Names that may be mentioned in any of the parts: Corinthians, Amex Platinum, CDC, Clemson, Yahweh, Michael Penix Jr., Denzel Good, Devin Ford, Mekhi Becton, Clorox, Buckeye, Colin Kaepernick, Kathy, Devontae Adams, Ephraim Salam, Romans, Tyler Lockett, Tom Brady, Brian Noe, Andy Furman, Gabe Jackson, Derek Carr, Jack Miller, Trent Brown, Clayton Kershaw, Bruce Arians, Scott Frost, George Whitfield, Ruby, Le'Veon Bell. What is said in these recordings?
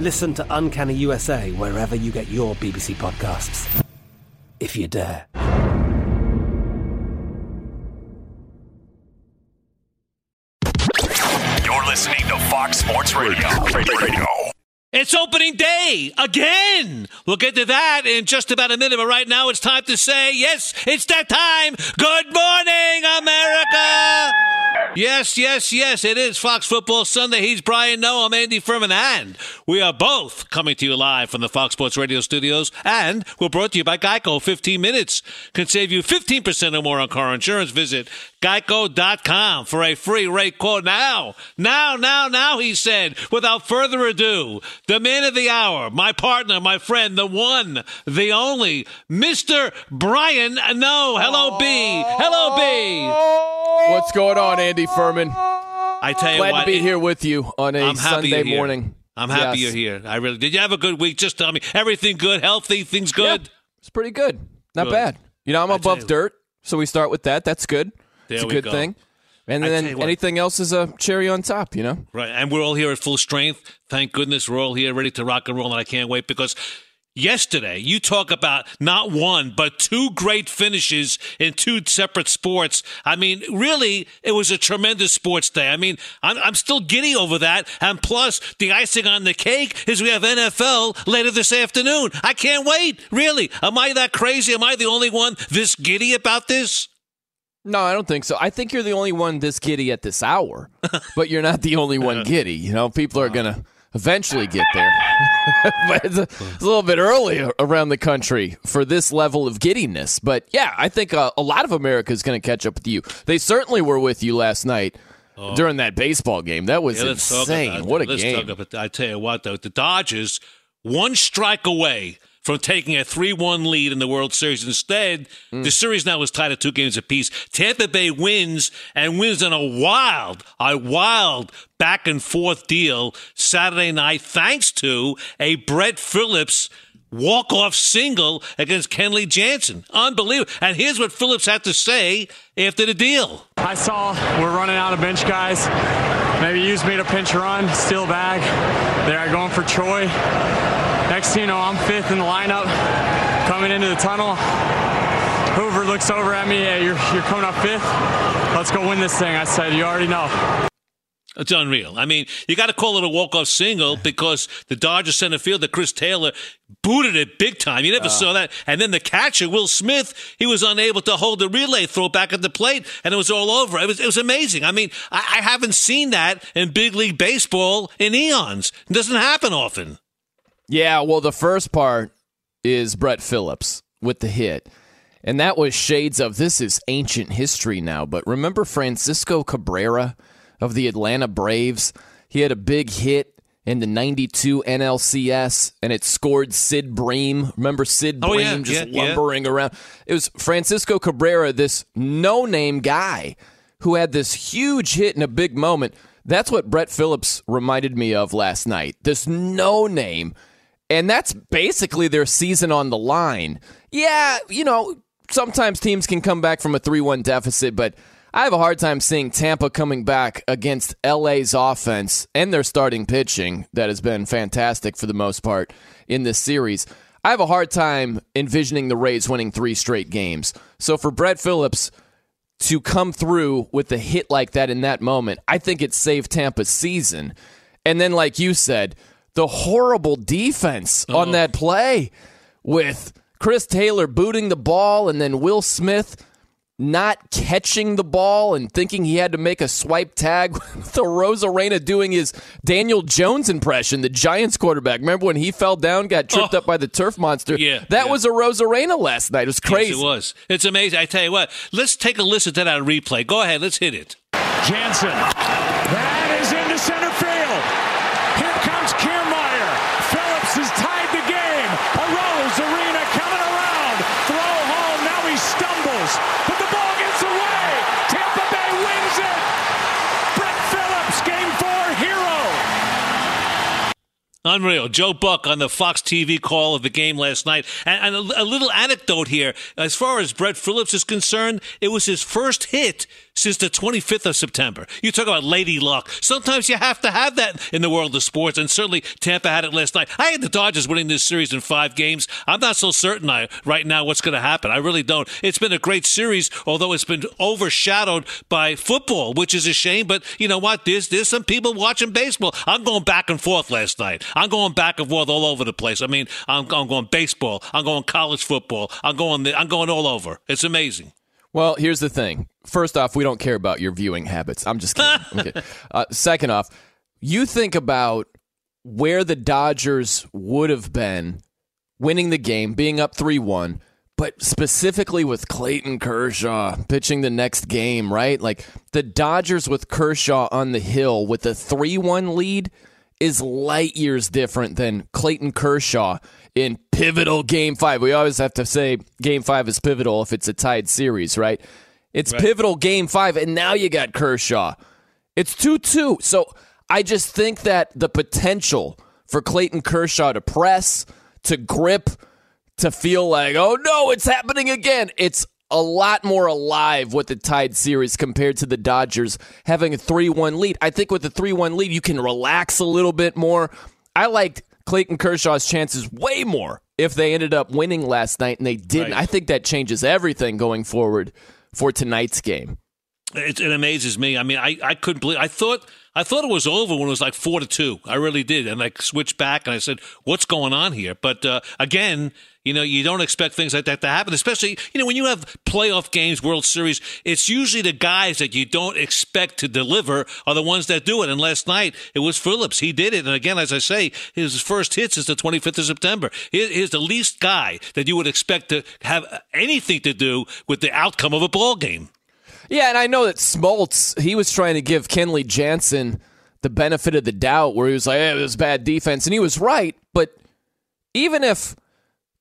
Listen to Uncanny USA wherever you get your BBC podcasts, if you dare. You're listening to Fox Sports Radio. It's opening day again. We'll get to that in just about a minute, but right now it's time to say, yes, it's that time. Good morning, America. Yes. It is Fox Football Sunday. He's Brian Noah. I'm Andy Furman. And we are both coming to you live from the Fox Sports Radio studios. And we're brought to you by Geico. 15 minutes can save you 15% or more on car insurance. Visit Geico.com for a free rate quote now. Now, he said. Without further ado, the man of the hour, my partner, my friend, the one, the only, Mr. Brian Noah. Hello, B. What's going on, Andy Furman? I tell you what. Glad to be here with you on a Sunday morning. I'm happy you're here. I really did. You have a good week? Just tell me. Everything good? Healthy? Things good? Yep. It's pretty good. Not bad. You know, I'm above dirt, so we start with that. That's good. It's a good thing. And then anything else is a cherry on top, you know? Right. And we're all here at full strength. Thank goodness we're all here ready to rock and roll, and I can't wait because yesterday, you talk about not one, but two great finishes in two separate sports. I mean, really, it was a tremendous sports day. I mean, I'm still giddy over that. And plus, the icing on the cake is we have NFL later this afternoon. I can't wait. Really. Am I that crazy? Am I the only one this giddy about this? No, I don't think so. I think you're the only one this giddy at this hour, but you're not the only one giddy. You know, people are going to eventually get there. But it's a little bit early around the country for this level of giddiness. But, yeah, I think a lot of America is going to catch up with you. They certainly were with you last night during that baseball game. That was insane. What a game. I tell you what, though, the Dodgers, one strike away from taking a 3-1 lead in the World Series. Instead, the series now is tied at 2 games apiece. Tampa Bay wins in a wild back-and-forth deal Saturday night thanks to a Brett Phillips walk-off single against Kenley Jansen. Unbelievable. And here's what Phillips had to say after the deal. I saw we're running out of bench guys. Maybe use me to pinch run, steal bag. They're going for Troy. Next thing you know, I'm 5th in the lineup, coming into the tunnel. Hoover looks over at me, hey, you're coming up 5th. Let's go win this thing. I said, you already know. It's unreal. I mean, you got to call it a walk-off single because the Dodgers center fielder, Chris Taylor, booted it big time. You never saw that. And then the catcher, Will Smith, he was unable to hold the relay throw back at the plate, and it was all over. It was amazing. I mean, I haven't seen that in big league baseball in eons. It doesn't happen often. Yeah, well, the first part is Brett Phillips with the hit. And that was shades of, this is ancient history now, but remember Francisco Cabrera of the Atlanta Braves? He had a big hit in the 92 NLCS, and it scored Sid Bream. Remember Sid Bream lumbering around? It was Francisco Cabrera, this no-name guy who had this huge hit in a big moment. That's what Brett Phillips reminded me of last night, this no-name. And that's basically their season on the line. Yeah, you know, sometimes teams can come back from a 3-1 deficit, but I have a hard time seeing Tampa coming back against LA's offense and their starting pitching that has been fantastic for the most part in this series. I have a hard time envisioning the Rays winning 3 straight games. So for Brett Phillips to come through with a hit like that in that moment, I think it saved Tampa's season. And then, like you said, the horrible defense on that play with Chris Taylor booting the ball and then Will Smith not catching the ball and thinking he had to make a swipe tag with Arozarena doing his Daniel Jones impression, the Giants quarterback. Remember when he fell down, got tripped up by the turf monster? Yeah, that was Arozarena last night. It was crazy. Yes, it was. It's amazing. I tell you what, let's take a listen to that replay. Go ahead. Let's hit it. Jansen. That is into center field. Unreal. Joe Buck on the Fox TV call of the game last night. And a little anecdote here. As far as Brett Phillips is concerned, it was his first hit since the 25th of September. You talk about lady luck. Sometimes you have to have that in the world of sports, and certainly Tampa had it last night. I had the Dodgers winning this series in 5 games. I'm not so certain right now what's going to happen. I really don't. It's been a great series, although it's been overshadowed by football, which is a shame, but you know what? There's some people watching baseball. I'm going back and forth last night. I'm going back and forth all over the place. I mean, I'm going baseball. I'm going college football. I'm going all over. It's amazing. Well, here's the thing. First off, we don't care about your viewing habits. I'm just kidding. Second off, you think about where the Dodgers would have been winning the game, being up 3-1, but specifically with Clayton Kershaw pitching the next game, right? Like the Dodgers with Kershaw on the hill with a 3-1 lead is light years different than Clayton Kershaw in pivotal Game 5. We always have to say Game 5 is pivotal if it's a tied series, right? It's pivotal Game 5, and now you got Kershaw. It's 2-2. So I just think that the potential for Clayton Kershaw to press, to grip, to feel like, oh, no, it's happening again. It's a lot more alive with the tied series compared to the Dodgers having a 3-1 lead. I think with the 3-1 lead, you can relax a little bit more. I liked Clayton Kershaw's chances way more if they ended up winning last night, and they didn't. Right. I think that changes everything going forward for tonight's game. It amazes me. I mean, I couldn't believe. I thought it was over when it was like 4-2. I really did, and I switched back and I said, "What's going on here?" But again, you know, you don't expect things like that to happen, especially, you know, when you have playoff games, World Series. It's usually the guys that you don't expect to deliver are the ones that do it. And last night it was Phillips. He did it, and again, as I say, his first hit since the 25th of September. He is the least guy that you would expect to have anything to do with the outcome of a ball game. Yeah, and I know that Smoltz, he was trying to give Kenley Jansen the benefit of the doubt where he was like, hey, it was bad defense, and he was right, but even if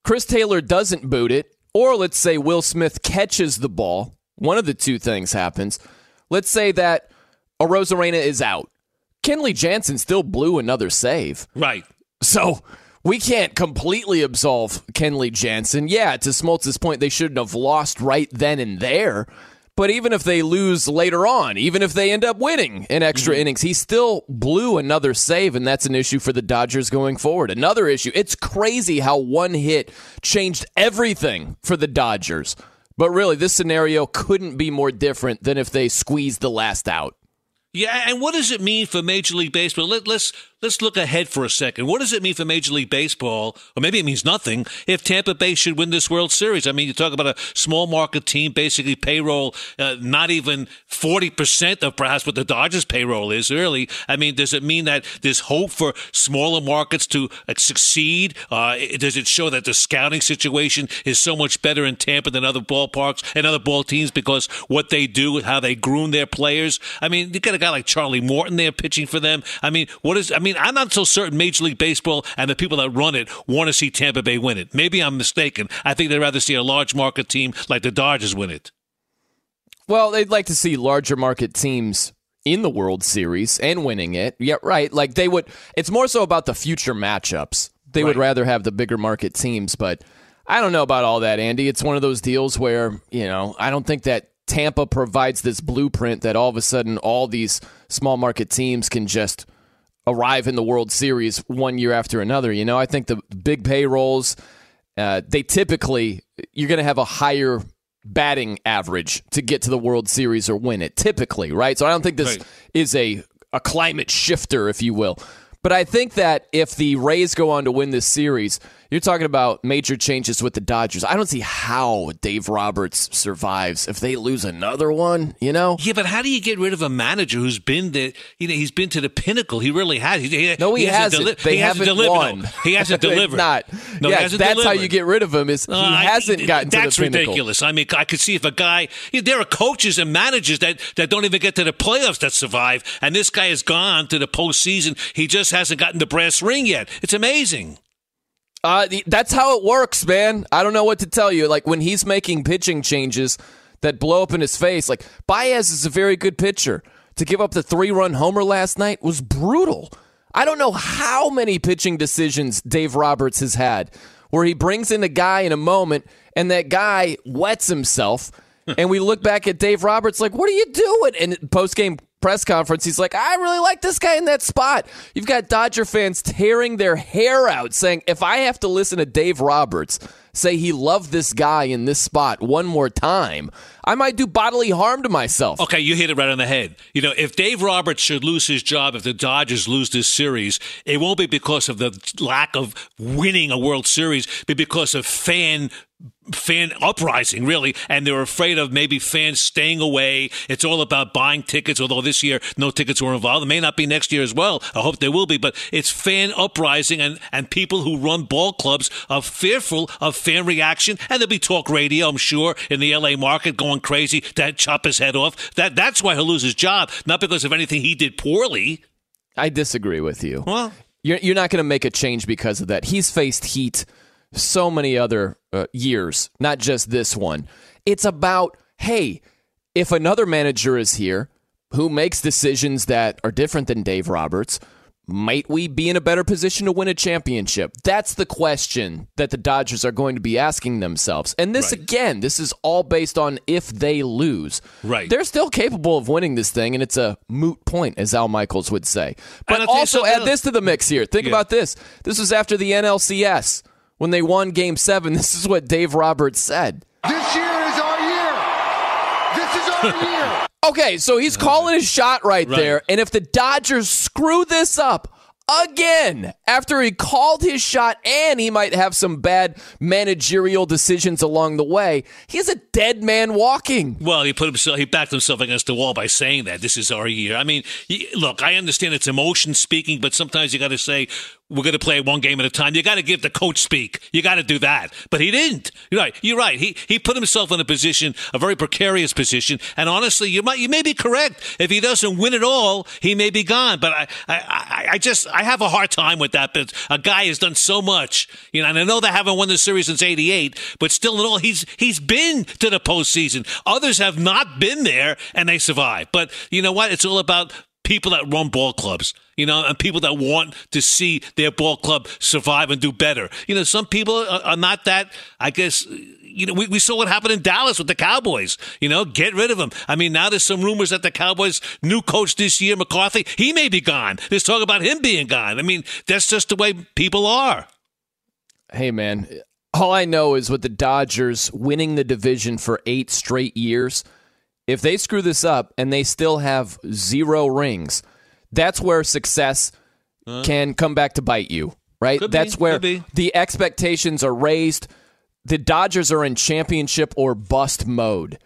Chris Taylor doesn't boot it, or let's say Will Smith catches the ball, one of the two things happens. Let's say that Arozarena is out. Kenley Jansen still blew another save. Right. So we can't completely absolve Kenley Jansen. Yeah, to Smoltz's point, they shouldn't have lost right then and there. But even if they lose later on, even if they end up winning in extra innings, he still blew another save, and that's an issue for the Dodgers going forward. Another issue. It's crazy how one hit changed everything for the Dodgers. But really, this scenario couldn't be more different than if they squeezed the last out. Yeah, and what does it mean for Major League Baseball? Let's look ahead for a second. What does it mean for Major League Baseball, or maybe it means nothing, if Tampa Bay should win this World Series? I mean, you talk about a small market team, basically payroll not even 40% of perhaps what the Dodgers' payroll is, really. I mean, does it mean that there's hope for smaller markets to succeed? Does it show that the scouting situation is so much better in Tampa than other ballparks and other ball teams because what they do and how they groom their players? I mean, you got a guy like Charlie Morton there pitching for them. I mean, I'm not so certain Major League Baseball and the people that run it want to see Tampa Bay win it. Maybe I'm mistaken. I think they'd rather see a large market team like the Dodgers win it. Well, they'd like to see larger market teams in the World Series and winning it. Yeah, right. Like they would. It's more so about the future matchups. They would rather have the bigger market teams, but I don't know about all that, Andy. It's one of those deals where, I don't think that Tampa provides this blueprint that all of a sudden all these small market teams can just arrive in the World Series one year after another. I think the big payrolls, they typically, you're going to have a higher batting average to get to the World Series or win it, typically, right? So I don't think this is a climate shifter, if you will. But I think that if the Rays go on to win this series, you're talking about major changes with the Dodgers. I don't see how Dave Roberts survives if they lose another one, Yeah, but how do you get rid of a manager who's been there? He's been to the pinnacle. He really has. He hasn't. They haven't won. He hasn't delivered. That's how you get rid of him is he hasn't gotten to the pinnacle. That's ridiculous. I mean, I could see if a guy, there are coaches and managers that don't even get to the playoffs that survive, and this guy has gone to the postseason. He just hasn't gotten the brass ring yet. It's amazing. That's how it works, man. I don't know what to tell you. Like, when he's making pitching changes that blow up in his face, like, Baez is a very good pitcher. To give up the 3-run homer last night was brutal. I don't know how many pitching decisions Dave Roberts has had where he brings in a guy in a moment and that guy wets himself. And we look back at Dave Roberts like, what are you doing? And post-game press conference, he's like, I really like this guy in that spot. You've got Dodger fans tearing their hair out saying, if I have to listen to Dave Roberts say he loved this guy in this spot one more time, I might do bodily harm to myself. Okay, you hit it right on the head. If Dave Roberts should lose his job, if the Dodgers lose this series, it won't be because of the lack of winning a World Series, but because of fan uprising, really, and they're afraid of maybe fans staying away. It's all about buying tickets, although this year no tickets were involved. It may not be next year as well. I hope there will be, but it's fan uprising, and people who run ball clubs are fearful of fan reaction, and there'll be talk radio, I'm sure, in the LA market going crazy to chop his head off. That's why he'll lose his job, not because of anything he did poorly. I disagree with you. Well, you're not going to make a change because of that. He's faced heat so many other years, not just this one. It's about, hey, if another manager is here who makes decisions that are different than Dave Roberts, might we be in a better position to win a championship? That's the question that the Dodgers are going to be asking themselves. And this, again, this is all based on if they lose. Right. They're still capable of winning this thing, and it's a moot point, as Al Michaels would say. But also add this to the mix here. Think about this. This was after the NLCS. When they won Game 7, this is what Dave Roberts said. This year is our year. This is our year. Okay, so he's calling his shot right there. And if the Dodgers screw this up again, after he called his shot and he might have some bad managerial decisions along the way, he's a dead man walking. Well, he backed himself against the wall by saying that. This is our year. I mean, look, I understand it's emotion speaking, but sometimes you got to say, we're going to play one game at a time. You got to give the coach speak. You got to do that. But he didn't. You're right. He put himself in a very precarious position. And honestly, you may be correct. If he doesn't win it all, he may be gone. But I have a hard time with that. But a guy has done so much, and I know they haven't won the series since '88, but still in all, he's been to the postseason. Others have not been there and they survive. But you know what? It's all about people that run ball clubs, and people that want to see their ball club survive and do better. Some people are not that, I guess. We saw what happened in Dallas with the Cowboys. Get rid of him. I mean, now there's some rumors that the Cowboys' new coach this year, McCarthy, he may be gone. There's talk about him being gone. I mean, that's just the way people are. Hey, man, all I know is with the Dodgers winning the division for 8 straight years, If they screw this up and they still have 0 rings, that's where success can come back to bite you, right? That's where the expectations are raised. The Dodgers are in championship or bust mode.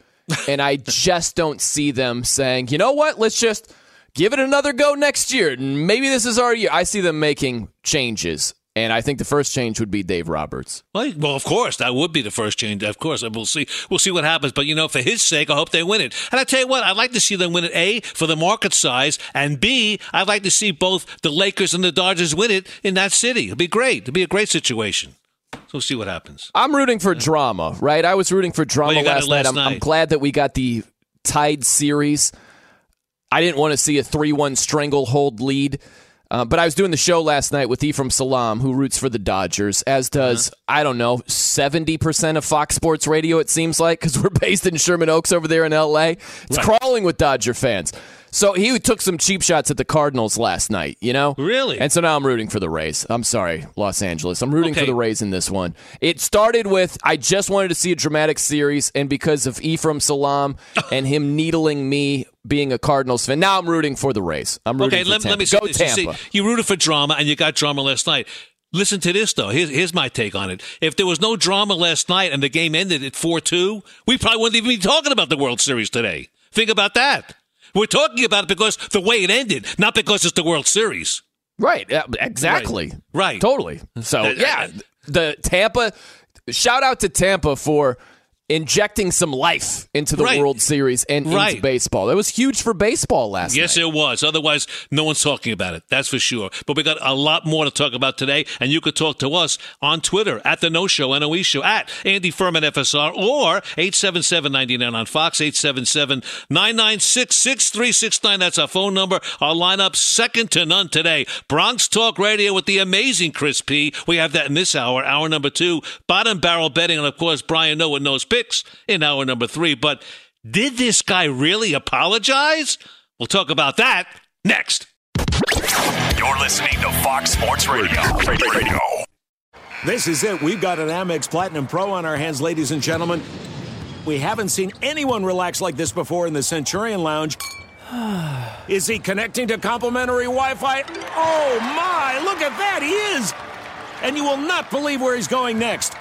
And I just don't see them saying, you know what, let's just give it another go next year. Maybe this is our year. I see them making changes. And I think the first change would be Dave Roberts. Well, of course, that would be the first change. Of course, and we'll see what happens. But, you know, for his sake, I hope they win it. And I tell you what, I'd like to see them win it, A, for the market size, and B, I'd like to see both the Lakers and the Dodgers win it in that city. It'd be great. It'd be a great situation. So we'll see what happens. I'm rooting for drama, right? I was rooting for drama last night. I'm glad that we got the tied series. I didn't want to see a 3-1 stranglehold lead. But I was doing the show last night with Ephraim Salam, who roots for the Dodgers, as does, I don't know, 70% of Fox Sports Radio, it seems like, because we're based in Sherman Oaks over there in L.A. It's crawling with Dodger fans. So he took some cheap shots at the Cardinals last night, you know? Really? And so now I'm rooting for the Rays. I'm sorry, Los Angeles. I'm rooting for the Rays in this one. It started with, I just wanted to see a dramatic series, and because of Ephraim Salam and him needling me, being a Cardinals fan. Now I'm rooting for the Rays. I'm rooting for Tampa. Let me say this. Tampa. You rooted for drama, and you got drama last night. Listen to this, though. Here's my take on it. If there was no drama last night and the game ended at 4-2, we probably wouldn't even be talking about the World Series today. Think about that. We're talking about it because the way it ended, not because it's the World Series. Right. Exactly. Right. Totally. So, yeah. The Tampa, shout out to Tampa for injecting some life into the World Series and into baseball. That was huge for baseball last night. Yes, it was. Otherwise, no one's talking about it. That's for sure. But we got a lot more to talk about today, and you could talk to us on Twitter, at the No Show, NOE Show, at Andy Furman FSR, or 877-99 on Fox, 877-996-6369. That's our phone number. Our lineup, second to none today. Bronx Talk Radio with the amazing Chris P. We have that in this hour, hour number 2. Bottom barrel betting, and of course, Brian Noah knows pitch in hour number 3. But did this guy really apologize? We'll talk about that next. You're listening to Fox Sports Radio. This is it. We've got an Amex Platinum Pro on our hands, ladies and gentlemen. We haven't seen anyone relax like this before in the Centurion Lounge. Is he connecting to complimentary Wi-Fi? Oh, my. Look at that. He is. And you will not believe where he's going next.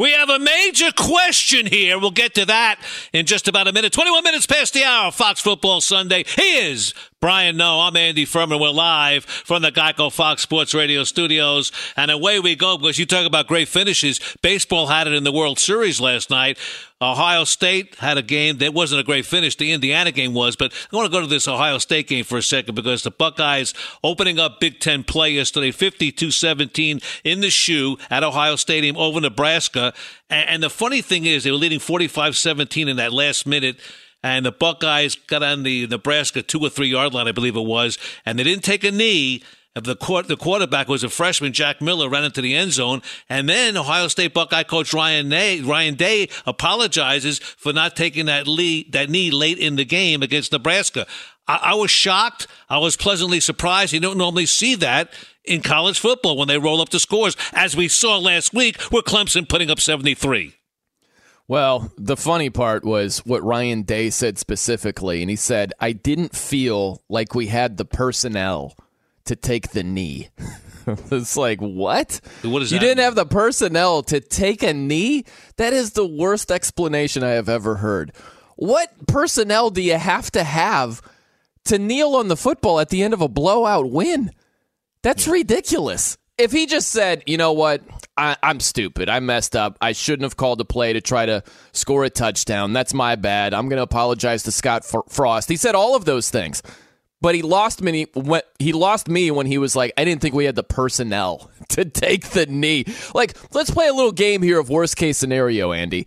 We have a major question here. We'll get to that in just about a minute. 21 minutes past the hour, Fox Football Sunday. He is Brian Noe. I'm Andy Furman. We're live from the Geico Fox Sports Radio studios. And away we go, because you talk about great finishes. Baseball had it in the World Series last night. Ohio State had a game that wasn't a great finish. The Indiana game was, but I want to go to this Ohio State game for a second, because the Buckeyes opening up Big Ten play yesterday, 52-17 in the shoe at Ohio Stadium over Nebraska. And the funny thing is they were leading 45-17 in that last minute, and the Buckeyes got on the Nebraska 2 or 3 yard line, I believe it was, and they didn't take a knee. The quarterback was a freshman, Jack Miller, ran into the end zone. And then Ohio State Buckeye coach Ryan Day apologizes for not taking that knee late in the game against Nebraska. I was shocked. I was pleasantly surprised. You don't normally see that in college football when they roll up the scores, as we saw last week with Clemson putting up 73. Well, the funny part was what Ryan Day said specifically, and he said, "I didn't feel like we had the personnel to take the knee." It's like, what? What is that? You didn't have the personnel to take a knee? That is the worst explanation I have ever heard. What personnel do you have to kneel on the football at the end of a blowout win? That's ridiculous. If he just said, you know what, I'm stupid, I messed up, I shouldn't have called a play to try to score a touchdown, that's my bad, I'm going to apologize to Scott Frost. He said all of those things, but he lost me when he was like, I didn't think we had the personnel to take the knee. Like, let's play a little game here of worst case scenario, Andy.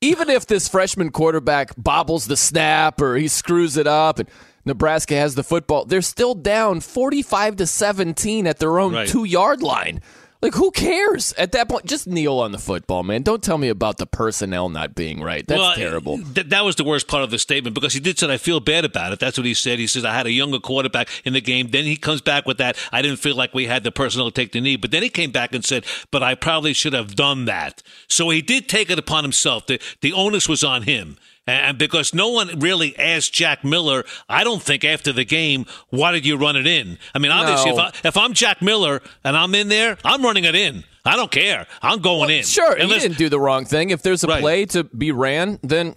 Even if this freshman quarterback bobbles the snap or he screws it up and Nebraska has the football, they're still down 45-17 at their own 2 yard line. Like, who cares at that point? Just kneel on the football, man. Don't tell me about the personnel not being right. That's terrible. That was the worst part of the statement, because he did say, I feel bad about it. That's what he said. He says, I had a younger quarterback in the game. Then he comes back with that, I didn't feel like we had the personnel to take the knee. But then he came back and said, but I probably should have done that. So he did take it upon himself. The onus was on him. And because no one really asked Jack Miller, I don't think, after the game, why did you run it in? I mean, obviously, if I'm Jack Miller and I'm in there, I'm running it in. I don't care. I'm going in. Sure, you didn't do the wrong thing. If there's a play to be ran, then,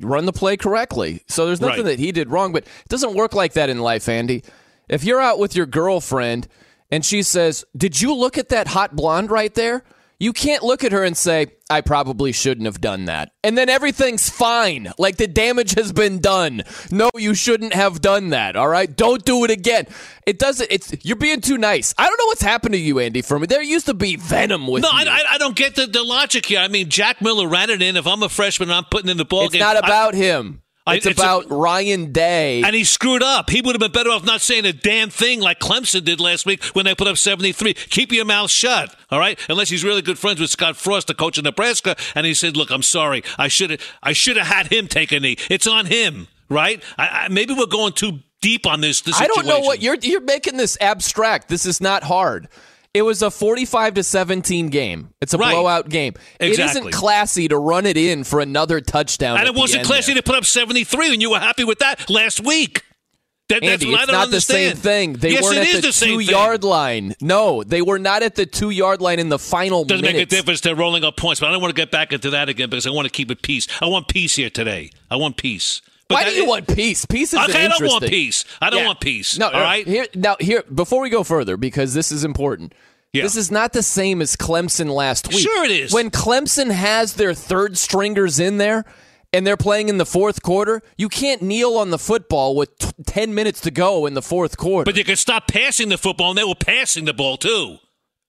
run the play correctly. So there's nothing that he did wrong. But it doesn't work like that in life, Andy. If you're out with your girlfriend and she says, did you look at that hot blonde right there? You can't look at her and say, I probably shouldn't have done that, and then everything's fine. Like, the damage has been done. No, you shouldn't have done that, all right? Don't do it again. It doesn't. You're being too nice. I don't know what's happened to you, Andy Furman. There used to be venom with you. No, I don't get the logic here. I mean, Jack Miller ran it in. If I'm a freshman, I'm putting in the ball game. It's not about him. It's about Ryan Day. And he screwed up. He would have been better off not saying a damn thing like Clemson did last week when they put up 73. Keep your mouth shut, all right? Unless he's really good friends with Scott Frost, the coach of Nebraska, and he said, look, I'm sorry. I should have had him take a knee. It's on him, right? Maybe we're going too deep on this situation. I don't know what you're making this abstract. This is not hard. It was a 45-17 game. It's a blowout game. Exactly. It isn't classy to run it in for another touchdown. And it wasn't classy to put up 73, and you were happy with that last week. Andy, that's it's not understand. The same thing. They weren't at the 2 yard line. No, they were not at the 2 yard line in the final minutes. Doesn't make a difference. They're rolling up points, but I don't want to get back into that again, because I want to keep it peace. I want peace here today. I want peace. Why do you want peace? Peace is interesting. I don't want peace. I don't want peace. No, all right. Here, before we go further, because this is important. Yeah. This is not the same as Clemson last week. Sure it is. When Clemson has their third stringers in there and they're playing in the fourth quarter, you can't kneel on the football with 10 minutes to go in the fourth quarter. But you can stop passing the football, and they were passing the ball too.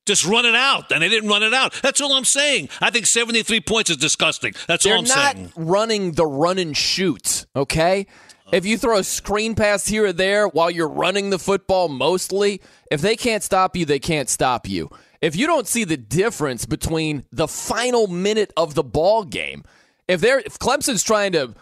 Just run it out, and they didn't run it out. That's all I'm saying. I think 73 points is disgusting. That's all I'm saying. They're not running the run and shoot, okay? If you throw a screen pass here or there while you're running the football mostly, if they can't stop you, they can't stop you. If you don't see the difference between the final minute of the ball game, if Clemson's trying to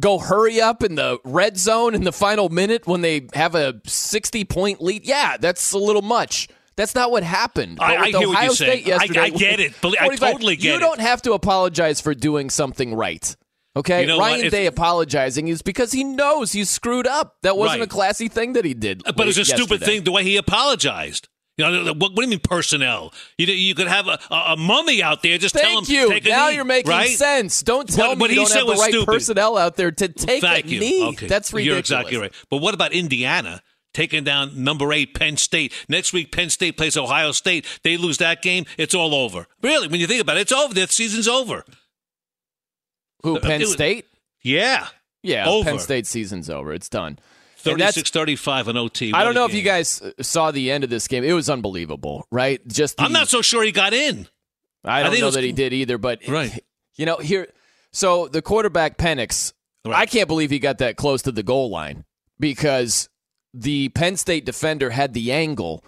go hurry up in the red zone in the final minute when they have a 60-point lead, yeah, that's a little much. That's not what happened. I hear what you're saying. I get it. I totally get it. You don't have to apologize for doing something right. Okay? You know, Ryan Day apologizing is because he knows he screwed up. That wasn't a classy thing that he did. But it was a stupid thing the way he apologized. You know, what do you mean personnel? You could have a mummy out there just tell him to take a knee. Now you're making sense. Don't tell me you don't have the right personnel out there to take a knee. Okay. That's ridiculous. You're exactly right. But what about Indiana taking down number 8 Penn State? Next week, Penn State plays Ohio State. They lose that game, it's all over. Really, when you think about it, it's over. The season's over. Who, Penn State? Yeah. Yeah, over. Penn State season's over. It's done. 36-35 on OT. I don't know if you guys saw the end of this game. It was unbelievable, right? I'm not so sure he got in. I don't know that he did either, but right. You know, here. So the quarterback Penix, right. I can't believe he got that close to the goal line because the Penn State defender had the angle.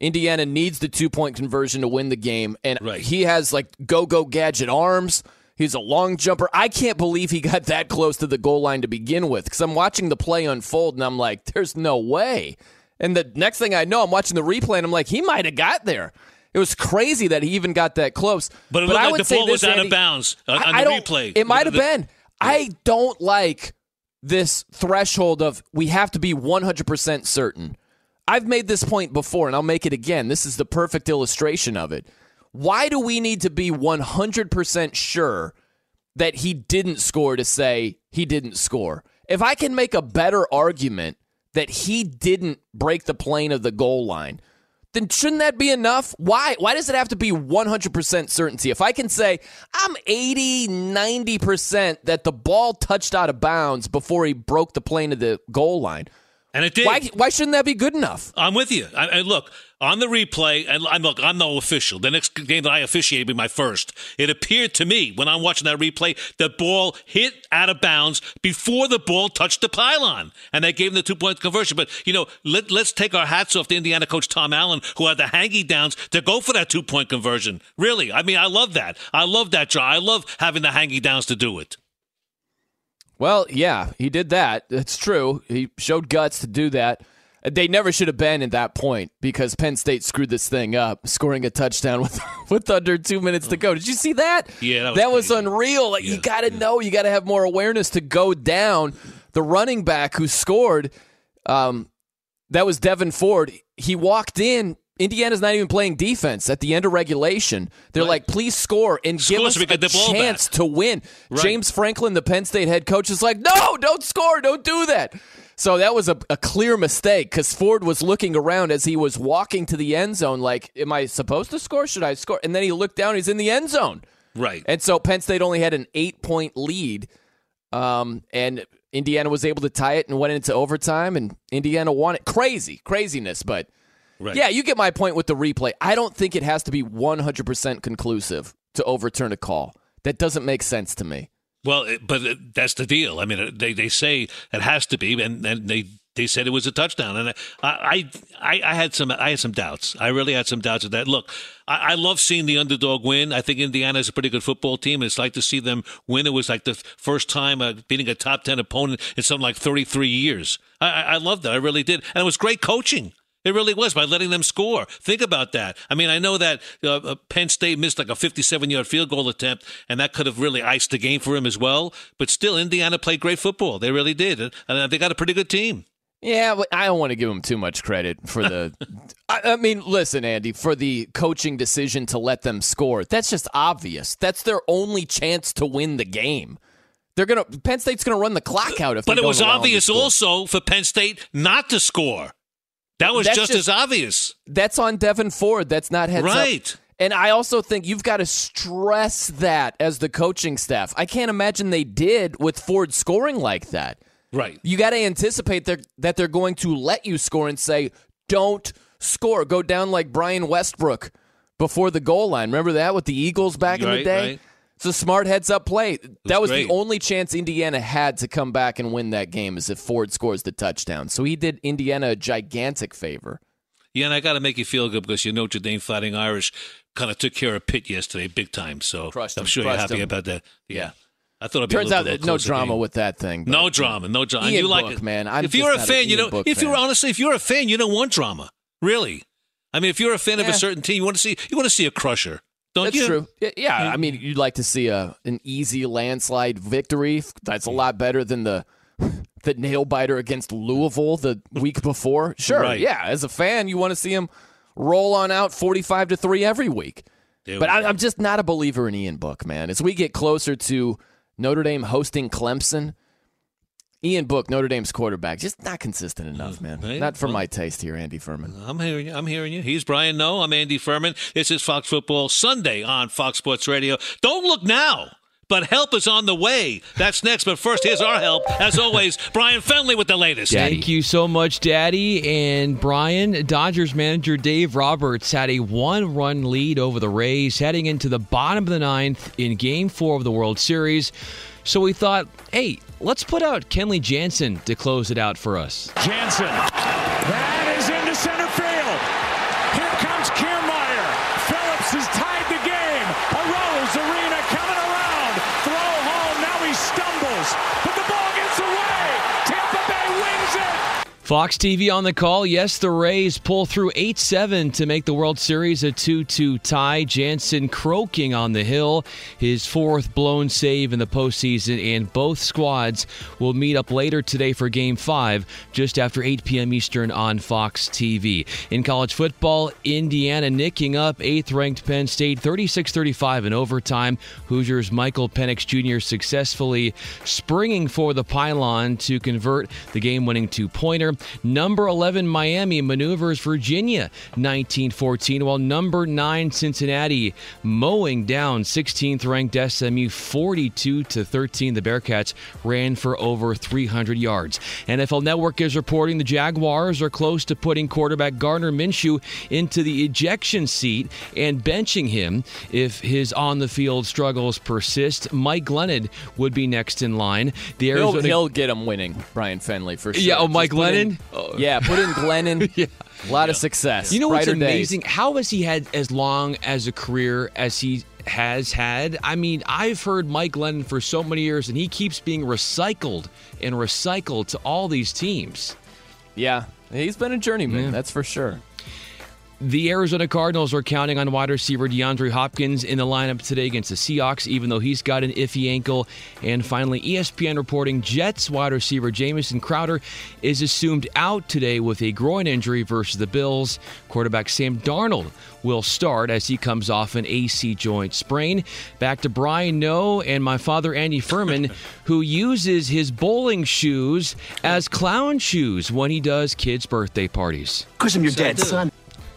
Indiana needs the 2-point conversion to win the game, and right. He has like go gadget arms. He's a long jumper. I can't believe he got that close to the goal line to begin with because I'm watching the play unfold, and I'm like, there's no way. And the next thing I know, I'm watching the replay, and I'm like, he might have got there. It was crazy that he even got that close. But it looked like the ball was out of bounds on the replay. It might have been. I don't like this threshold of we have to be 100% certain. I've made this point before, and I'll make it again. This is the perfect illustration of it. Why do we need to be 100% sure that he didn't score to say he didn't score? If I can make a better argument that he didn't break the plane of the goal line, then shouldn't that be enough? Why does it have to be 100% certainty? If I can say, I'm 80, 90% that the ball touched out of bounds before he broke the plane of the goal line, and it did. Why shouldn't that be good enough? I'm with you. I look, on the replay, and look, I'm no official. The next game that I officiated would be my first. It appeared to me, when I'm watching that replay, the ball hit out of bounds before the ball touched the pylon. And they gave him the 2-point conversion. But, you know, let's take our hats off to Indiana coach Tom Allen, who had the hangy downs to go for that 2-point conversion. Really. I mean, I love that. I love that draw. I love having the hangy downs to do it. Well, yeah, he did that. That's true. He showed guts to do that. They never should have been at that point because Penn State screwed this thing up, scoring a touchdown with under 2 minutes to go. Did you see that? Yeah, that was unreal. Like, yeah, you got to know. You got to have more awareness to go down. The running back who scored, that was Devin Ford. He walked in. Indiana's not even playing defense at the end of regulation. They're right. Like, please score and give us a chance to win. Right. James Franklin, the Penn State head coach, is like, no, don't score. Don't do that. So that was a clear mistake because Ford was looking around as he was walking to the end zone like, am I supposed to score? Should I score? And then he looked down. He's in the end zone. Right. And so Penn State only had an 8-point lead, and Indiana was able to tie it and went into overtime, and Indiana won it. Craziness, but... Right. Yeah, you get my point with the replay. I don't think it has to be 100% conclusive to overturn a call. That doesn't make sense to me. Well, but that's the deal. I mean, they say it has to be, and they said it was a touchdown. And I had some doubts. I really had some doubts of that. Look, I love seeing the underdog win. I think Indiana is a pretty good football team. It's like to see them win. It was like the first time beating a top 10 opponent in something like 33 years. I loved that. I really did. And it was great coaching. It really was, by letting them score. Think about that. I mean, I know that Penn State missed like a 57-yard field goal attempt, and that could have really iced the game for him as well. But still, Indiana played great football. They really did. And they got a pretty good team. Yeah, but I don't want to give them too much credit for the – I mean, listen, Andy, for the coaching decision to let them score. That's just obvious. That's their only chance to win the game. Penn State's going to run the clock out if they don't allow them to score. But it was obvious also for Penn State not to score. That was just as obvious. That's on Devin Ford. That's not heads right. Up. And I also think you've got to stress that as the coaching staff. I can't imagine they did with Ford scoring like that. Right. You got to anticipate that they're going to let you score and say, don't score. Go down like Brian Westbrook before the goal line. Remember that with the Eagles back in the day? Right. It's a smart heads-up play. That was the only chance Indiana had to come back and win that game, is if Ford scores the touchdown. So he did Indiana a gigantic favor. Yeah, and I got to make you feel good because you know Notre Dame Fighting Irish kind of took care of Pitt yesterday big time. So I'm sure you're happy about that. Yeah. I thought it'd be turns out that no drama with that thing. No drama, no drama. Ian Book, man. If you're a fan, you know. Honestly, if you're a fan, you don't want drama. Really. I mean, if you're a fan of a certain team, you want to see a crusher. That's true. Yeah, I mean, you'd like to see an easy landslide victory. That's a lot better than the nail-biter against Louisville the week before. Sure, right. Yeah, as a fan, you want to see him roll on out 45-3 every week. Dude, but I'm just not a believer in Ian Book, man. As we get closer to Notre Dame hosting Clemson, Ian Book, Notre Dame's quarterback, just not consistent enough, man. Hey, not for my taste here, Andy Furman. I'm hearing you. He's Brian Noe. I'm Andy Furman. This is Fox Football Sunday on Fox Sports Radio. Don't look now, but help is on the way. That's next. But first, here's our help. As always, Brian Fenley with the latest. Daddy. Thank you so much, Daddy. And Brian, Dodgers manager Dave Roberts had a one-run lead over the Rays heading into the bottom of the ninth in Game 4 of the World Series. So we thought, hey, let's put out Kenley Jansen to close it out for us. Jansen, that is into center field. Here comes Kiermaier. Phillips has tied the game. Arozarena coming around. Throw home, now he stumbles. But the ball gets away. Tampa Bay wins it. Fox TV on the call. Yes, the Rays pull through 8-7 to make the World Series a 2-2 tie. Jansen croaking on the hill, his fourth blown save in the postseason, and both squads will meet up later today for Game 5 just after 8 p.m. Eastern on Fox TV. In college football, Indiana nicking up 8th-ranked Penn State 36-35 in overtime. Hoosiers' Michael Penix Jr. successfully springing for the pylon to convert the game-winning two-pointer. Number 11 Miami maneuvers Virginia 19-14, while number 9 Cincinnati mowing down 16th ranked SMU 42-13. The Bearcats ran for over 300 yards. NFL Network is reporting the Jaguars are close to putting quarterback Gardner Minshew into the ejection seat and benching him if his on-the-field struggles persist. Mike Glennon would be next in line. The Arizona... He'll get him winning, Brian Fenley, for sure. Yeah, Mike Glennon. Yeah, put in Glennon. Yeah. A lot of success. You know what's amazing? Days. How has he had as long as a career as he has had? I mean, I've heard Mike Glennon for so many years, and he keeps being recycled to all these teams. Yeah, he's been a journeyman, that's for sure. The Arizona Cardinals are counting on wide receiver DeAndre Hopkins in the lineup today against the Seahawks, even though he's got an iffy ankle. And finally, ESPN reporting Jets wide receiver Jamison Crowder is assumed out today with a groin injury versus the Bills. Quarterback Sam Darnold will start as he comes off an AC joint sprain. Back to Brian Noe and my father, Andy Furman, who uses his bowling shoes as clown shoes when he does kids' birthday parties. Because I'm your dad, son.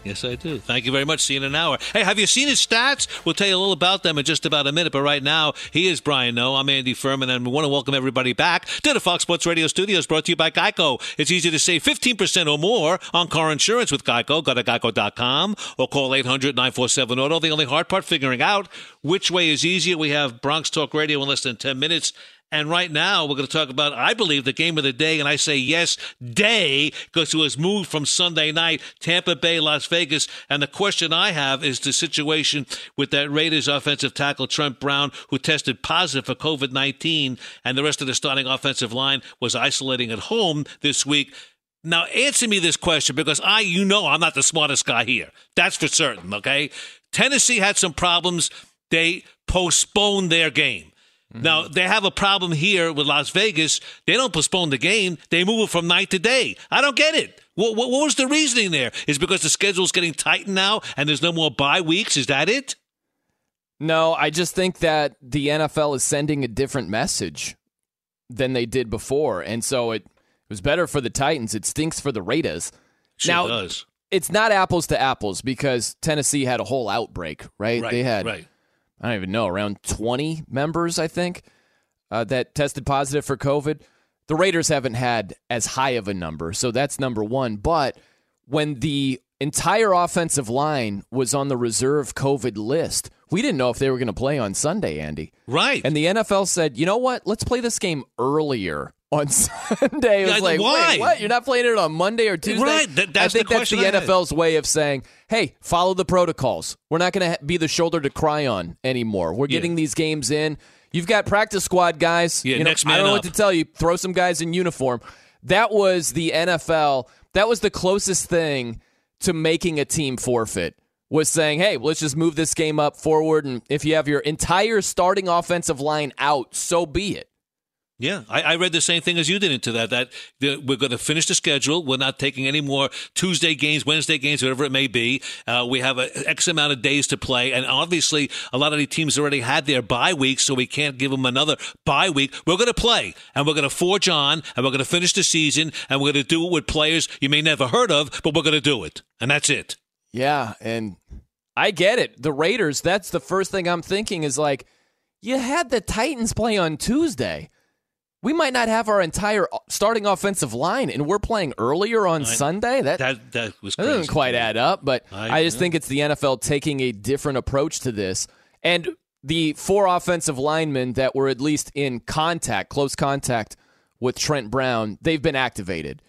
Yes, I do. Thank you very much. See you in an hour. Hey, have you seen his stats? We'll tell you a little about them in just about a minute. But right now, he is Brian Noe. I'm Andy Furman, and we want to welcome everybody back to the Fox Sports Radio studios brought to you by Geico. It's easy to save 15% or more on car insurance with Geico. Go to geico.com or call 800-947-AUTO. The only hard part, figuring out which way is easier. We have Bronx Talk Radio in less than 10 minutes. And right now, we're going to talk about, I believe, the game of the day. And I say, yes, day, because it was moved from Sunday night, Tampa Bay, Las Vegas. And the question I have is the situation with that Raiders offensive tackle, Trent Brown, who tested positive for COVID-19. And the rest of the starting offensive line was isolating at home this week. Now, answer me this question, because I'm not the smartest guy here. That's for certain, okay? Tennessee had some problems. They postponed their game. Now, they have a problem here with Las Vegas. They don't postpone the game. They move it from night to day. I don't get it. What was the reasoning there? Is it because the schedule's getting tightened now and there's no more bye weeks? Is that it? No, I just think that the NFL is sending a different message than they did before. And so it was better for the Titans. It stinks for the Raiders. Sure now, does. It's not apples to apples because Tennessee had a whole outbreak, right? They had... Right. I don't even know, around 20 members, I think, that tested positive for COVID. The Raiders haven't had as high of a number, so that's number one. But when the entire offensive line was on the reserve COVID list, we didn't know if they were going to play on Sunday, Andy. Right. And the NFL said, you know what? Let's play this game earlier on Sunday. It was why? Wait, what? You're not playing it on Monday or Tuesday? Right. That's the NFL's way of saying, hey, follow the protocols. We're not going to be the shoulder to cry on anymore. We're getting these games in. You've got practice squad guys. Yeah, next man up. I don't know what to tell you. Throw some guys in uniform. That was the NFL. That was the closest thing to making a team forfeit, was saying, hey, let's just move this game up forward. And if you have your entire starting offensive line out, so be it. Yeah, I read the same thing as you did into that we're going to finish the schedule. We're not taking any more Tuesday games, Wednesday games, whatever it may be. We have X amount of days to play. And obviously, a lot of the teams already had their bye week, so we can't give them another bye week. We're going to play, and we're going to forge on, and we're going to finish the season, and we're going to do it with players you may never heard of, but we're going to do it. And that's it. Yeah, and I get it. The Raiders, that's the first thing I'm thinking is like, you had the Titans play on Tuesday. We might not have our entire starting offensive line, and we're playing earlier on Sunday. That was crazy. That doesn't quite add up, but I just think it's the NFL taking a different approach to this. And the four offensive linemen that were at least in contact, close contact with Trent Brown, they've been activated.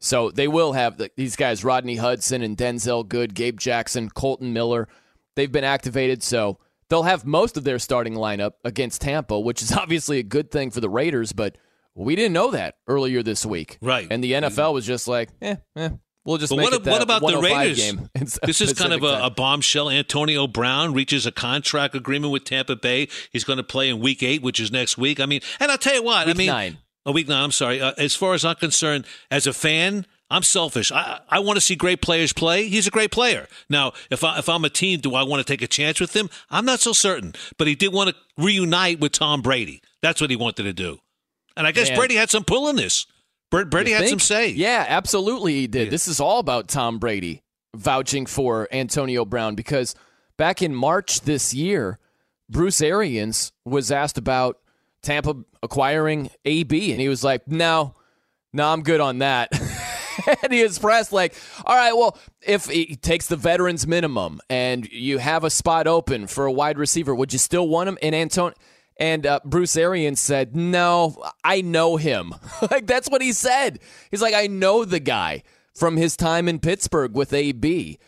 So they will have these guys, Rodney Hudson and Denzel Good, Gabe Jackson, Colton Miller. They've been activated, so they'll have most of their starting lineup against Tampa, which is obviously a good thing for the Raiders, but we didn't know that earlier this week. Right. And the NFL was just like, we'll just make it that 105 game. What about the Raiders? This is kind of a bombshell. Antonio Brown reaches a contract agreement with Tampa Bay. He's going to play in Week 8, which is next week. I mean, and I'll tell you what. Week 9, I'm sorry. As far as I'm concerned, as a fan, I'm selfish. I want to see great players play. He's a great player. Now, if I'm a team, do I want to take a chance with him? I'm not so certain. But he did want to reunite with Tom Brady. That's what he wanted to do. And I guess Brady had some pull in this. Brady had some say. Yeah, absolutely he did. Yeah. This is all about Tom Brady vouching for Antonio Brown because back in March this year, Bruce Arians was asked about Tampa acquiring AB, and he was like, no, I'm good on that. And he was pressed like, all right, well, if he takes the veterans minimum and you have a spot open for a wide receiver, would you still want him? And Bruce Arians said, no, I know him. Like, that's what he said. He's like, I know the guy from his time in Pittsburgh with AB.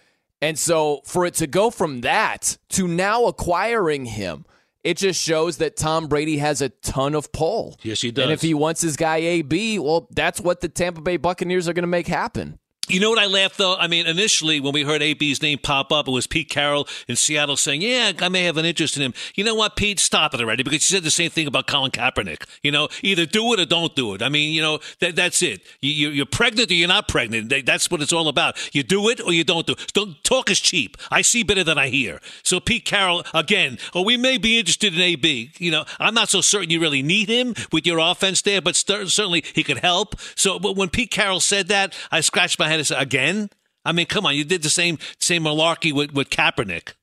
And so for it to go from that to now acquiring him, it just shows that Tom Brady has a ton of pull. Yes, he does. And if he wants his guy AB, well, that's what the Tampa Bay Buccaneers are going to make happen. You know what I laughed, though? I mean, initially, when we heard AB's name pop up, it was Pete Carroll in Seattle saying, yeah, I may have an interest in him. You know what, Pete? Stop it already, because you said the same thing about Colin Kaepernick. You know, either do it or don't do it. I mean, you know, that's it. You're pregnant or you're not pregnant. That's what it's all about. You do it or you don't do it. Don't, talk is cheap. I see better than I hear. So Pete Carroll, again, we may be interested in AB. You know, I'm not so certain you really need him with your offense there, but certainly he could help. So but when Pete Carroll said that, I scratched my head. Again? I mean, come on, you did the same malarkey with Kaepernick.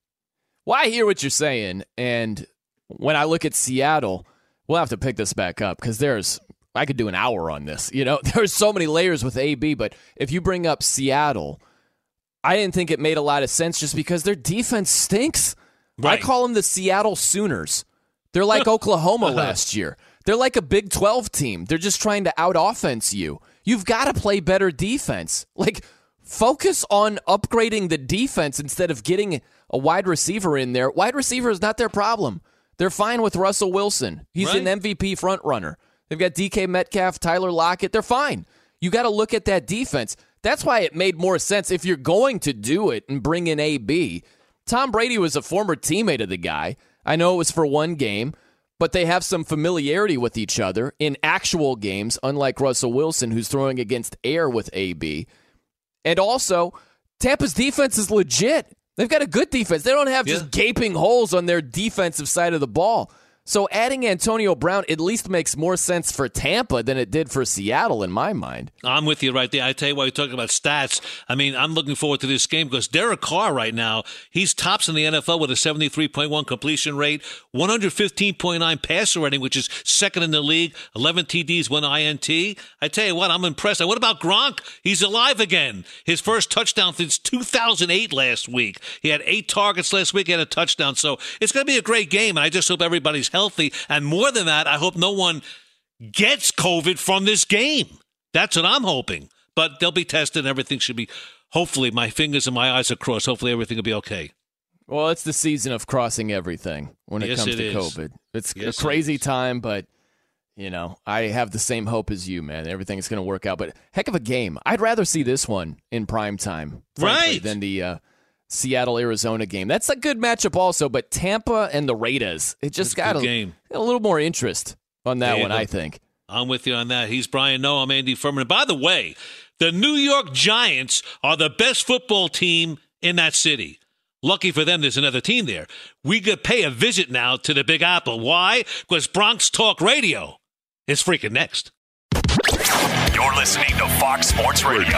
Well, I hear what you're saying, and when I look at Seattle, we'll have to pick this back up because I could do an hour on this. You know, there's so many layers with AB, but if you bring up Seattle, I didn't think it made a lot of sense just because their defense stinks. Right. I call them the Seattle Sooners. They're like Oklahoma last year. They're like a Big 12 team. They're just trying to out-offense you. You've got to play better defense. Like, focus on upgrading the defense instead of getting a wide receiver in there. Wide receiver is not their problem. They're fine with Russell Wilson. He's an MVP frontrunner. They've got DK Metcalf, Tyler Lockett. They're fine. You got to look at that defense. That's why it made more sense if you're going to do it and bring in AB. Tom Brady was a former teammate of the guy. I know it was for one game. But they have some familiarity with each other in actual games, unlike Russell Wilson, who's throwing against air with AB. And also, Tampa's defense is legit. They've got a good defense. They don't have just gaping holes on their defensive side of the ball. So adding Antonio Brown at least makes more sense for Tampa than it did for Seattle in my mind. I'm with you right there. I tell you why you're talking about stats. I mean, I'm looking forward to this game because Derek Carr right now, he's tops in the NFL with a 73.1 completion rate, 115.9 passer rating, which is second in the league, 11 TDs, 1 INT. I tell you what, I'm impressed. What about Gronk? He's alive again. His first touchdown since 2008 last week. He had 8 targets last week and a touchdown. So it's going to be a great game, and I just hope everybody's healthy, and more than that, I hope no one gets COVID from this game. That's what I'm hoping. But they'll be tested, and everything should be, hopefully, my fingers and my eyes are crossed. Hopefully, everything will be okay. Well, it's the season of crossing everything when it comes to COVID. It's a crazy time, but, you know, I have the same hope as you, man. Everything's going to work out, but heck of a game. I'd rather see this one in prime time, frankly, than the Seattle-Arizona game. That's a good matchup also, but Tampa and the Raiders, it just got a little more interest on that one, I think. I'm with you on that. He's Brian Noah. I'm Andy Furman. And by the way, the New York Giants are the best football team in that city. Lucky for them, there's another team there. We could pay a visit now to the Big Apple. Why? Because Bronx Talk Radio is freaking next. You're listening to Fox Sports Radio.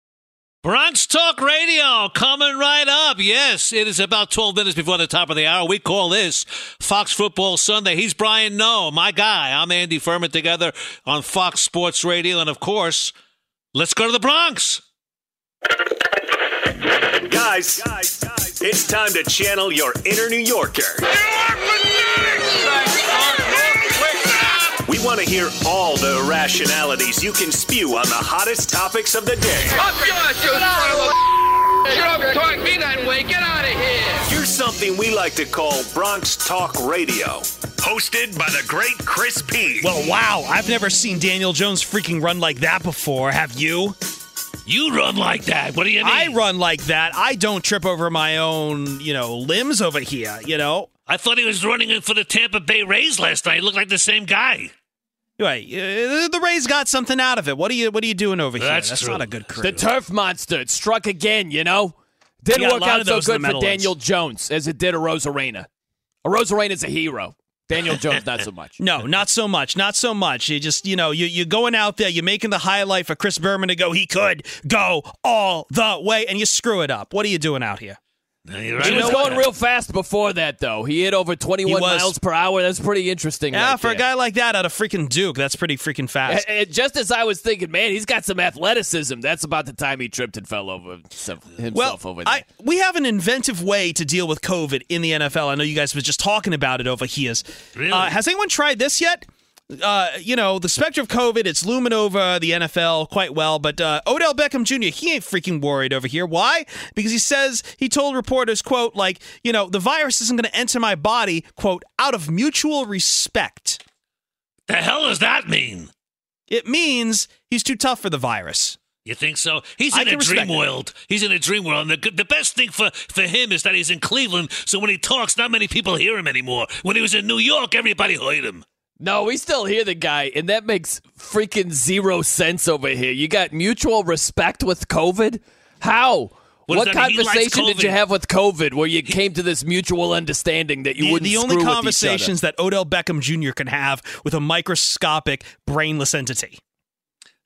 Bronx Talk Radio coming right up. Yes, it is about 12 minutes before the top of the hour. We call this Fox Football Sunday. He's Brian Noe, my guy. I'm Andy Furman, together on Fox Sports Radio. And, of course, let's go to the Bronx. Guys, it's time to channel your inner New Yorker. You are fanatics! We want to hear all the irrationalities you can spew on the hottest topics of the day. Up yours, you son of a... You don't talk me that way. Get out of here. Here's something we like to call Bronx Talk Radio, hosted by the great Chris P. Well, wow, I've never seen Daniel Jones freaking run like that before, have you? You run like that. What do you mean? I run like that. I don't trip over my own, limbs over here, I thought he was running in for the Tampa Bay Rays last night. He looked like the same guy. Right. The Rays got something out of it. What are you doing over here? That's not a good crew. The turf monster struck again, Didn't work out so good for Daniel Jones as it did Arozarena. Arozarena's a hero. Daniel Jones, not so much. No, not so much. Not so much. You just, you're going out there, you're making the highlight for Chris Berman to go, he could go all the way, and you screw it up. What are you doing out here? No, right. He was going real fast before that, though. He hit over 21 miles per hour. That's pretty interesting. Yeah, for a guy like that out of freaking Duke, that's pretty freaking fast. And just as I was thinking, man, he's got some athleticism. That's about the time he tripped and fell over himself over there. We have an inventive way to deal with COVID in the NFL. I know you guys were just talking about it over here. Really? Has anyone tried this yet? The specter of COVID, it's looming over the NFL quite well, but Odell Beckham Jr., he ain't freaking worried over here. Why? Because he says, he told reporters, quote, the virus isn't going to enter my body, quote, out of mutual respect. The hell does that mean? It means he's too tough for the virus. You think so? He's in a dream world. He's in a dream world. And the best thing for him is that he's in Cleveland, so when he talks, not many people hear him anymore. When he was in New York, everybody heard him. No, we still hear the guy, and that makes freaking 0 sense over here. You got mutual respect with COVID? How? What conversation did you have with COVID where you came to this mutual understanding that you wouldn't screw with each other? The only conversations that Odell Beckham Jr. can have with a microscopic, brainless entity.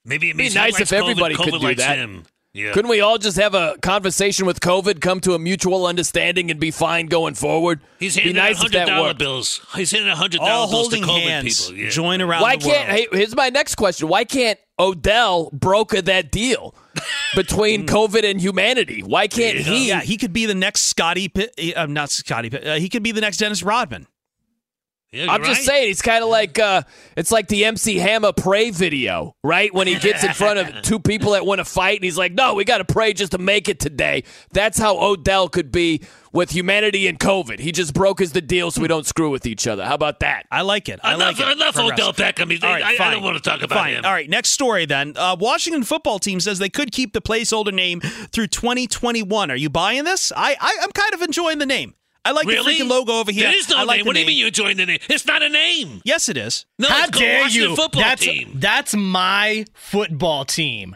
Maybe it'd be nice if everybody could do that. Yeah. Couldn't we all just have a conversation with COVID, come to a mutual understanding, and be fine going forward? He's handing out $100 bills. He's handing out $100 bills to COVID people. Yeah. Join around the world. Hey, here's my next question. Why can't Odell broker that deal between COVID and humanity? Why can't he? Yeah, he could be the next he could be the next Dennis Rodman. Yeah, I'm just saying, it's kind of like it's like the MC Hammer pray video, right? When he gets in front of two people that want to fight, and he's like, "No, we got to pray just to make it today." That's how Odell could be with humanity and COVID. He just brokers the deal so we don't screw with each other. How about that? I like it. Enough Odell Beckham. I don't want to talk about him. All right, next story then. Washington football team says they could keep the placeholder name through 2021. Are you buying this? I'm kind of enjoying the name. I like the freaking logo over here. There is no name. What do you mean you joined the name? It's not a name. Yes, it is. No, how dare you? That's my football team.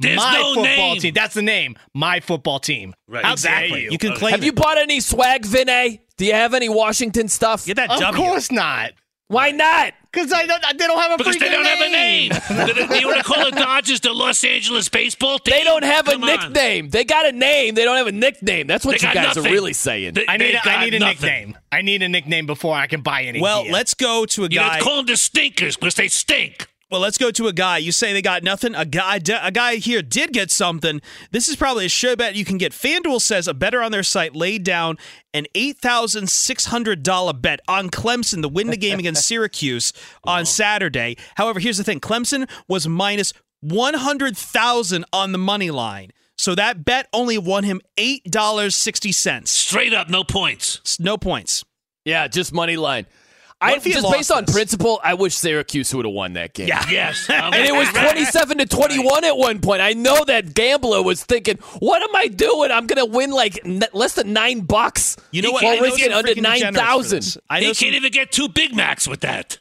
There's my no football name. Team. That's the name. My football team. Right. How exactly. You can claim. Have you bought any swag, Vinay? Do you have any Washington stuff? Get that. Of course not. Why not? Because they don't have a freaking name. Because they don't have a name. You want to call the Dodgers the Los Angeles baseball team? They don't have a nickname. They got a name. They don't have a nickname. That's what you guys are really saying. I need a nickname. I need a nickname before I can buy any. Well, let's go to a guy. You call them the Stinkers because they stink. Well, let's go to a guy. You say they got nothing. A guy here did get something. This is probably a sure bet you can get. FanDuel says a bettor on their site laid down an $8,600 bet on Clemson to win the game against Syracuse on Saturday. However, here's the thing. Clemson was minus 100,000 on the money line. So that bet only won him $8.60. Straight up, no points. No points. Yeah, just money line. Just based on principle, I wish Syracuse would have won that game. Yeah. Yes. And it was 27-21 at one point. I know that gambler was thinking, what am I doing? I'm going to win like less than $9. You know what? Or risking under 9,000. He can't even get 2 Big Macs with that.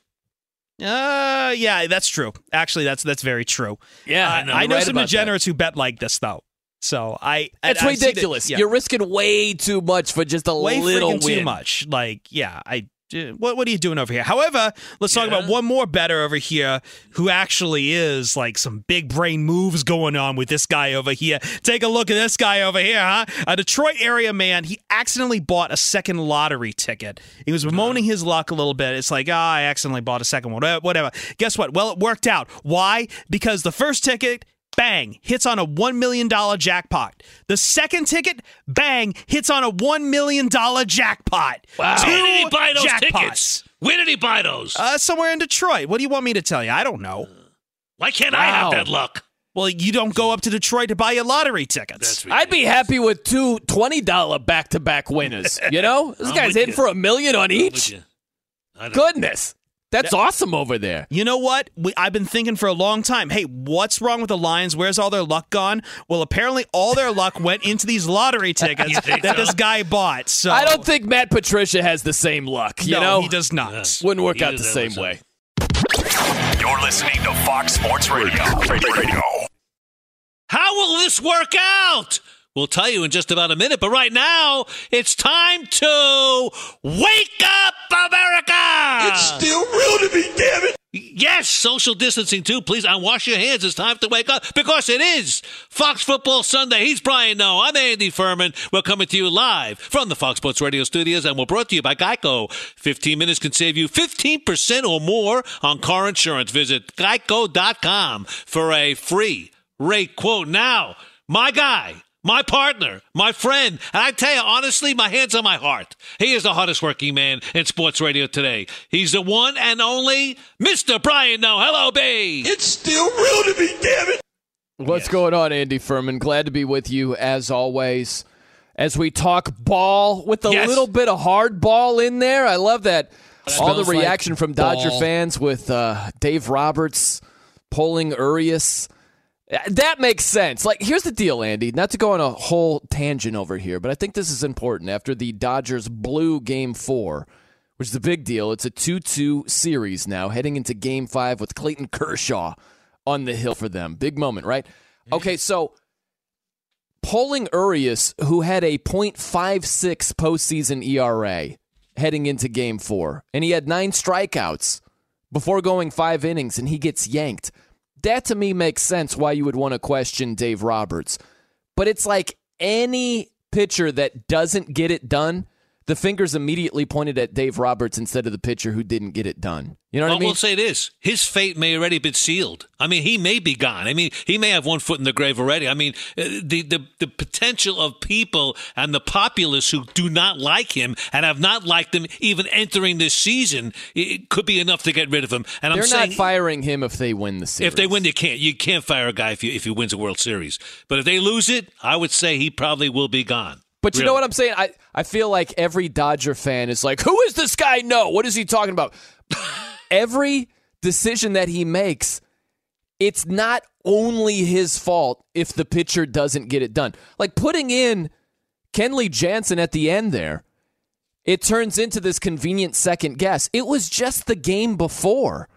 Yeah, that's true. Actually, that's very true. Yeah, I know right some degenerates who bet like this, though. So that's ridiculous. You're risking way too much for just a little win. Too much. What are you doing over here? However, let's talk about one more bettor over here who actually is like some big brain moves going on with this guy over here. Take a look at this guy over here, huh? A Detroit area man, he accidentally bought a second lottery ticket. He was bemoaning his luck a little bit. It's like, I accidentally bought a second one, whatever. Guess what? Well, it worked out. Why? Because the first ticket, bang, hits on a $1 million jackpot. The second ticket, bang, hits on a $1 million jackpot. Wow. Where did he buy those tickets? Where did he buy those? Somewhere in Detroit. What do you want me to tell you? I don't know. Why can't I have that luck? Well, you don't go up to Detroit to buy your lottery tickets. I'd be happy with two $20 back-to-back winners. You know? This guy's hitting for $1 million on each. Goodness. That's awesome over there. You know what? I've been thinking for a long time, hey, what's wrong with the Lions? Where's all their luck gone? Well, apparently all their luck went into these lottery tickets that this guy bought. So I don't think Matt Patricia has the same luck. No, he does not. Yeah. Wouldn't work out the same way. You're listening to Fox Sports Radio. How will this work out? We'll tell you in just about a minute, but right now, it's time to wake up, America! It's still real to me, damn it! Yes, social distancing too, please, and wash your hands. It's time to wake up, because it is Fox Football Sunday. He's Brian Noe. I'm Andy Furman. We're coming to you live from the Fox Sports Radio studios, and we're brought to you by Geico. 15 minutes can save you 15% or more on car insurance. Visit geico.com for a free rate quote. Now, my guy, my partner, my friend, and I tell you, honestly, my hand's on my heart. He is the hardest working man in sports radio today. He's the one and only Mr. Brian Noe. Hello, B. It's still real to me, damn it. What's going on, Andy Furman? Glad to be with you, as always, as we talk ball with a little bit of hard ball in there. I love that. All the reaction from Dodger fans with Dave Roberts polling Urias. That makes sense. Like, here's the deal, Andy. Not to go on a whole tangent over here, but I think this is important. After the Dodgers blew Game 4, which is a big deal, it's a 2-2 series now, heading into Game 5 with Clayton Kershaw on the hill for them. Big moment, right? Okay, so polling Urias, who had a .56 postseason ERA heading into Game 4, and he had 9 strikeouts before going 5 innings, and he gets yanked. That, to me, makes sense why you would want to question Dave Roberts. But it's like any pitcher that doesn't get it done, the finger's immediately pointed at Dave Roberts instead of the pitcher who didn't get it done. You know what I mean? I will say this. His fate may already be sealed. I mean, he may be gone. I mean, he may have one foot in the grave already. I mean, the potential of people and the populace who do not like him and have not liked him even entering this season, it could be enough to get rid of him. And I'm saying, not firing him if they win the series. If they win, you can't. You can't fire a guy if he wins a World Series. But if they lose it, I would say he probably will be gone. But you know what I'm saying? I feel like every Dodger fan is like, who is this guy? No, what is he talking about? Every decision that he makes, it's not only his fault if the pitcher doesn't get it done. Like putting in Kenley Jansen at the end there, it turns into this convenient second guess. It was just the game before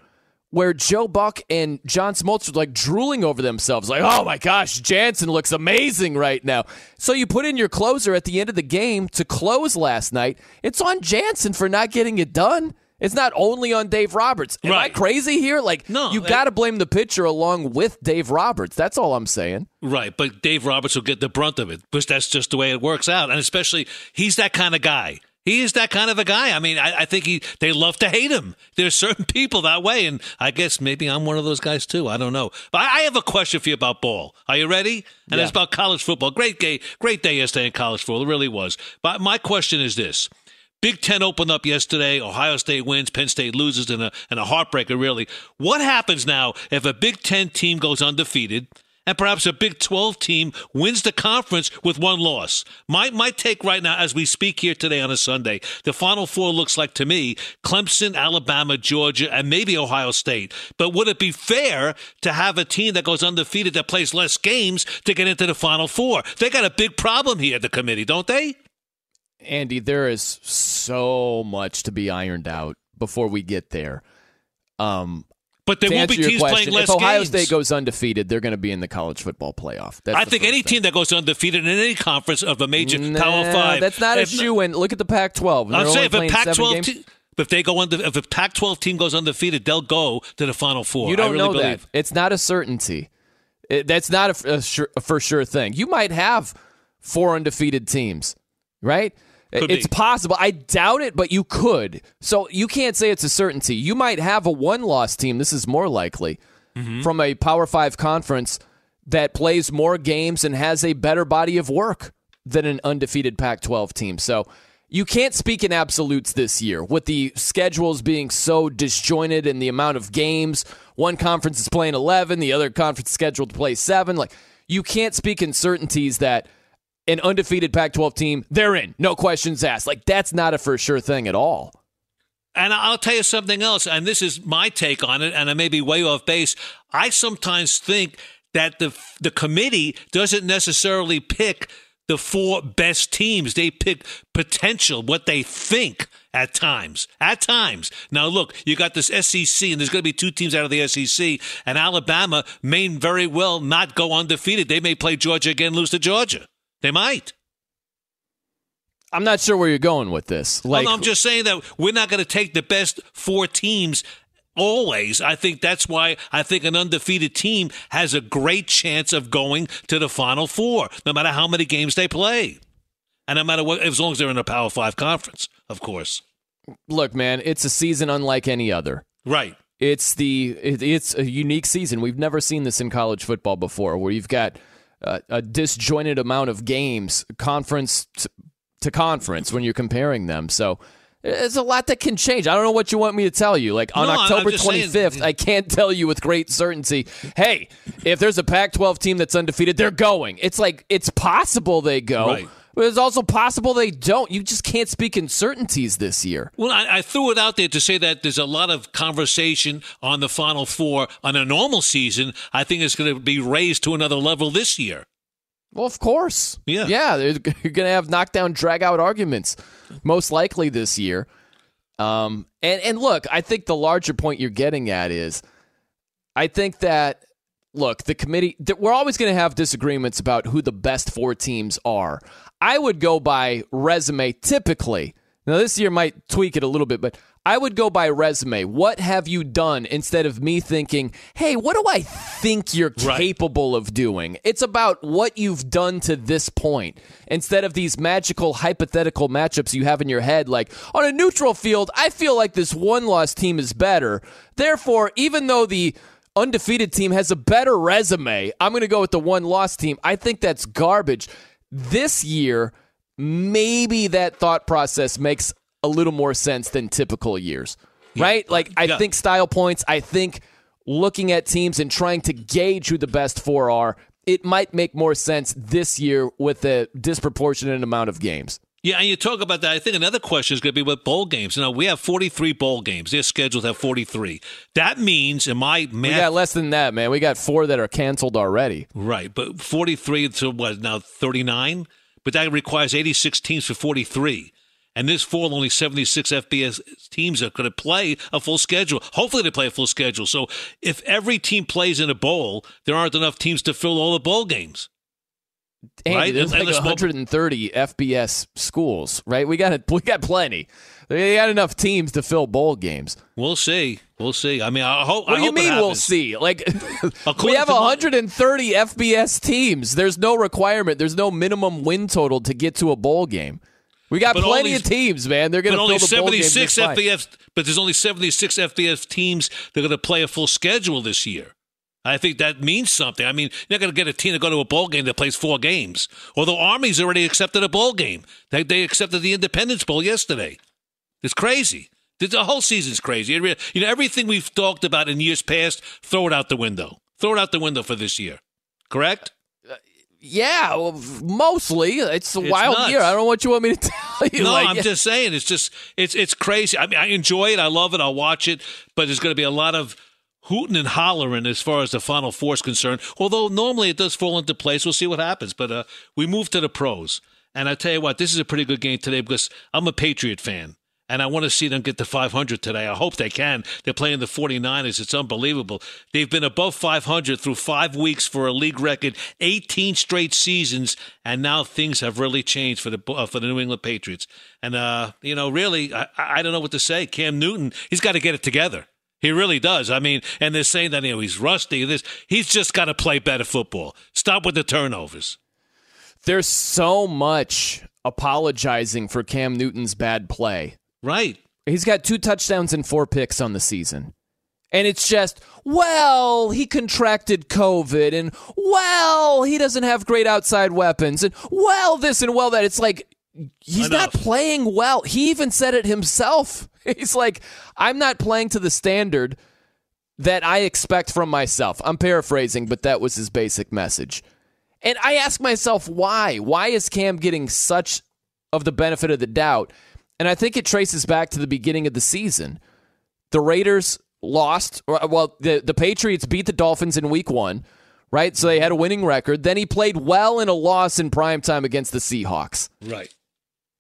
where Joe Buck and John Smoltz were like drooling over themselves. Like, oh my gosh, Jansen looks amazing right now. So you put in your closer at the end of the game to close last night. It's on Jansen for not getting it done. It's not only on Dave Roberts. Am I crazy here? Like, no, you got to blame the pitcher along with Dave Roberts. That's all I'm saying. Right, but Dave Roberts will get the brunt of it because that's just the way it works out. And especially, he's that kind of guy. He is that kind of a guy. I mean, I think they love to hate him. There's certain people that way, and I guess maybe I'm one of those guys too. I don't know. But I have a question for you about ball. Are you ready? And it's about college football. Great day yesterday in college football. It really was. But my question is this. Big Ten opened up yesterday. Ohio State wins. Penn State loses in a heartbreaker, really. What happens now if a Big Ten team goes undefeated and perhaps a Big 12 team wins the conference with one loss? My take right now as we speak here today on a Sunday, the Final Four looks like to me Clemson, Alabama, Georgia, and maybe Ohio State. But would it be fair to have a team that goes undefeated that plays less games to get into the Final Four? They got a big problem here, the committee, don't they? Andy, there is so much to be ironed out before we get there. But there will be teams playing less games. If Ohio State goes undefeated, they're going to be in the college football playoff. I think any team that goes undefeated in any conference of a major Power 5. That's not a shoo-in. Look at the Pac-12. I'm saying if a Pac-12 team goes undefeated, they'll go to the Final Four. You don't know that. It's not a certainty. That's not a for sure thing. You might have 4 undefeated teams, right? It's possible. I doubt it, but you could. So you can't say it's a certainty. You might have a one-loss team. This is more likely from a Power 5 conference that plays more games and has a better body of work than an undefeated Pac-12 team. So you can't speak in absolutes this year with the schedules being so disjointed and the amount of games. One conference is playing 11. The other conference is scheduled to play 7. Like, you can't speak in certainties that an undefeated Pac-12 team, they're in. No questions asked. Like, that's not a for sure thing at all. And I'll tell you something else, and this is my take on it, and I may be way off base. I sometimes think that the committee doesn't necessarily pick the 4 best teams. They pick potential, what they think at times. At times. Now, look, you got this SEC, and there's going to be 2 teams out of the SEC, and Alabama may very well not go undefeated. They may play Georgia again, lose to Georgia. They might. I'm not sure where you're going with this. Like, well, no, I'm just saying that we're not going to take the best 4 teams always. I think that's why I think an undefeated team has a great chance of going to the Final Four, no matter how many games they play. And no matter what, as long as they're in a Power 5 conference, of course. Look, man, it's a season unlike any other. Right. It's a unique season. We've never seen this in college football before, where you've got a disjointed amount of games, conference to conference, when you're comparing them. So there's a lot that can change. I don't know what you want me to tell you. Like, on October 25th, I can't tell you with great certainty, hey, if there's a Pac-12 team that's undefeated, they're going. It's like, it's possible they go. Right. But it's also possible they don't. You just can't speak in certainties this year. Well, I threw it out there to say that there's a lot of conversation on the Final Four on a normal season. I think it's going to be raised to another level this year. Well, of course. Yeah. Yeah, you're going to have knockdown, drag-out arguments, most likely this year. And look, I think the larger point you're getting at is, I think that, look, the committee, we're always going to have disagreements about who the best four teams are. I would go by resume typically. Now, this year might tweak it a little bit, but I would go by resume. What have you done instead of me thinking, hey, what do I think you're capable of doing? It's about what you've done to this point instead of these magical hypothetical matchups you have in your head. Like, on a neutral field, I feel like this one-loss team is better. Therefore, even though the undefeated team has a better resume, I'm going to go with the one-loss team. I think that's garbage. This year, maybe that thought process makes a little more sense than typical years, right? Yeah. Like, I think style points, I think looking at teams and trying to gauge who the best four are, it might make more sense this year with a disproportionate amount of games. Yeah, and you talk about that. I think another question is going to be with bowl games. Now, we have 43 bowl games. They're scheduled to have 43. That means, in my math... We got less than that, man. We got four that are canceled already. Right, but 43 to what, now 39? But that requires 86 teams for 43. And this fall, only 76 FBS teams are going to play a full schedule. Hopefully they play a full schedule. So if every team plays in a bowl, there aren't enough teams to fill all the bowl games. Andy, right? There's like 130 FBS schools, right? We got plenty. They got enough teams to fill bowl games. We'll see. We'll see. I mean, I hope. What do you mean we'll see? Like, we have 130 FBS teams. There's no requirement. There's no minimum win total to get to a bowl game. We got plenty of teams, man. They're going to fill the bowl game. But there's only 76 FBS teams that are going to play a full schedule this year. I think that means something. I mean, you're not going to get a team to go to a bowl game that plays four games. Although Army's already accepted a bowl game. They accepted the Independence Bowl yesterday. It's crazy. The whole season's crazy. You know, everything we've talked about in years past, throw it out the window. Throw it out the window for this year. Correct? Yeah, well, mostly. It's a wild year. I don't know what you want me to tell you. No, I'm just saying. It's crazy. I mean, I enjoy it. I love it. I'll watch it. But there's going to be a lot of hooting and hollering as far as the Final Four is concerned, although normally it does fall into place. We'll see what happens. But we move to the pros. And I tell you what, this is a pretty good game today because I'm a Patriot fan, and I want to see them get to 500 today. I hope they can. They're playing the 49ers. It's unbelievable. They've been above 500 through 5 weeks for a league record, 18 straight seasons, and now things have really changed for the New England Patriots. And, you know, really, I don't know what to say. Cam Newton, he's got to get it together. He really does. I mean, and they're saying that, you know, he's rusty. He's just got to play better football. Stop with the turnovers. There's so much apologizing for Cam Newton's bad play. Right. He's got 2 touchdowns and 4 picks on the season. And it's just, well, he contracted COVID, and, well, he doesn't have great outside weapons, and, well, this and, well, that. It's like, he's not playing well. He even said it himself. He's like, I'm not playing to the standard that I expect from myself. I'm paraphrasing, but that was his basic message. And I ask myself, why? Why is Cam getting such of the benefit of the doubt? And I think it traces back to the beginning of the season. The Raiders lost. Well, the Patriots beat the Dolphins in week 1, right? So they had a winning record. Then he played well in a loss in primetime against the Seahawks. Right.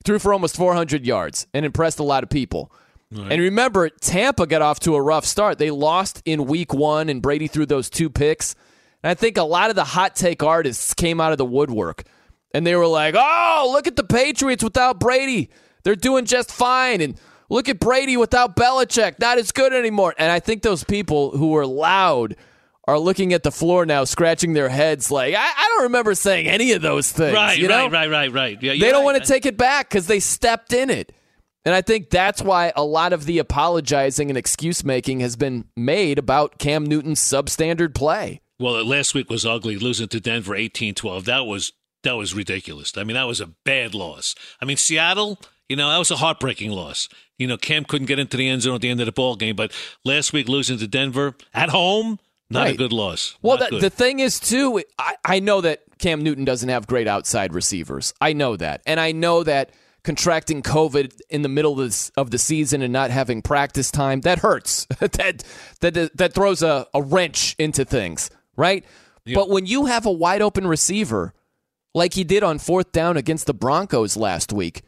Threw for almost 400 yards and impressed a lot of people. Right. And remember, Tampa got off to a rough start. They lost in week 1, and Brady threw those 2 picks. And I think a lot of the hot take artists came out of the woodwork. And they were like, oh, look at the Patriots without Brady. They're doing just fine. And look at Brady without Belichick. Not as good anymore. And I think those people who were loud are looking at the floor now, scratching their heads like, I don't remember saying any of those things. Right. Yeah, they don't want to take it back because they stepped in it. And I think that's why a lot of the apologizing and excuse-making has been made about Cam Newton's substandard play. Well, last week was ugly, losing to Denver 18-12. That was ridiculous. I mean, that was a bad loss. I mean, Seattle, you know, that was a heartbreaking loss. You know, Cam couldn't get into the end zone at the end of the ball game, but last week losing to Denver at home, not a good loss. Well, the thing is, too, I know that Cam Newton doesn't have great outside receivers. I know that. And I know that contracting COVID in the middle of the season and not having practice time, that hurts. that throws a wrench into things, right? Yeah. But when you have a wide open receiver like he did on fourth down against the Broncos last week,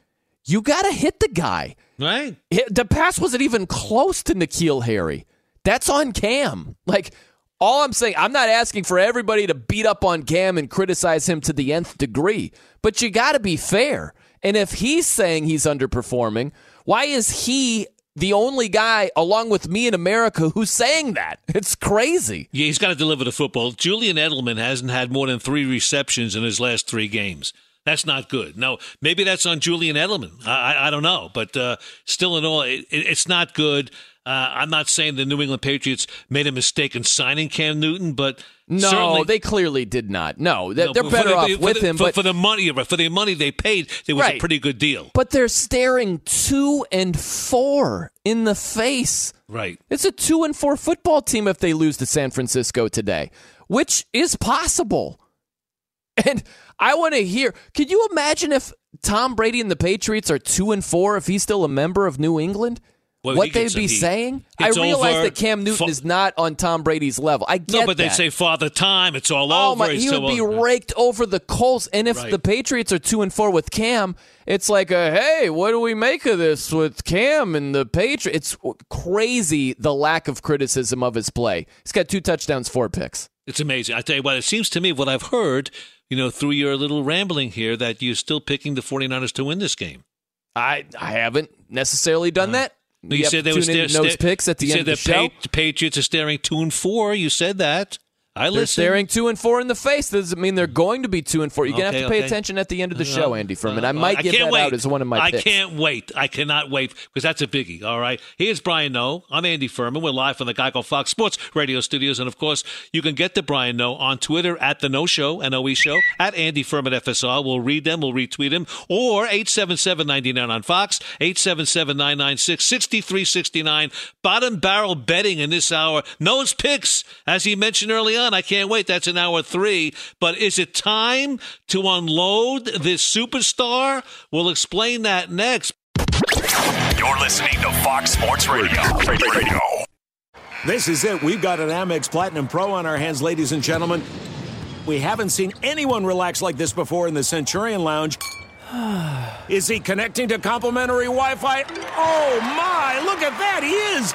you got to hit the guy. Right. The pass wasn't even close to N'Keal Harry. That's on Cam. Like, all I'm saying, I'm not asking for everybody to beat up on Cam and criticize him to the nth degree, but you got to be fair. And if he's saying he's underperforming, why is he the only guy, along with me in America, who's saying that? It's crazy. Yeah, he's got to deliver the football. Julian Edelman hasn't had more than 3 receptions in his last 3 games. That's not good. No, maybe that's on Julian Edelman. I don't know. But still in all, it's not good. I'm not saying the New England Patriots made a mistake in signing Cam Newton, but no, they clearly did not. No, they're better off with him. But for the money they paid, it was a pretty good deal. But they're staring 2-4 in the face. Right, it's a 2-4 football team if they lose to San Francisco today, which is possible. And I want to hear. Could you imagine if Tom Brady and the Patriots are 2-4 if he's still a member of New England? What they'd be saying? I realize that Cam Newton is not on Tom Brady's level. I get that. No, but they'd say Father Time. It's all over. He would be raked over the coals. And if the Patriots are 2-4 with Cam, it's like, hey, what do we make of this with Cam and the Patriots? It's crazy, the lack of criticism of his play. He's got 2 touchdowns, 4 picks. It's amazing. I tell you what, it seems to me, what I've heard, through your little rambling here, that you're still picking the 49ers to win this game. I haven't necessarily done that. You said they were those picks at the end of the show. You said the Patriots are staring 2-4. You said that. They're staring 2-4 in the face. Doesn't mean they're going to be 2-4. You're going to have to pay attention at the end of the show, Andy Furman. I might get that out as one of my picks. I can't wait. I cannot wait because that's a biggie, all right? Here's Brian Noe. I'm Andy Furman. We're live from the Geico Fox Sports Radio Studios. And, of course, you can get to Brian Noe on Twitter at The No Show, N-O-E Show, at Andy Furman FSR. We'll read them. We'll retweet him. Or 877-99 on Fox, 877-996-6369. Bottom barrel betting in this hour. Noe's picks, as he mentioned early on. I can't wait. That's in hour 3. But is it time to unload this superstar? We'll explain that next. You're listening to Fox Sports Radio. This is it. We've got an Amex Platinum Pro on our hands, ladies and gentlemen. We haven't seen anyone relax like this before in the Centurion Lounge. Is he connecting to complimentary Wi-Fi? Oh, my. Look at that. He is.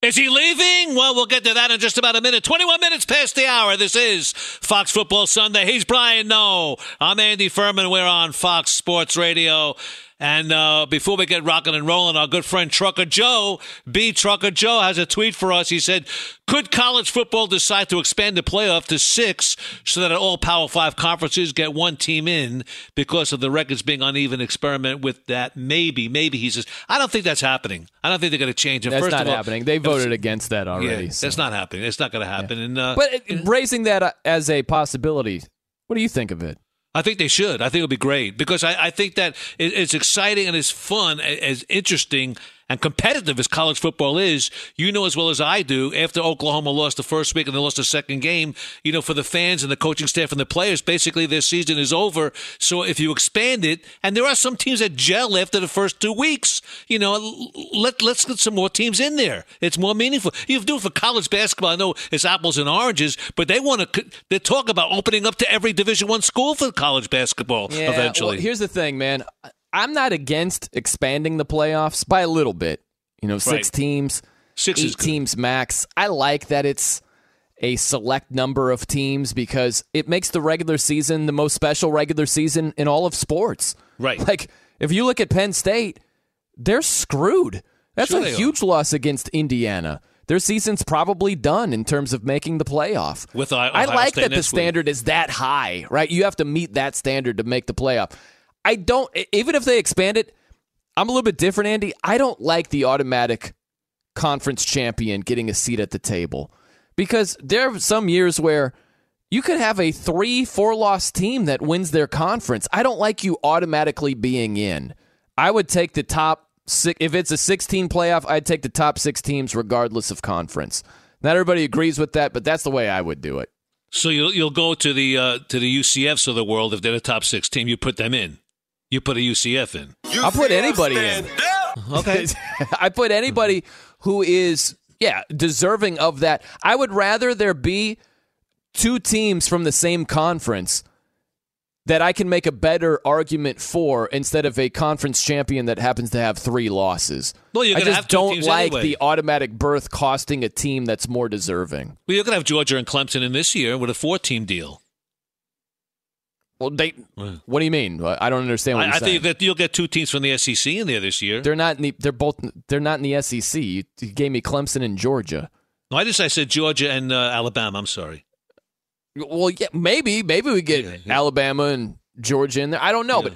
Is he leaving? Well, we'll get to that in just about a minute. 21 minutes past the hour. This is Fox Football Sunday. He's Brian Noe. I'm Andy Furman. We're on Fox Sports Radio. And before we get rocking and rolling, our good friend Trucker Joe, B. Trucker Joe, has a tweet for us. He said, could college football decide to expand the playoff to 6 so that all Power 5 conferences get one team in because of the records being uneven? Experiment with that. Maybe. He says, I don't think that's happening. I don't think they're going to change it. That's not happening. They voted against that already. Yeah, so. That's not happening. It's not going to happen. Yeah. And, but raising that as a possibility, what do you think of it? I think they should. I think it would be great because I think that it's exciting and it's fun, as interesting and competitive as college football is. You know as well as I do, after Oklahoma lost the first week and they lost the second game, you know, for the fans and the coaching staff and the players, basically their season is over. So if you expand it, and there are some teams that gel after the first 2 weeks, you know, let's get some more teams in there. It's more meaningful. You do it for college basketball. I know it's apples and oranges, but they talk about opening up to every Division I school for college basketball eventually. Well, here's the thing, man. I'm not against expanding the playoffs by a little bit. You know, 6 teams, 8 teams max. I like that it's a select number of teams because it makes the regular season the most special regular season in all of sports. Right. Like, if you look at Penn State, they're screwed. That's a huge loss against Indiana. Their season's probably done in terms of making the playoff. With I like that the standard is that high, right? You have to meet that standard to make the playoff. I don't, even if they expand it, I'm a little bit different, Andy. I don't like the automatic conference champion getting a seat at the table because there are some years where you could have a 3-4-loss team that wins their conference. I don't like you automatically being in. I would take the top 6. If it's a 16 playoff, I'd take the top 6 teams regardless of conference. Not everybody agrees with that, but that's the way I would do it. So you'll go to the UCFs of the world. If they're the top 6 team, you put them in. You put a UCF in. I'll put anybody in. Okay. I put anybody who is, deserving of that. I would rather there be 2 teams from the same conference that I can make a better argument for instead of a conference champion that happens to have 3 losses. Well, I just don't like the automatic berth costing a team that's more deserving. Well, you're going to have Georgia and Clemson in this year with a 4-team deal. Well, what do you mean? I don't understand what you're saying. I think that you'll get 2 teams from the SEC in there this year. They're not in the SEC. You gave me Clemson and Georgia. No, I said Georgia and Alabama. I'm sorry. Well, yeah, maybe we get Alabama and Georgia in there. I don't know, but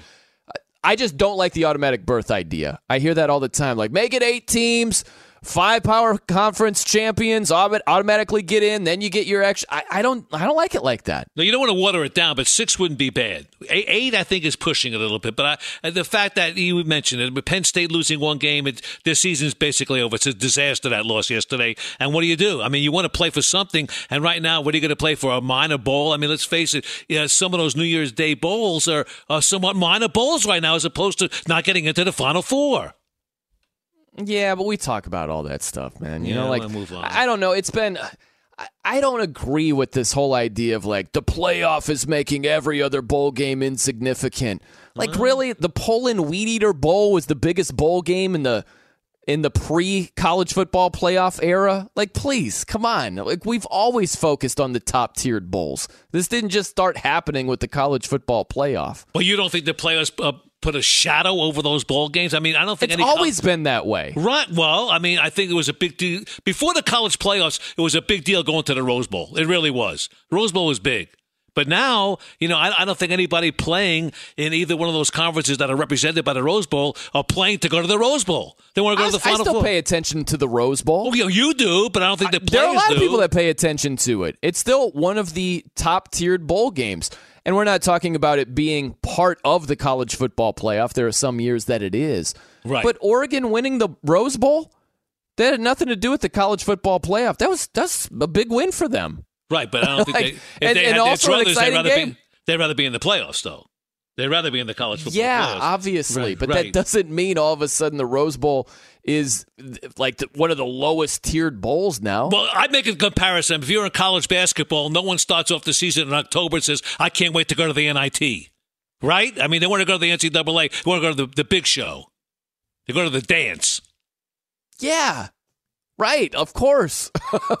I just don't like the automatic berth idea. I hear that all the time. Like, make it 8 teams, 5 power conference champions automatically get in. Then you get your extra. I don't like it like that. No, you don't want to water it down, but 6 wouldn't be bad. 8, I think, is pushing it a little bit. But the fact that you mentioned it, with Penn State losing 1 game, their season's basically over. It's a disaster, that loss yesterday. And what do you do? I mean, you want to play for something. And right now, what are you going to play for? A minor bowl? I mean, let's face it. You know, some of those New Year's Day bowls are somewhat minor bowls right now, as opposed to not getting into the Final Four. Yeah, but we talk about all that stuff, man. You know, like, I don't know. It's been, I don't agree with this whole idea of like the playoff is making every other bowl game insignificant. Like, really, the Poland Wheat Eater Bowl was the biggest bowl game in the pre-college football playoff era. Like, please, come on. Like, we've always focused on the top-tiered bowls. This didn't just start happening with the college football playoff. Well, you don't think the playoffs put a shadow over those bowl games? I mean, I don't think it's always been that way. Right. Well, I mean, I think it was a big deal. Before the college playoffs, it was a big deal going to the Rose Bowl. It really was. Rose Bowl was big. But now, you know, I don't think anybody playing in either one of those conferences that are represented by the Rose Bowl are playing to go to the Rose Bowl. They want to go to the Final Four. I still pay attention to the Rose Bowl. Well, you do, but I don't think the players do. There are a lot of people that pay attention to it. It's still one of the top-tiered bowl games. And we're not talking about it being part of the college football playoff. There are some years that it is. Right. But Oregon winning the Rose Bowl, That had nothing to do with the college football playoff. That's a big win for them. Right, but I don't think they'd rather be in the playoffs, though. They'd rather be in the college football playoffs. Yeah, obviously. Right, but that doesn't mean all of a sudden the Rose Bowl is like one of the lowest tiered bowls now. Well, I'd make a comparison. If you're in college basketball, no one starts off the season in October and says, I can't wait to go to the NIT. Right? I mean, they want to go to the NCAA. They want to go to the big show. They go to the dance. Yeah. Right, of course.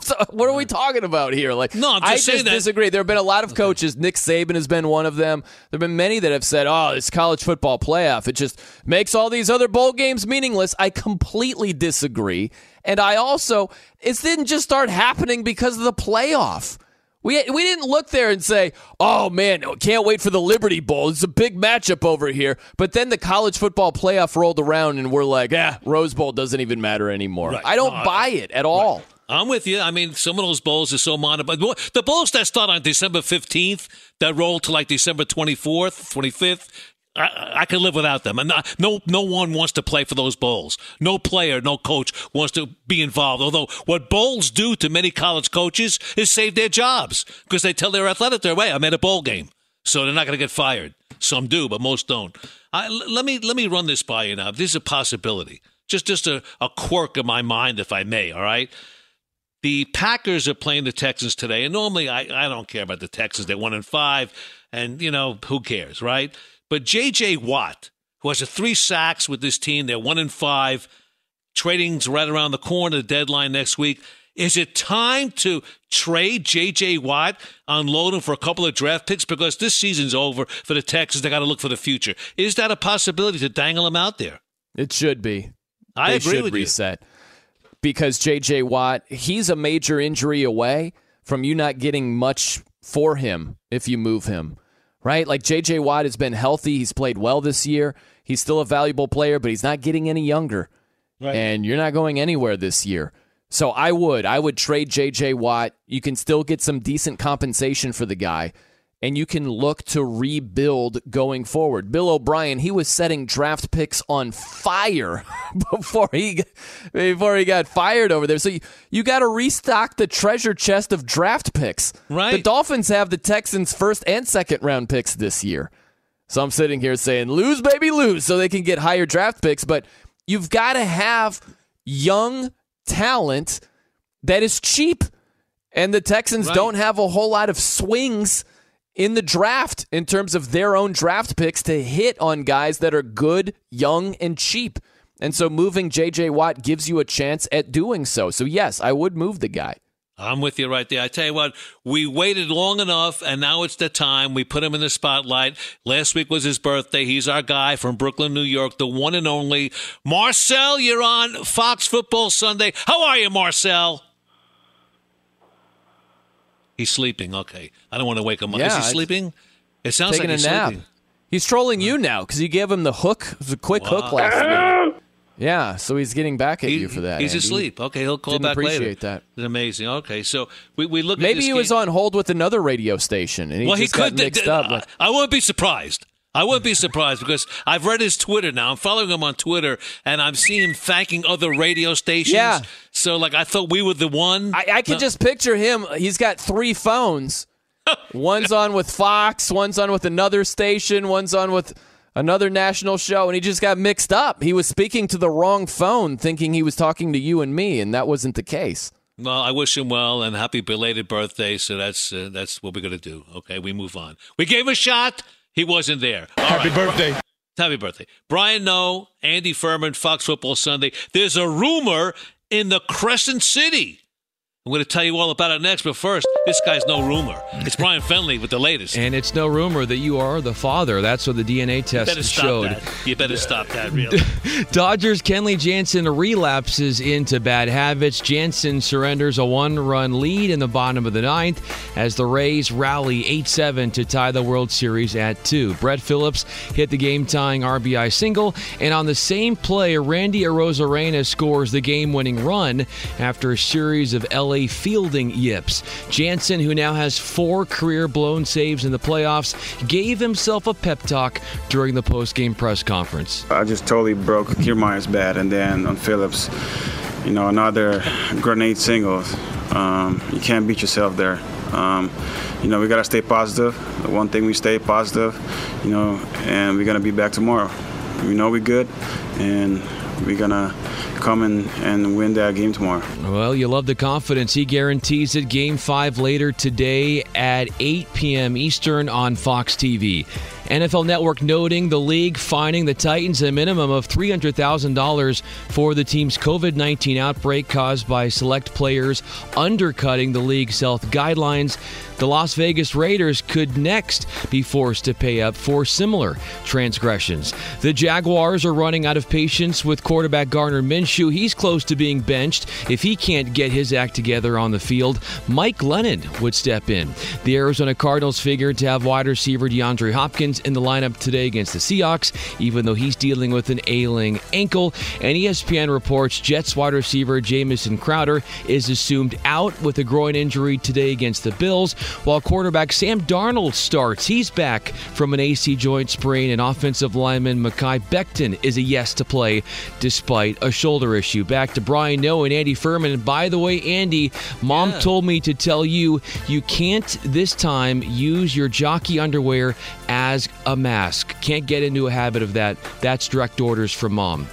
So what are we talking about here? Like, no, I just disagree. There have been a lot of coaches. Nick Saban has been one of them. There have been many that have said, oh, it's college football playoff. It just makes all these other bowl games meaningless. I completely disagree. And I also, it didn't just start happening because of the playoff. We didn't look there and say, oh, man, can't wait for the Liberty Bowl. It's a big matchup over here. But then the college football playoff rolled around, and we're like, Rose Bowl doesn't even matter anymore. Right. I don't buy it at all. Right. I'm with you. I mean, some of those bowls are so modified. The bowls that start on December 15th that roll to like December 24th, 25th, I can live without them. No one wants to play for those bowls. No player, no coach wants to be involved. Although what bowls do to many college coaches is save their jobs because they tell their athletic director, hey, I'm at a bowl game, so they're not going to get fired. Some do, but most don't. Let me run this by you now. This is a possibility. Just a quirk of my mind, if I may, all right? The Packers are playing the Texans today, and normally I don't care about the Texans. They're 1-5, and, you know, who cares, right? But J.J. Watt, who has 3 sacks with this team, they're 1-5, trading's right around the corner, the deadline next week. Is it time to trade J.J. Watt, unload him for a couple of draft picks? Because this season's over for the Texans. They got to look for the future. Is that a possibility to dangle him out there? It should be. I agree with you. They should reset. Because J.J. Watt, he's a major injury away from you not getting much for him if you move him. Right? Like, J.J. Watt has been healthy. He's played well this year. He's still a valuable player, but he's not getting any younger. Right. And you're not going anywhere this year. So I would trade J.J. Watt. You can still get some decent compensation for the guy, and you can look to rebuild going forward. Bill O'Brien, he was setting draft picks on fire before he got fired over there. So you got to restock the treasure chest of draft picks. Right. The Dolphins have the Texans' first and second round picks this year. So I'm sitting here saying, lose, baby, lose, so they can get higher draft picks. But you've got to have young talent that is cheap. And the Texans don't have a whole lot of swings in the draft in terms of their own draft picks to hit on guys that are good, young, and cheap. And so moving J.J. Watt gives you a chance at doing so. So, yes, I would move the guy. I'm with you right there. I tell you what, we waited long enough, and now it's the time. We put him in the spotlight. Last week was his birthday. He's our guy from Brooklyn, New York, the one and only. Marcel, you're on Fox Football Sunday. How are you, Marcel? He's sleeping. Okay. I don't want to wake him up. Yeah, is he sleeping? It sounds like he's sleeping. He's trolling you now because you gave him the hook. It was a quick hook last week. Yeah, so he's getting back at you for that. He's asleep. Okay, he'll call back later. I appreciate that. It's amazing. Okay, so we look at this. Maybe he was on hold with another radio station, and he just got mixed up. I wouldn't be surprised. I wouldn't be surprised because I've read his Twitter now. I'm following him on Twitter, and I've seen him thanking other radio stations. Yeah. So, like, I thought we were the one. I can just picture him. He's got 3 phones. One's on with Fox. One's on with another station. One's on with another national show, and he just got mixed up. He was speaking to the wrong phone, thinking he was talking to you and me, and that wasn't the case. Well, I wish him well, and happy belated birthday. So that's what we're going to do. Okay, we move on. We gave him a shot. He wasn't there. Happy birthday. Happy birthday. Brian Noe, Andy Furman, Fox Football Sunday. There's a rumor in the Crescent City. I'm going to tell you all about it next, but first, this guy's no rumor. It's Brian Fenley with the latest. And it's no rumor that you are the father. That's what the DNA test showed. You better stop that, really. Dodgers' Kenley Jansen relapses into bad habits. Jansen surrenders a 1-run lead in the bottom of the 9th as the Rays rally 8-7 to tie the World Series at 2. Brett Phillips hit the game-tying RBI single, and on the same play, Randy Arozarena scores the game-winning run after a series of LA fielding yips. Jansen, who now has 4 career blown saves in the playoffs, gave himself a pep talk during the post-game press conference. I just totally broke Kiermaier's bat, and then on Phillips, you know, another grenade singles. You can't beat yourself there. You know, we got to stay positive. One thing, we stay positive, you know, and we're going to be back tomorrow. We know we're good, and we're going to come and win that game tomorrow. Well, you love the confidence. He guarantees it. Game 5 later today at 8 p.m. Eastern on Fox TV. NFL Network noting the league fining the Titans a minimum of $300,000 for the team's COVID-19 outbreak caused by select players undercutting the league's health guidelines. The Las Vegas Raiders could next be forced to pay up for similar transgressions. The Jaguars are running out of patience with quarterback Gardner Minshew. He's close to being benched if he can't get his act together on the field. Mike Glennon would step in. The Arizona Cardinals figured to have wide receiver DeAndre Hopkins in the lineup today against the Seahawks, even though he's dealing with an ailing ankle. And ESPN reports Jets wide receiver Jamison Crowder is assumed out with a groin injury today against the Bills, while quarterback Sam Darnold starts. He's back from an AC joint sprain, and offensive lineman Mekhi Becton is a yes to play despite a shoulder issue. Back to Brian Noe and Andy Furman. And by the way, Andy, Mom told me to tell you, you can't this time use your jockey underwear as a mask. Can't get into a habit of that. That's direct orders from Mom.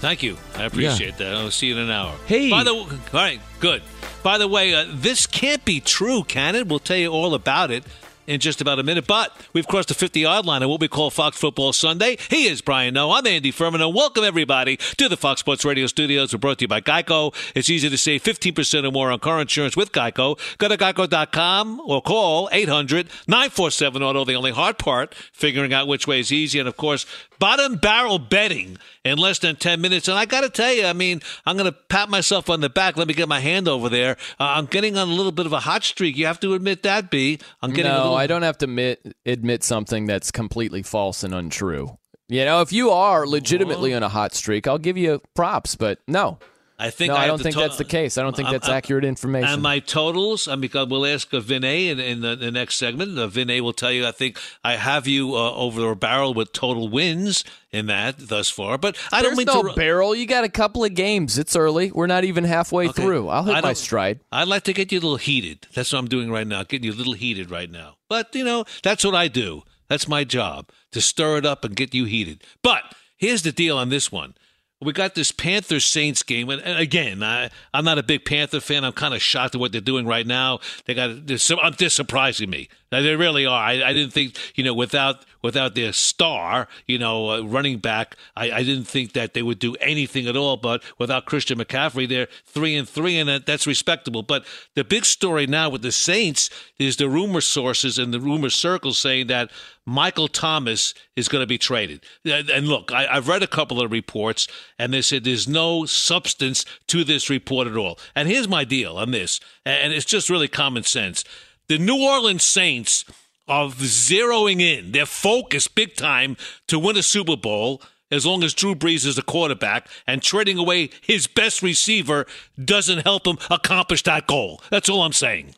Thank you. I appreciate that. I'll see you in an hour. Hey. All right, good. By the way, this can't be true, can it? We'll tell you all about it in just about a minute. But we've crossed the 50-yard line on what we call Fox Football Sunday. He is Brian Noe. I'm Andy Furman. And welcome, everybody, to the Fox Sports Radio studios. We're brought to you by Geico. It's easy to save 15% or more on car insurance with Geico. Go to geico.com or call 800-947-AUTO. The only hard part, figuring out which way is easy. And, of course, bottom barrel betting in less than 10 minutes. And I got to tell you, I mean, I'm going to pat myself on the back. Let me get my hand over there. I'm getting on a little bit of a hot streak. You have to admit that, B. I'm getting a little... I don't have to admit something that's completely false and untrue. You know, if you are legitimately on a hot streak, I'll give you props, but no. I don't think that's the case. I don't think that's accurate information. And my totals, because we'll ask Vinay in the next segment. Vinay will tell you, I think I have you over a barrel with total wins in that thus far. But I don't mean no barrel. You got a couple of games. It's early. We're not even halfway through. I'll hit my stride. I'd like to get you a little heated. That's what I'm doing right now. Getting you a little heated right now. But, you know, that's what I do. That's my job, to stir it up and get you heated. But here's the deal on this one. We got this Panthers-Saints game, and again, I'm not a big Panther fan. I'm kind of shocked at what they're doing right now. They're surprising me. They really are. I didn't think, you know, without their star, you know, running back, I didn't think that they would do anything at all. But without Christian McCaffrey, they're 3-3, and that's respectable. But the big story now with the Saints is the rumor sources and the rumor circles saying that Michael Thomas is going to be traded. And look, I've read a couple of reports, and they said there's no substance to this report at all. And here's my deal on this, and it's just really common sense. The New Orleans Saints are zeroing in. They're focused big time to win a Super Bowl as long as Drew Brees is the quarterback, and trading away his best receiver doesn't help him accomplish that goal. That's all I'm saying.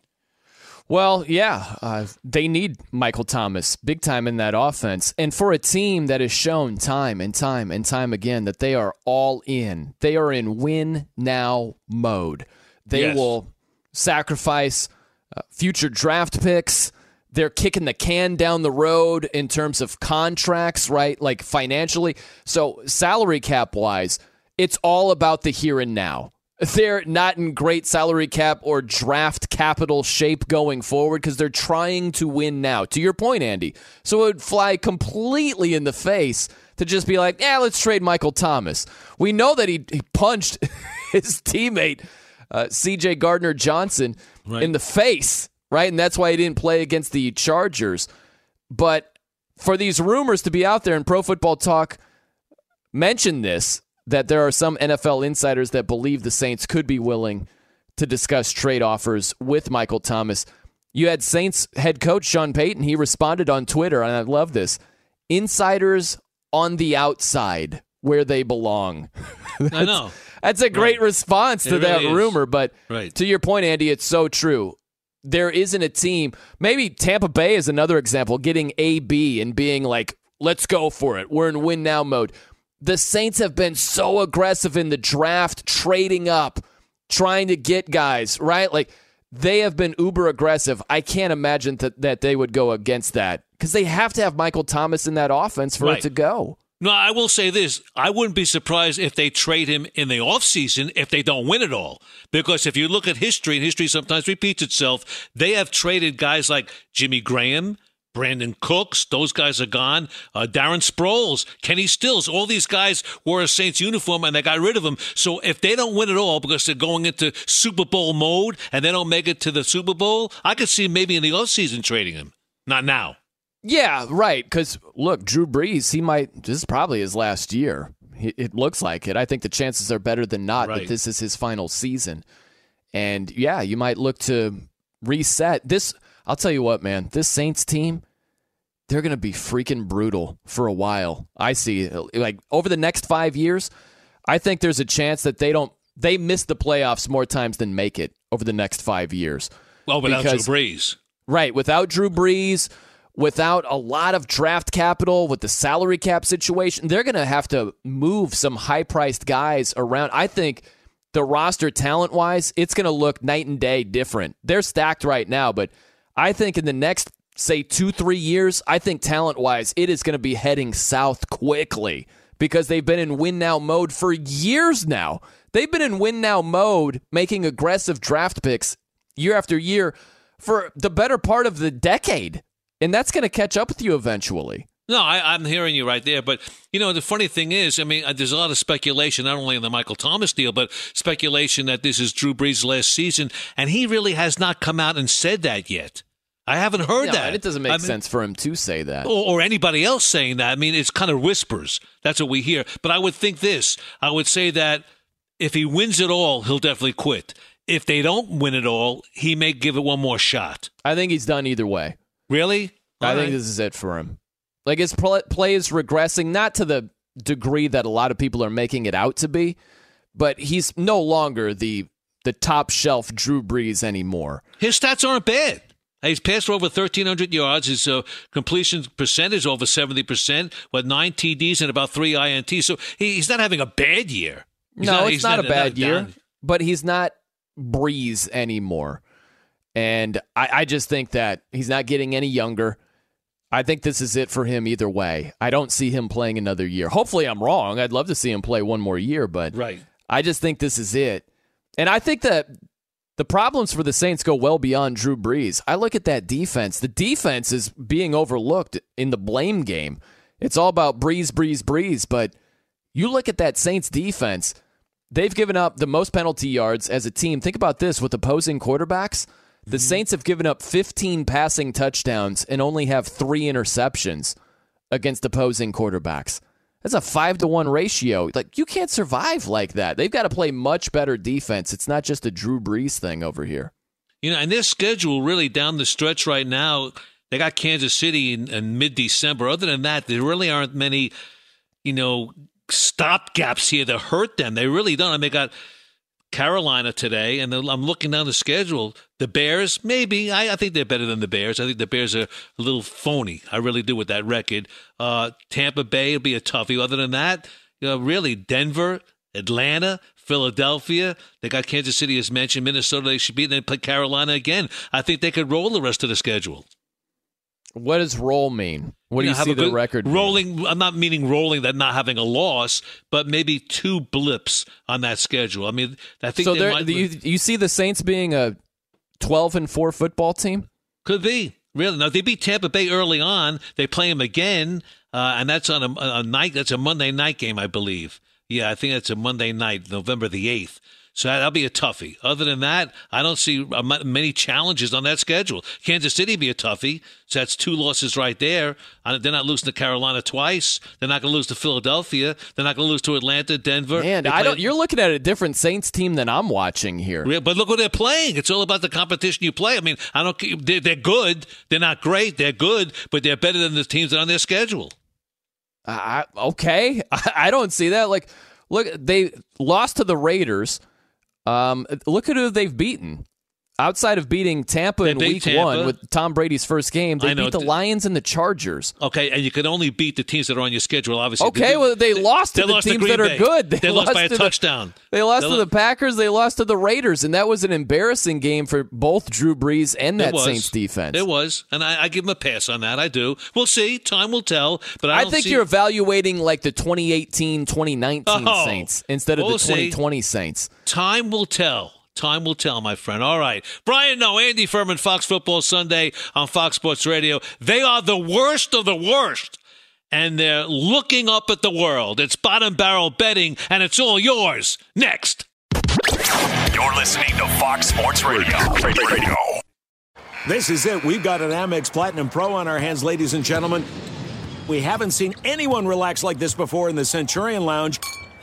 Well, yeah, they need Michael Thomas big time in that offense. And for a team that has shown time and time and time again that they are all in, they are in win now mode. They will sacrifice future draft picks. They're kicking the can down the road in terms of contracts, right? Like financially. So salary cap wise, it's all about the here and now. They're not in great salary cap or draft capital shape going forward because they're trying to win now, to your point, Andy. So it would fly completely in the face to just be like, yeah, let's trade Michael Thomas. We know that he punched his teammate, C.J. Gardner-Johnson, in the face, right? And that's why he didn't play against the Chargers. But for these rumors to be out there, and Pro Football Talk mentioned this, that there are some NFL insiders that believe the Saints could be willing to discuss trade offers with Michael Thomas. You had Saints head coach Sean Payton. He responded on Twitter, and I love this. Insiders on the outside where they belong. I know. That's a great response to that rumor. But to your point, Andy, it's so true. There isn't a team. Maybe Tampa Bay is another example, getting AB and being like, let's go for it. We're in win now mode. The Saints have been so aggressive in the draft, trading up, trying to get guys, right? Like, they have been uber aggressive. I can't imagine that they would go against that because they have to have Michael Thomas in that offense for it to go. No, I will say this. I wouldn't be surprised if they trade him in the offseason if they don't win it all. Because if you look at history, and history sometimes repeats itself, they have traded guys like Jimmy Graham, Brandon Cooks, those guys are gone. Darren Sproles, Kenny Stills, all these guys wore a Saints uniform and they got rid of them. So if they don't win at all because they're going into Super Bowl mode and they don't make it to the Super Bowl, I could see maybe in the offseason trading them. Not now. Yeah, right. Because, look, Drew Brees, this is probably his last year. It looks like it. I think the chances are better than not that this is his final season. And, yeah, you might look to reset this. I'll tell you what, man, this Saints team, they're going to be freaking brutal for a while. I see. Like, over the next 5 years, I think there's a chance that they miss the playoffs more times than make it over the next 5 years. Well, without Drew Brees. Right. Without Drew Brees, without a lot of draft capital, with the salary cap situation, they're going to have to move some high-priced guys around. I think the roster talent-wise, it's going to look night and day different. They're stacked right now, but I think in the next, say, 2-3 years, I think talent-wise, it is going to be heading south quickly because they've been in win-now mode for years now. They've been in win-now mode making aggressive draft picks year after year for the better part of the decade, and that's going to catch up with you eventually. No, I'm hearing you right there. But, you know, the funny thing is, I mean, there's a lot of speculation, not only in the Michael Thomas deal, but speculation that this is Drew Brees' last season, and he really has not come out and said that yet. I haven't heard that. It doesn't make sense for him to say that. Or anybody else saying that. I mean, it's kind of whispers. That's what we hear. But I would think this. I would say that if he wins it all, he'll definitely quit. If they don't win it all, he may give it one more shot. I think he's done either way. Really? I think this is it for him. Like, his play is regressing, not to the degree that a lot of people are making it out to be, but he's no longer the top-shelf Drew Brees anymore. His stats aren't bad. He's passed for over 1,300 yards. His completion percentage over 70%, with 9 TDs and about 3 INTs. So he's not having a bad year. It's not a bad year, but he's not Brees anymore. And I just think that he's not getting any younger. I think this is it for him either way. I don't see him playing another year. Hopefully I'm wrong. I'd love to see him play one more year, but I just think this is it. And I think that the problems for the Saints go well beyond Drew Brees. I look at that defense. The defense is being overlooked in the blame game. It's all about Brees, Brees, Brees. But you look at that Saints defense, they've given up the most penalty yards as a team. Think about this with opposing quarterbacks. The Saints have given up 15 passing touchdowns and only have 3 interceptions against opposing quarterbacks. That's a 5-1 ratio. Like, you can't survive like that. They've got to play much better defense. It's not just a Drew Brees thing over here. You know, and their schedule really down the stretch right now, they got Kansas City in mid-December. Other than that, there really aren't many, you know, stopgaps here that hurt them. They really don't. I mean, they got Carolina today, and I'm looking down the schedule. The Bears, maybe. I think they're better than the Bears. I think the Bears are a little phony. I really do with that record. Tampa Bay will be a toughie. Other than that, you know, really, Denver, Atlanta, Philadelphia. They got Kansas City, as mentioned. Minnesota, they should beat. And then play Carolina again. I think they could roll the rest of the schedule. What does roll mean? What do you see the record rolling mean? I'm not meaning rolling that not having a loss, but maybe 2 blips on that schedule. I mean, I think so. You see the Saints being a 12-4 football team? Could be. Really? Now, they beat Tampa Bay early on. They play them again, and that's on a night. That's a Monday night game, I believe. Yeah, I think that's a Monday night, November the 8th. So that'll be a toughie. Other than that, I don't see many challenges on that schedule. Kansas City be a toughie. So that's 2 losses right there. They're not losing to Carolina twice. They're not going to lose to Philadelphia. They're not going to lose to Atlanta, Denver. Man, you're looking at a different Saints team than I'm watching here. Yeah, but look what they're playing. It's all about the competition you play. I mean, they're good. They're not great. They're good, but they're better than the teams that are on their schedule. Okay. I don't see that. Like, look, they lost to the Raiders. Look at who they've beaten. Outside of beating Tampa in week one with Tom Brady's first game, they beat the Lions and the Chargers. Okay, and you can only beat the teams that are on your schedule, obviously. Okay, well, they lost to the teams that are good. They lost by a touchdown. They lost to the Packers. They lost to the Raiders, and that was an embarrassing game for both Drew Brees and that Saints defense. It was, and I give him a pass on that. I do. We'll see. Time will tell. But I think you're evaluating like the 2018-2019 Saints instead of the 2020 Saints. Time will tell. Time will tell, my friend. All right. Brian, no, Andy Furman, Fox Football Sunday on Fox Sports Radio. They are the worst of the worst, and they're looking up at the world. It's bottom barrel betting, and it's all yours. Next. You're listening to Fox Sports Radio. This is it. We've got an Amex Platinum Pro on our hands, ladies and gentlemen. We haven't seen anyone relax like this before in the Centurion Lounge.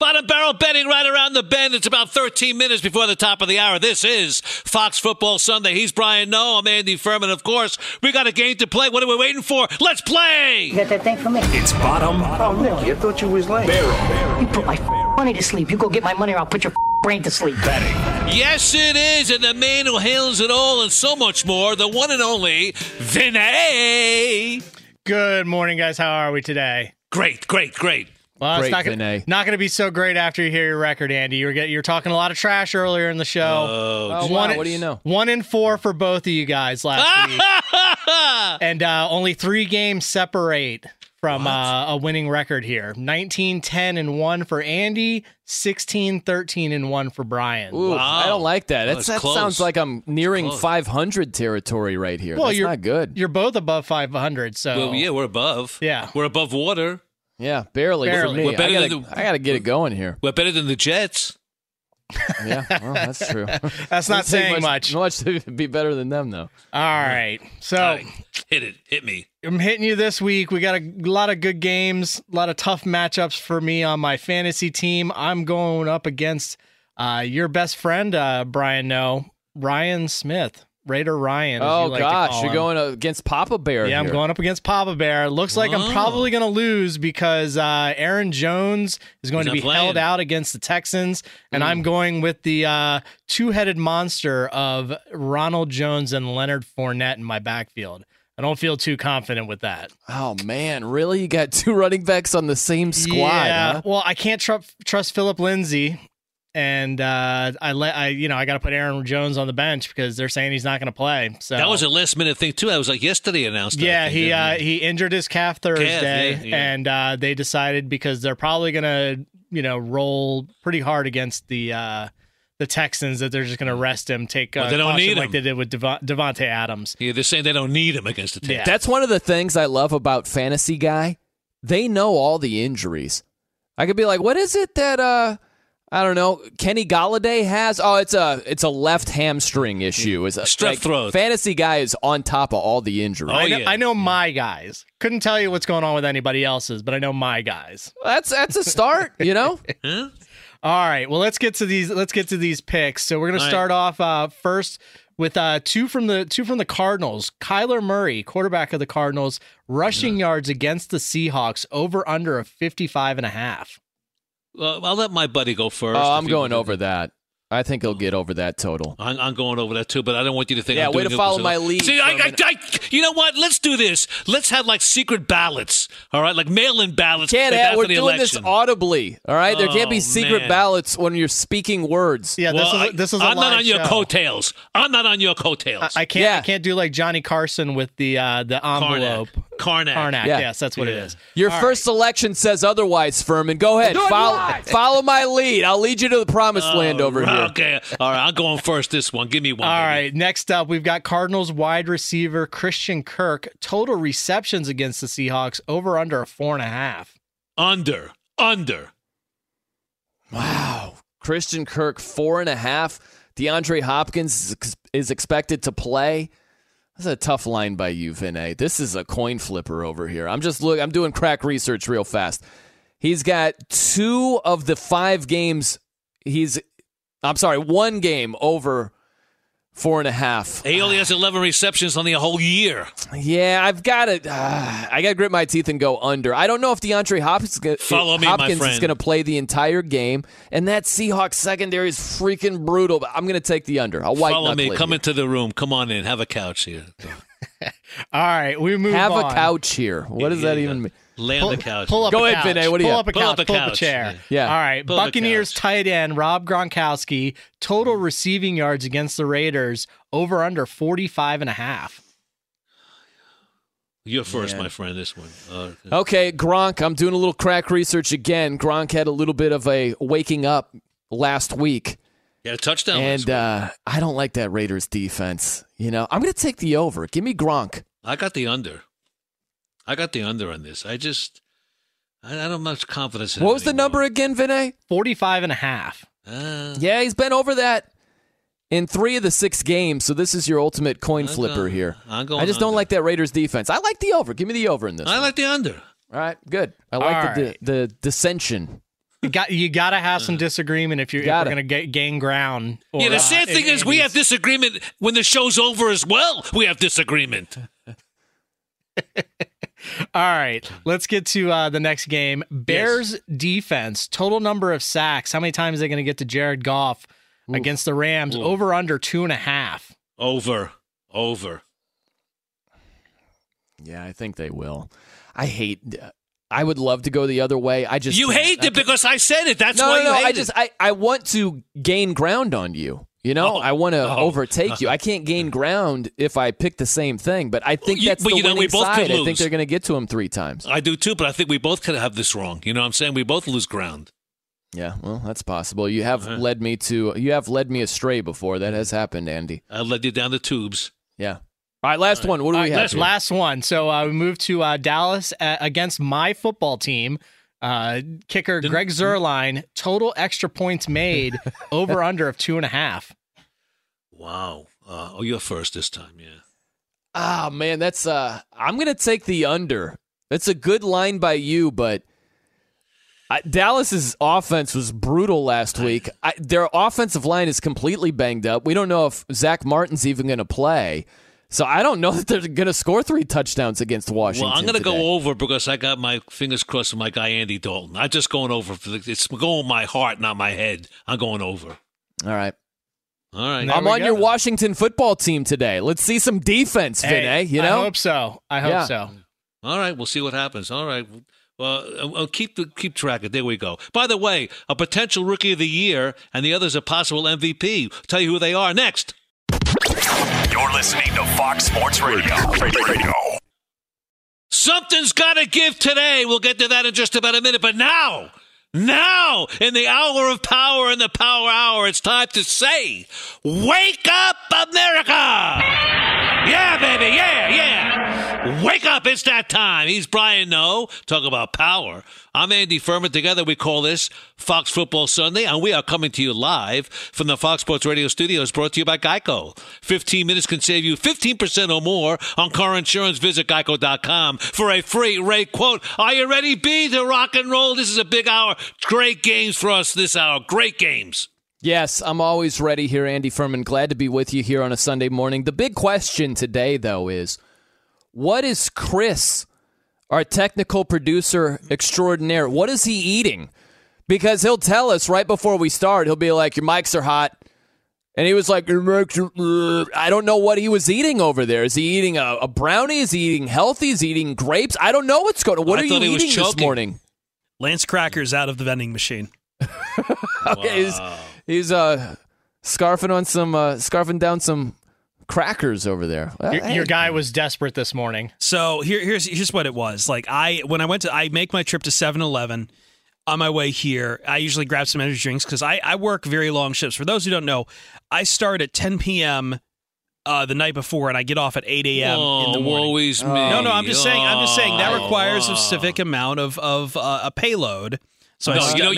Bottom barrel betting right around the bend. It's about 13 minutes before the top of the hour. This is Fox Football Sunday. He's Brian Noe. I'm Andy Furman. Of course, we got a game to play. What are we waiting for? Let's play! You got that thing for me? It's bottom. Oh, really? I thought you was lame. Barrel. You put my money to sleep. You go get my money or I'll put your brain to sleep. Betting. Yes, it is. And the man who handles it all and so much more, the one and only Vinay. Good morning, guys. How are we today? Great. Well, it's not going to be so great after you hear your record, Andy. You're talking a lot of trash earlier in the show. Wow. What do you know? 1-4 for both of you guys last week. And only 3 games separate from a winning record here. 19-10-1 for Andy, 16-13-1 for Brian. Ooh, wow. I don't like that. That sounds like I'm nearing 500 territory right here. Well, that's not good. You're both above 500, so... Well, yeah, we're above. Yeah. We're above water. Yeah, barely. For me. I got to get it going here. We're better than the Jets. Yeah, well, that's true. That's not saying much to be better than them, though. All right. So hit me. I'm hitting you this week. We got a lot of good games, a lot of tough matchups for me on my fantasy team. I'm going up against your best friend, Brian Noe, Ryan Smith. Raider Ryan. Oh, gosh. You're going against Papa Bear. Yeah, I'm going up against Papa Bear. Looks like I'm probably going to lose because Aaron Jones is going to be held out against the Texans. And I'm going with the two-headed monster of Ronald Jones and Leonard Fournette in my backfield. I don't feel too confident with that. Oh, man. Really? You got two running backs on the same squad? Yeah. Huh? Well, I can't trust Phillip Lindsay. And I got to put Aaron Jones on the bench because they're saying he's not going to play. So that was a last minute thing too. That was like yesterday announced. Yeah, he injured his calf Thursday, and they decided because they're probably going to roll pretty hard against the Texans that they're just going to rest him, they don't need him like they did with Devontae Adams. Yeah, they're saying they don't need him against the Texans. Yeah. That's one of the things I love about Fantasy Guy. They know all the injuries. I could be like, what is it that I don't know. Kenny Golladay has. Oh, it's a left hamstring issue. It's a strep throat. Fantasy Guy is on top of all the injuries. Oh, I know my guys. Couldn't tell you what's going on with anybody else's, but I know my guys. That's a start, Huh? All right. Well, let's get to these picks. So we're gonna start off first with two from the Cardinals. Kyler Murray, quarterback of the Cardinals, rushing yards against the Seahawks, over under of 55.5. Well, I'll let my buddy go first. Oh, I'm going over that. I think he'll get over that total. I'm going over that too, but I don't want you to think. Yeah, I'm way to follow my lead. See, you know what? Let's do this. Let's have like secret ballots. All right, like mail-in ballots. Can't have. We're doing this audibly. All right, there can't be secret ballots when you're speaking words. Yeah, well, this is. I'm not on your coattails. I can't. Yeah. I can't do like Johnny Carson with the envelope. Karnak. Yeah. Yes, that's what it is. Your first selection says otherwise, Furman. Go ahead. Follow my lead. I'll lead you to the promised land over here. Okay. All right. I'll go on first this one. Give me one. All right. Next up, we've got Cardinals wide receiver Christian Kirk. Total receptions against the Seahawks, over under 4.5. Under. Wow. Christian Kirk, 4.5. DeAndre Hopkins is expected to play. That's a tough line by you, Vinay. This is a coin flipper over here. I'm doing crack research real fast. He's got two of the 5 games. One game over 4.5. He only has 11 receptions on the whole year. Yeah, I've got to. I got to grit my teeth and go under. I don't know if DeAndre Hopkins is going to play the entire game, and that Seahawks secondary is freaking brutal. But I'm going to take the under. I'll white knuckle it. Follow me. Come into the room. Come on in. Have a couch here. All right, we move on. Have a couch here. What does that even mean? Lay on the couch. Go ahead, Vinay. What do you have? Pull up a chair. Yeah. All right. Buccaneers tight end Rob Gronkowski, total receiving yards against the Raiders, over under 45.5. You're first, my friend, this one. Okay, Gronk. I'm doing a little crack research again. Gronk had a little bit of a waking up last week. Yeah, a touchdown. And I don't like that Raiders defense. I'm going to take the over. Give me Gronk. I got the under. On this. I don't have much confidence in it. What was the number again, Vinay? 45.5. He's been over that in 3 of the 6 games, so this is your ultimate coin flipper here. I just don't like that Raiders defense. I like the over. Give me the over in this. I like the under. All right, good. I like the dissension. You got to have some disagreement if you're going to gain ground. Or, the sad thing is we have disagreement when the show's over as well. We have disagreement. All right, let's get to the next game. Bears defense, total number of sacks. How many times are they going to get to Jared Goff against the Rams? Ooh. Over under 2.5. Over. Yeah, I think they will. I would love to go the other way. You hate it because I said it. That's why you hate it. I want to gain ground on you. I want to overtake you. I can't gain ground if I pick the same thing, but I think that's the winning side. I think they're going to get to him 3 times. I do too, but I think we both could have this wrong. You know what I'm saying? We both lose ground. Yeah, well, that's possible. You have led me astray before. That has happened, Andy. I led you down the tubes. Yeah. All right, last one. What do we have? Last one. So we move to Dallas against my football team. Kicker Greg Zuerlein, total extra points made, over under of 2.5. Wow. You're first this time, yeah. Ah, man, that's I'm going to take the under. That's a good line by you, but Dallas's offense was brutal last week. Their offensive line is completely banged up. We don't know if Zach Martin's even going to play. So I don't know that they're going to score 3 touchdowns against Washington. Well, I'm going to go over because I got my fingers crossed with my guy Andy Dalton. I'm just going over. It's going my heart, not my head. I'm going over. All right. All right. I'm on your Washington football team today. Let's see some defense, Vinay. You know? I hope so. I hope so. All right. We'll see what happens. All right. Well, I'll keep track of it. There we go. By the way, a potential Rookie of the Year and the other's a possible MVP. I'll tell you who they are next. You're listening to Fox Sports Radio. Something's got to give today. We'll get to that in just about a minute. But now, in the hour of power, in the power hour, it's time to say, wake up, America! Yeah, baby, yeah! Wake up, it's that time. He's Brian Noe. Talk about power. I'm Andy Furman. Together we call this Fox Football Sunday, and we are coming to you live from the Fox Sports Radio studios, brought to you by Geico. 15 minutes can save you 15% or more on car insurance. Visit Geico.com for a free rate quote. Are you ready, B, to rock and roll? This is a big hour. Great games for us this hour. Great games. Yes, I'm always ready here, Andy Furman. Glad to be with you here on a Sunday morning. The big question today, though, is what is Chris, our technical producer extraordinaire, what is he eating? Because he'll tell us right before we start. He'll be like, your mics are hot. And he was like, I don't know what he was eating over there. Is he eating a brownie? Is he eating healthy? Is he eating grapes? I don't know what's going on. What are you eating this morning? Lance crackers out of the vending machine. Okay, wow. He's scarfing down some crackers over there. Well, your guy was desperate this morning. So here's what it was like. When I make my trip to 7-Eleven on my way here. I usually grab some energy drinks because I work very long shifts. For those who don't know, I start at 10 p.m. The night before, and I get off at 8 a.m. in the morning. Always me. No, I'm just saying that requires a civic amount of a payload. So you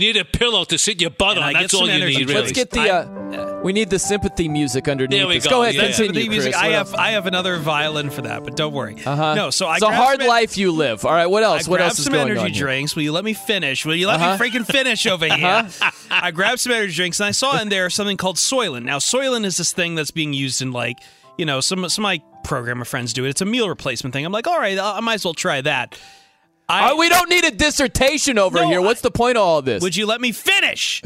need a pillow to sit your butt on. That's all you need, really. Let's get the we need the sympathy music underneath. There we go. Go ahead, continue, Chris. I have another violin for that, but don't worry. Uh-huh. No, so it's a hard life you live. All right, what else? What else is going on? I grabbed some energy drinks. Will you let me finish? Will you let me freaking finish over here? Uh-huh. I grabbed some energy drinks, and I saw in there something called Soylent. Now, Soylent is this thing that's being used in, like, you know, some of my programmer friends do it. It's a meal replacement thing. I'm like, all right, I might as well try that. We don't need a dissertation here. What's the point of all of this? Would you let me finish?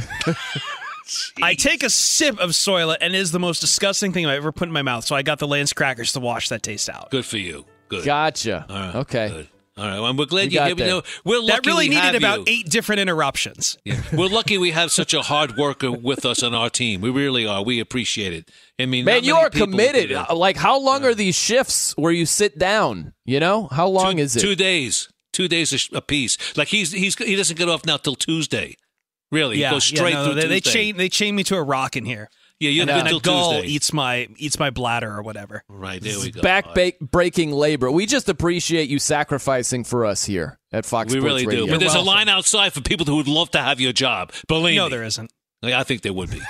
I take a sip of Soylent, and it is the most disgusting thing I've ever put in my mouth. So I got the Lance crackers to wash that taste out. Good for you. Good. Gotcha. All right. Okay. Good. All right. Well, we're glad you gave me. We're lucky that really we needed about 8 different interruptions. Yeah. We're lucky we have such a hard worker with us on our team. We really are. We appreciate it. I mean, man, you are committed. Like, how long are these shifts where you sit down? You know, how long is it? 2 days. 2 days a piece. Like he doesn't get off now till Tuesday. Really, he goes straight through Tuesday. They chain me to a rock in here. Yeah, you're until Tuesday. Gull eats my bladder or whatever. Right there we go. Back breaking labor. We just appreciate you sacrificing for us here at Fox Sports Radio. We really do. But there's a line outside for people who would love to have your job. Believe me. No, there isn't. I think there would be.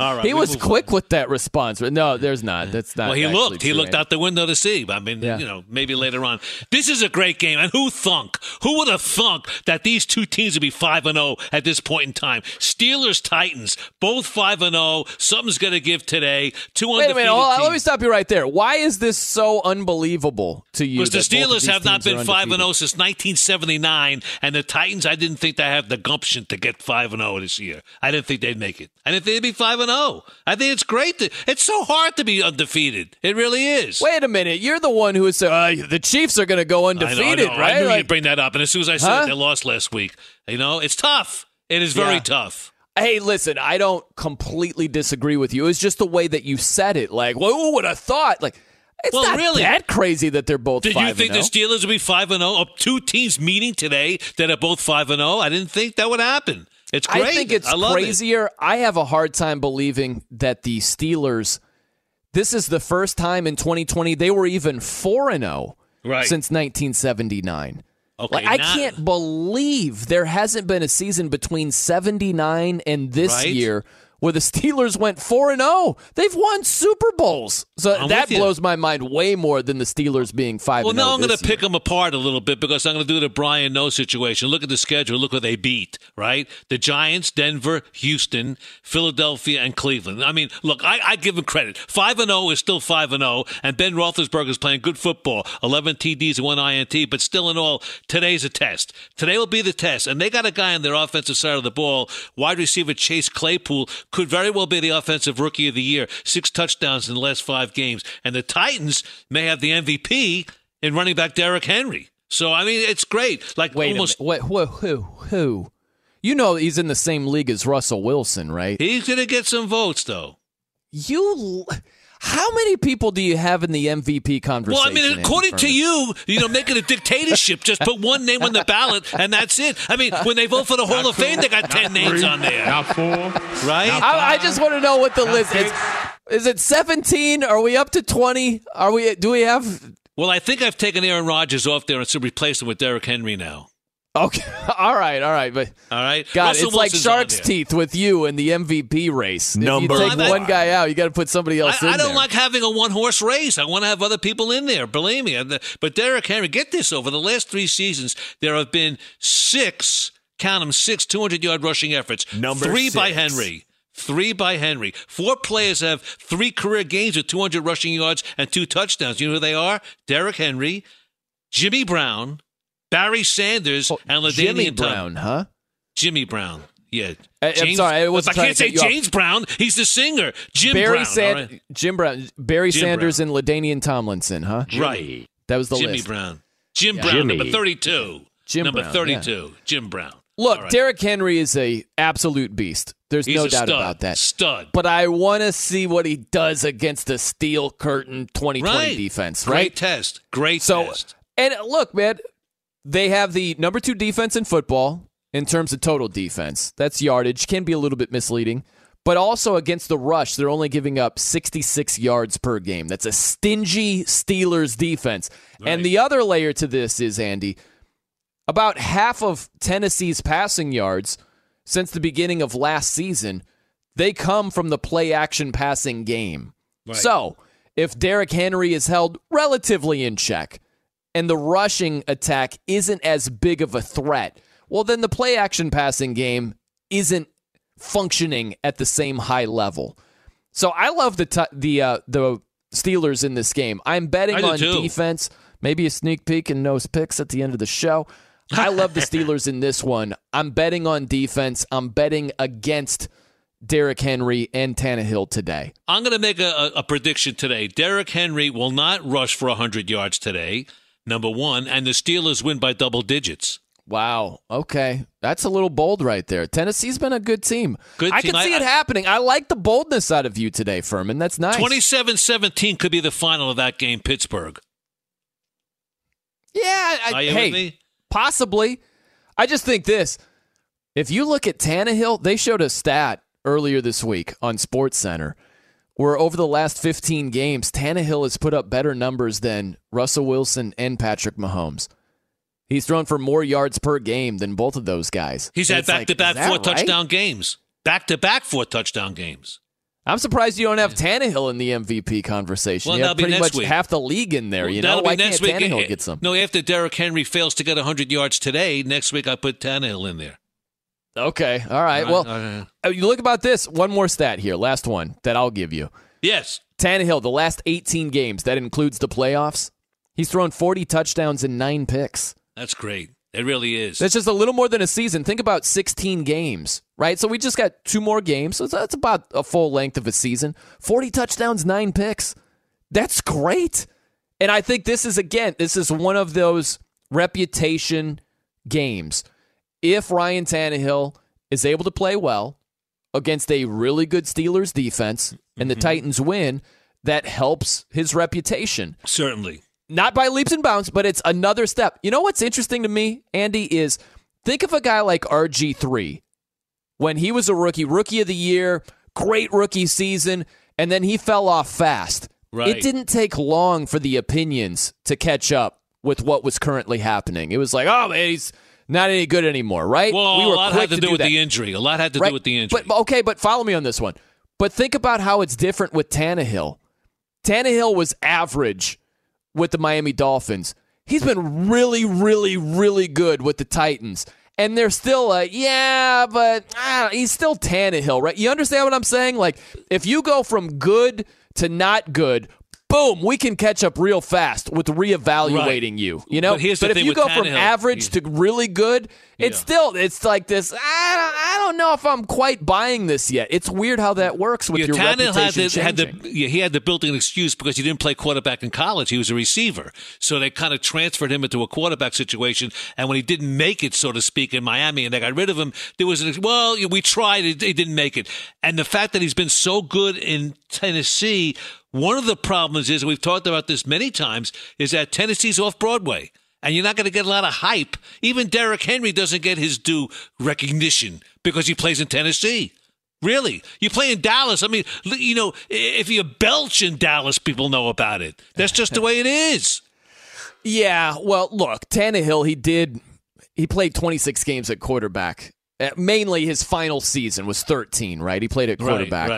All right, he was quick with that response. No, there's not. That's not. Well, he looked out the window to see. I mean, you know, maybe later on. This is a great game. And who would have thunk that these two teams would be 5-0 at this point in time? Steelers, Titans, both 5-0. Something's going to give today. Wait a minute. Let me stop you right there. Why is this so unbelievable to you? Because the Steelers have not been 5-0 since 1979. And the Titans, I didn't think they had the gumption to get 5-0 this year. I didn't think they'd make it. I didn't think they'd be 5-0. I think it's great. It's so hard to be undefeated. It really is. Wait a minute. You're the one who said the Chiefs are going to go undefeated, I know. Right? I knew you'd bring that up. And as soon as I said they lost last week, you know, it's tough. It is very tough. Hey, listen, I don't completely disagree with you. It's just the way that you said it. Like, who would have thought? Like, it's not really that crazy that they're both 5-0. Did you think the Steelers would be 5-0? Two teams meeting today that are both 5-0? I didn't think that would happen. It's great. I think it's crazier. I have a hard time believing that the Steelers, this is the first time in 2020 they were even 4-0 since 1979. Okay, like, I can't believe there hasn't been a season between 79 and this year where the Steelers went 4-0. They've won Super Bowls. So that blows my mind way more than the Steelers being 5-0. Well, now I'm going to pick them apart a little bit because I'm going to do the Brian Noe situation. Look at the schedule. Look who they beat, right? The Giants, Denver, Houston, Philadelphia, and Cleveland. I mean, look, I give them credit. 5-0 is still 5-0, and Ben Roethlisberger is playing good football. 11 TDs and 1 INT, but still in all, today's a test. Today will be the test, and they got a guy on their offensive side of the ball, wide receiver Chase Claypool, could very well be the offensive rookie of the year. 6 touchdowns in the last 5 games. And the Titans may have the MVP in running back Derrick Henry. So, I mean, it's great. Like, wait almost, a minute. Who? You know he's in the same league as Russell Wilson, right? He's going to get some votes, though. How many people do you have in the MVP conversation? Well, I mean, according to you, making a dictatorship, just put one name on the ballot and that's it. I mean, when they vote for the Hall of Fame, they got 10 names on there. Not 4. Right? Not 5, I just want to know what the list is. Is it 17? Are we up to 20? Do we have... Well, I think I've taken Aaron Rodgers off there and should replace him with Derrick Henry now. Okay. All right. But God, it's like shark's teeth with you in the MVP race. If you take one guy out, you got to put somebody else in there. I don't like having a one-horse race. I want to have other people in there. Believe me. But Derrick Henry, get this, over the last 3 seasons, there have been 6, count them, 6 200-yard rushing efforts. 3 by Henry. 4 players have 3 career games with 200 rushing yards and 2 touchdowns. You know who they are? Derrick Henry, Jimmy Brown, Barry Sanders, and LaDainian Jimmy Brown, huh? Jimmy Brown, yeah. I'm sorry. I can't say James Brown. He's the singer. Jim Brown, Barry Sanders, and LaDainian Tomlinson, huh? Jimmy. Right. That was the list. Jimmy Brown, number 32. Jim Brown. Look, right. Derrick Henry is an absolute beast. He's no doubt about that. Stud. But I want to see what he does against the steel curtain 2020 defense, right? Great test. And look, man, they have the number 2 defense in football in terms of total defense. That's yardage. Can be a little bit misleading. But also against the rush, they're only giving up 66 yards per game. That's a stingy Steelers defense. Right. And the other layer to this is, Andy, about half of Tennessee's passing yards since the beginning of last season, they come from the play-action passing game. Right. So, if Derrick Henry is held relatively in check and the rushing attack isn't as big of a threat, well, then the play-action passing game isn't functioning at the same high level. So, I love the Steelers in this game. I'm betting on defense. Maybe a sneak peek and nose picks at the end of the show. I love the Steelers in this one. I'm betting on defense. I'm betting against Derrick Henry and Tannehill today. I'm going to make a prediction today. Derrick Henry will not rush for 100 yards today, number one, and the Steelers win by double digits. Wow. Okay. That's a little bold right there. Tennessee's been a good team. I can see it happening. I like the boldness out of you today, Furman. That's nice. 27-17 could be the final of that game, Pittsburgh. Yeah. Are you with me? Possibly. I just think this. If you look at Tannehill, they showed a stat earlier this week on SportsCenter where over the last 15 games, Tannehill has put up better numbers than Russell Wilson and Patrick Mahomes. He's thrown for more yards per game than both of those guys. He's had back-to-back 4 touchdown games. Back-to-back 4 touchdown games. I'm surprised you don't have Tannehill in the MVP conversation. Well, you have pretty much half the league in there. Why can't Tannehill get some? No, after Derrick Henry fails to get 100 yards today, next week I put Tannehill in there. Okay. All right. You look about this. One more stat here. Last one that I'll give you. Yes. Tannehill, the last 18 games, that includes the playoffs, he's thrown 40 touchdowns and 9 picks. That's great. It really is. That's just a little more than a season. Think about 16 games, right? So we just got 2 more games. So that's about a full length of a season. 40 touchdowns, 9 picks. That's great. And I think this is one of those reputation games. If Ryan Tannehill is able to play well against a really good Steelers defense and the Titans win, that helps his reputation. Certainly. Not by leaps and bounds, but it's another step. You know what's interesting to me, Andy, is think of a guy like RG3. When he was a rookie of the year, great rookie season, and then he fell off fast. Right. It didn't take long for the opinions to catch up with what was currently happening. It was like, oh, man, he's not any good anymore, right? Well, a lot had to do with the injury. A lot had to do with the injury. But follow me on this one. But think about how it's different with Tannehill. Tannehill was average with the Miami Dolphins. He's been really, really, really good with the Titans. And they're still he's still Tannehill, right? You understand what I'm saying? Like, if you go from good to not good, boom, we can catch up real fast with reevaluating you. You know, but if you go from average to really good, it's like this. I don't know if I'm quite buying this yet. It's weird how that works with your reputation. He had the built-in excuse because he didn't play quarterback in college. He was a receiver, so they kind of transferred him into a quarterback situation. And when he didn't make it, so to speak, in Miami, and they got rid of him, there was we tried, he didn't make it. And the fact that he's been so good in Tennessee. One of the problems is, and we've talked about this many times, is that Tennessee's off-Broadway, and you're not going to get a lot of hype. Even Derrick Henry doesn't get his due recognition because he plays in Tennessee. Really? You play in Dallas. I mean, you know, if you belch in Dallas, people know about it. That's just the way it is. Yeah, well, look, Tannehill, he played 26 games at quarterback. Mainly his final season was 13, right? He played at quarterback.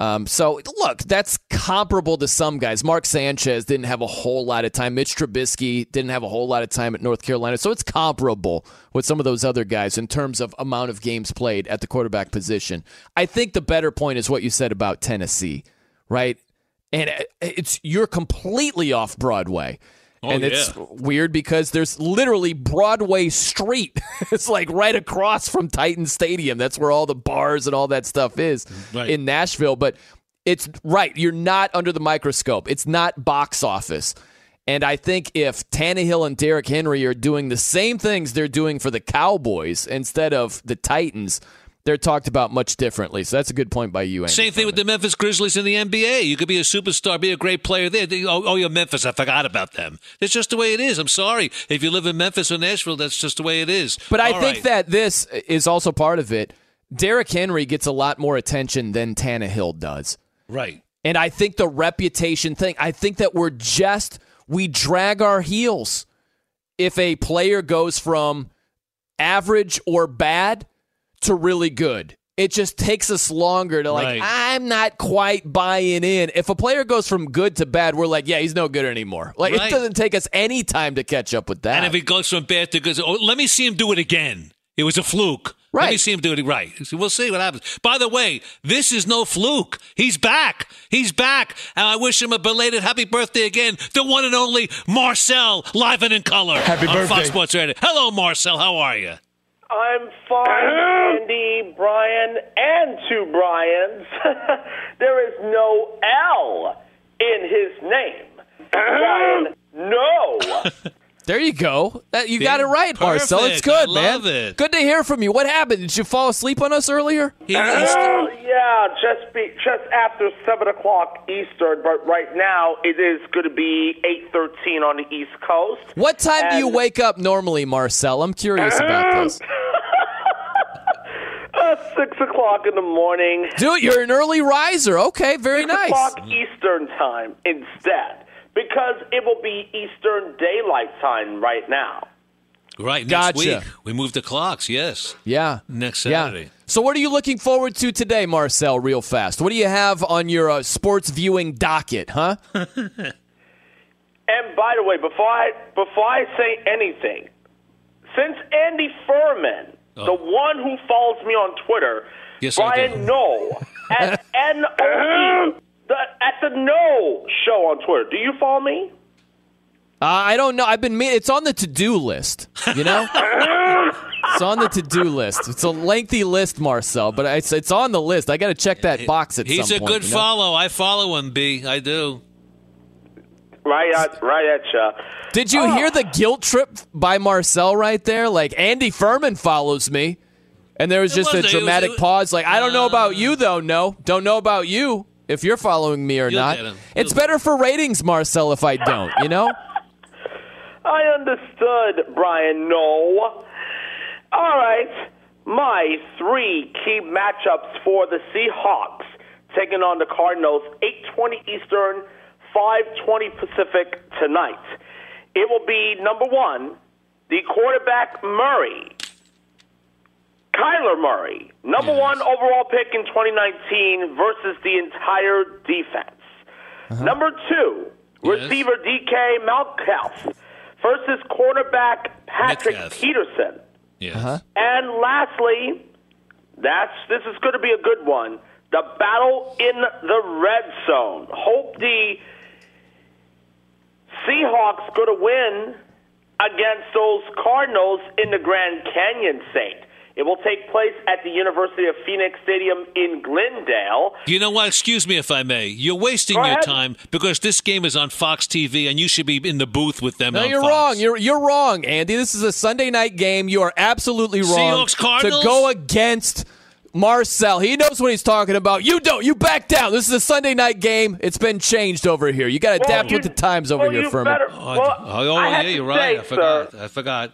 Right. So, look, that's comparable to some guys. Mark Sanchez didn't have a whole lot of time. Mitch Trubisky didn't have a whole lot of time at North Carolina. So it's comparable with some of those other guys in terms of amount of games played at the quarterback position. I think the better point is what you said about Tennessee, right? And you're completely off Broadway. It's weird because there's literally Broadway Street. It's like right across from Titan Stadium. That's where all the bars and all that stuff is in Nashville. But it's right. You're not under the microscope. It's not box office. And I think if Tannehill and Derrick Henry are doing the same things they're doing for the Cowboys instead of the Titans, they're talked about much differently. So that's a good point by you, Andy. Same thing with the Memphis Grizzlies in the NBA. You could be a superstar, be a great player there. You're Memphis. I forgot about them. It's just the way it is. I'm sorry. If you live in Memphis or Nashville, that's just the way it is. But I think that this is also part of it. Derrick Henry gets a lot more attention than Tannehill does. Right. And I think the reputation thing, I think that we drag our heels. If a player goes from average or bad to really good, it just takes us longer to I'm not quite buying in. If a player goes from good to bad, we're like, yeah, he's no good anymore. It doesn't take us any time to catch up with that. And if he goes from bad to good, let me see him do it again. It was a fluke. Right. Let me see him do it right. We'll see what happens. By the way, this is no fluke. He's back. He's back. And I wish him a belated happy birthday again. The one and only Marcel, live and in color. Happy birthday. On Fox Sports Radio. Hello, Marcel. How are you? I'm fine, Andy, Brian, and two Brians. There is no L in his name. Brian, no. There you go. You got it right, perfect. Marcel. It's good, man. Love it. Good to hear from you. What happened? Did you fall asleep on us earlier? Yeah, just after 7 o'clock Eastern, but right now it is going to be 8:13 on the East Coast. What time do you wake up normally, Marcel? I'm curious about this. 6 o'clock in the morning. Dude, you're an early riser. Okay, very 6 nice. 6 o'clock Eastern time instead. Because it will be Eastern Daylight Time right now. Right, next week. We moved the clocks, yes. Yeah. Next Saturday. Yeah. So what are you looking forward to today, Marcel, real fast? What do you have on your sports viewing docket, huh? And by the way, before I say anything, since Andy Furman, the one who follows me on Twitter, Brian Knoll, at N-O-E. At the No Show on Twitter. Do you follow me? I don't know. It's on the to-do list, you know? It's on the to-do list. It's a lengthy list, Marcel, but it's on the list. I got to check that box at some point. He's a good follow. I follow him, B. I do. Right at ya. Did you hear the guilt trip by Marcel right there? Like, Andy Furman follows me, and there was just a dramatic pause. Like, I don't know about you, though. No, don't know about you. If you're following me or not, it's better for ratings, Marcel, if I don't, you know? I understood, Brian. No. All right. My three key matchups for the Seahawks taking on the Cardinals, 8:20 Eastern, 5:20 Pacific tonight. It will be, number one, the quarterback Murray. Kyler Murray, number one overall pick in 2019 versus the entire defense. Number two, receiver DK Metcalf versus cornerback Patrick Peterson. And lastly, this is going to be a good one, the battle in the red zone. Hope the Seahawks going to win against those Cardinals in the Grand Canyon, Saint. It will take place at the University of Phoenix Stadium in Glendale. You know what? Excuse me if I may. You're wasting your time because this game is on Fox TV, and you should be in the booth with them. No, you're wrong. You're wrong, Andy. This is a Sunday night game. You are absolutely wrong to go against Marcel. He knows what he's talking about. You don't. You back down. This is a Sunday night game. It's been changed over here. You got to adapt with the times over here, Furman. Yeah, you're right. I forgot.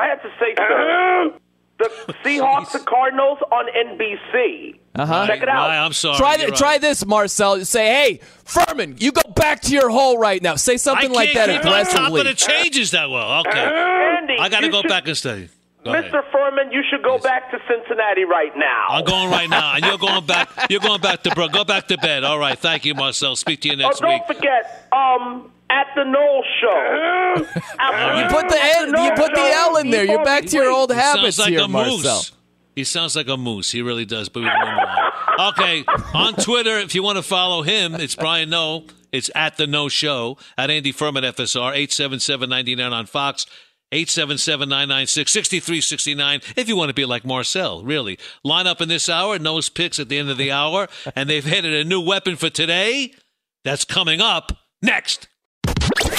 I have to say, sir, the Seahawks and Cardinals on NBC. Uh-huh. Check it out. I'm sorry. Try this, Marcel. Say, hey, Furman, you go back to your hole right now. Say something like that aggressively. I can't keep on top of the changes that well. Okay. Andy, I got to go back and study. Mr. Furman, you should go back to Cincinnati right now. I'm going right now, and you're going back. You're going back to Brooklyn. Go back to bed. All right. Thank you, Marcel. Speak to you next week. Don't forget. At the Knoll Show. You put the L in there. You're back to your old habits like here, Marcel. He sounds like a moose. He really does. But we don't. Okay, on Twitter, if you want to follow him, it's Brian No. It's at the No Show at Andy Furman FSR 877-99 on Fox. 877-996-6369 if you want to be like Marcel, really. Line up in this hour, Noah's picks at the end of the hour, and they've added a new weapon for today. That's coming up next.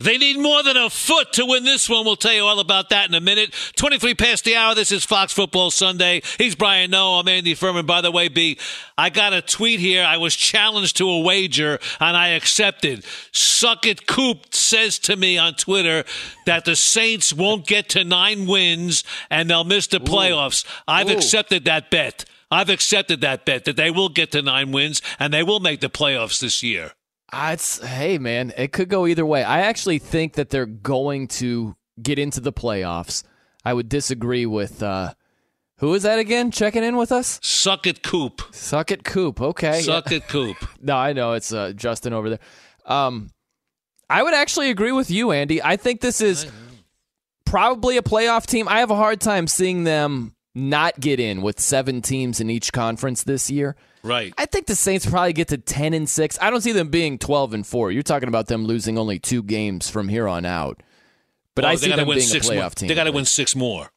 They need more than a foot to win this one. We'll tell you all about that in a minute. 23 past the hour. This is Fox Football Sunday. He's Brian Noah. I'm Andy Furman. By the way, B, I got a tweet here. I was challenged to a wager, and I accepted. Suck It Coop says to me on Twitter that the Saints won't get to 9 wins, and they'll miss the playoffs. I've accepted that bet. That they will get to 9 wins, and they will make the playoffs this year. Hey, man, it could go either way. I actually think that they're going to get into the playoffs. I would disagree with who is that again checking in with us? Suck It Coop. Suck It Coop, okay. Suck It Coop. No, I know. It's Justin over there. I would actually agree with you, Andy. I think this is probably a playoff team. I have a hard time seeing them not get in with seven teams in each conference this year. Right. I think the Saints probably get to 10-6. I don't see them being 12-4. You're talking about them losing only two games from here on out. But well, I see them being a playoff team. They got to win six more.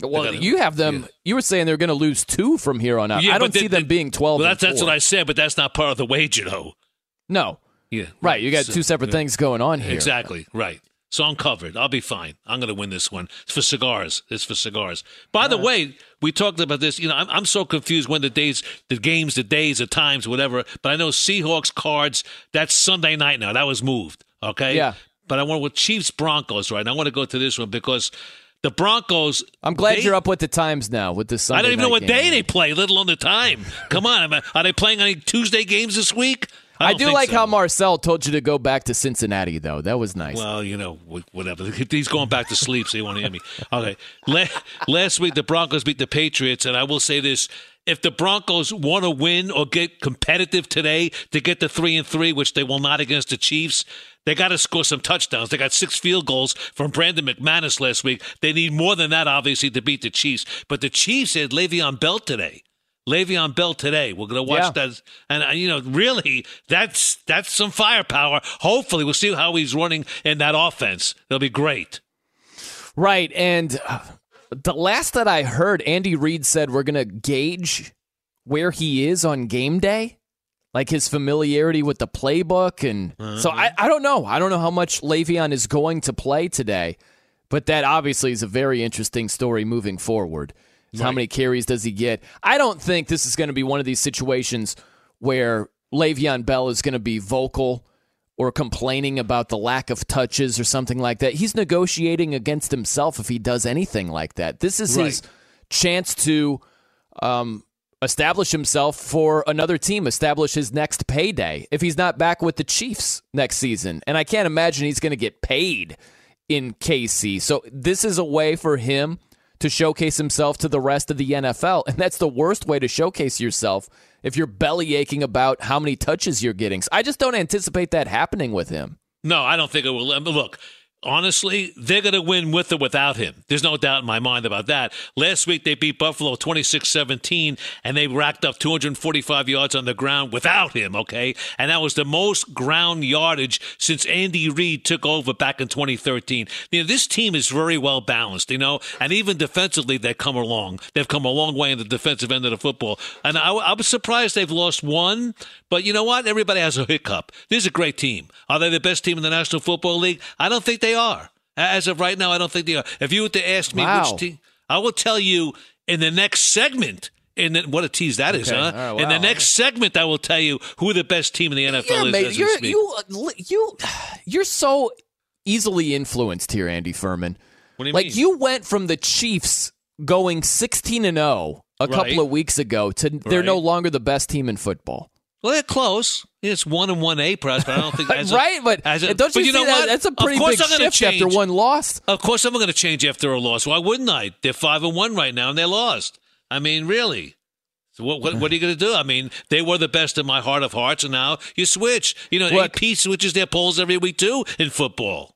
Well, you have them. Yeah. You were saying they're going to lose two from here on out. Yeah, I don't see them being 12. Well, that's what I said, but that's not part of the wage, you know. No. Yeah. Right. You got two separate things going on here. Exactly. Right. So I'm covered. I'll be fine. I'm going to win this one. It's for cigars. By the way, we talked about this. You know, I'm so confused when the days, the times, whatever. But I know Seahawks, Cards. That's Sunday night now. That was moved. Okay. Yeah. But I want with Chiefs, Broncos, right? And I want to go to this one because. The Broncos. I'm glad you're up with the times now with this Sunday. I don't even know what day they play, let alone the time. Come on. Are they playing any Tuesday games this week? I do like how Marcel told you to go back to Cincinnati, though. That was nice. Well, you know, whatever. He's going back to sleep, so he won't hear me. Okay. Last week, the Broncos beat the Patriots, and I will say this. If the Broncos want to win or get competitive today to get the 3-3, which they will not against the Chiefs, they got to score some touchdowns. They got 6 field goals from Brandon McManus last week. They need more than that, obviously, to beat the Chiefs. But the Chiefs had Le'Veon Bell today. We're going to watch that. And, you know, really, that's some firepower. Hopefully, we'll see how he's running in that offense. It'll be great. Right. And the last that I heard, Andy Reid said we're going to gauge where he is on game day. Like his familiarity with the playbook. And so I don't know. I don't know how much Le'Veon is going to play today, but that obviously is a very interesting story moving forward. Right. How many carries does he get? I don't think this is going to be one of these situations where Le'Veon Bell is going to be vocal or complaining about the lack of touches or something like that. He's negotiating against himself if he does anything like that. This is his chance to establish himself for another team, establish his next payday if he's not back with the Chiefs next season. And I can't imagine he's going to get paid in KC. So this is a way for him to showcase himself to the rest of the NFL. And that's the worst way to showcase yourself if you're belly aching about how many touches you're getting. So I just don't anticipate that happening with him. No, I don't think it will. Look, honestly, they're going to win with or without him. There's no doubt in my mind about that. Last week, they beat Buffalo 26-17, and they racked up 245 yards on the ground without him, okay? And that was the most ground yardage since Andy Reid took over back in 2013. You know, this team is very well balanced, you know, and even defensively, they come along. They've come a long way in the defensive end of the football. And I was surprised they've lost one, but you know what? Everybody has a hiccup. This is a great team. Are they the best team in the National Football League? I don't think they are. As of right now, I don't think they are. If you were to ask me which team, I will tell you in the next segment. What a tease that is, huh? Right, wow. In the next segment, I will tell you who the best team in the NFL is. Mate, you're so easily influenced here, Andy Furman. What do you mean? You went from the Chiefs going 16-0 a couple of weeks ago to they're no longer the best team in football. Well, they're close. It's 1-1A, but I don't think that's don't you see that? That's a pretty big shift after one loss. Of course I'm going to change after a loss. Why wouldn't I? They're 5-1 right now, and they lost. I mean, really. So what are you going to do? I mean, they were the best in my heart of hearts, and now you switch. You know, AP switches their polls every week, too, in football.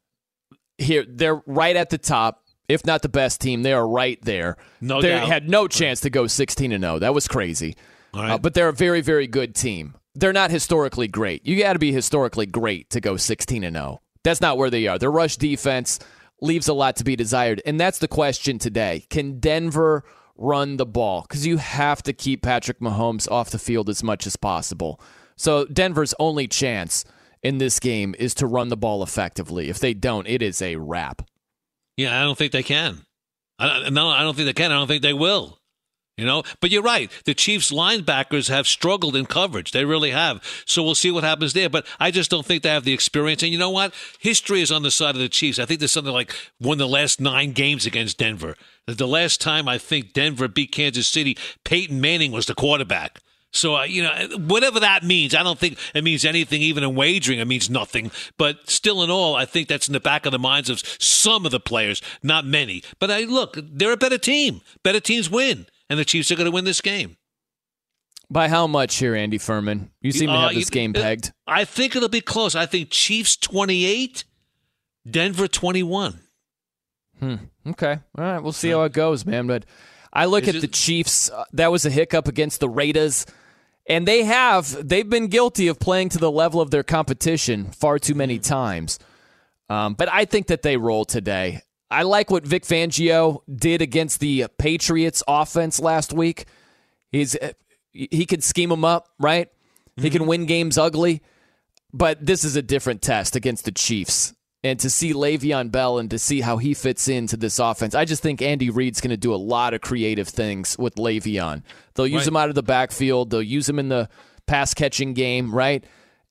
Here, they're right at the top. If not the best team, they are right there. No doubt. They had no chance to go 16-0. That was crazy. Right. But they're a very, very good team. They're not historically great. You got to be historically great to go 16-0. That's not where they are. Their rush defense leaves a lot to be desired, and that's the question today. Can Denver run the ball? Because you have to keep Patrick Mahomes off the field as much as possible. So Denver's only chance in this game is to run the ball effectively. If they don't, it is a wrap. Yeah, I don't think they can. I don't think they can. I don't think they will. You know, but you're right. The Chiefs linebackers have struggled in coverage. They really have. So we'll see what happens there. But I just don't think they have the experience. And you know what? History is on the side of the Chiefs. I think there's something like won the last 9 games against Denver. The last time I think Denver beat Kansas City, Peyton Manning was the quarterback. So, you know, whatever that means, I don't think it means anything, even in wagering, it means nothing. But still in all, I think that's in the back of the minds of some of the players, not many. But look, they're a better team. Better teams win. And the Chiefs are going to win this game. By how much here, Andy Furman? You seem to have this game pegged. I think it'll be close. I think Chiefs 28, Denver 21. Okay. All right. We'll see how it goes, man. But I look at the Chiefs. That was a hiccup against the Raiders. And they've been guilty of playing to the level of their competition far too many times. But I think that they roll today. I like what Vic Fangio did against the Patriots offense last week. He could scheme them up, right? Mm-hmm. He can win games ugly. But this is a different test against the Chiefs. And to see Le'Veon Bell and to see how he fits into this offense, I just think Andy Reid's going to do a lot of creative things with Le'Veon. They'll use him out of the backfield. They'll use him in the pass-catching game, right?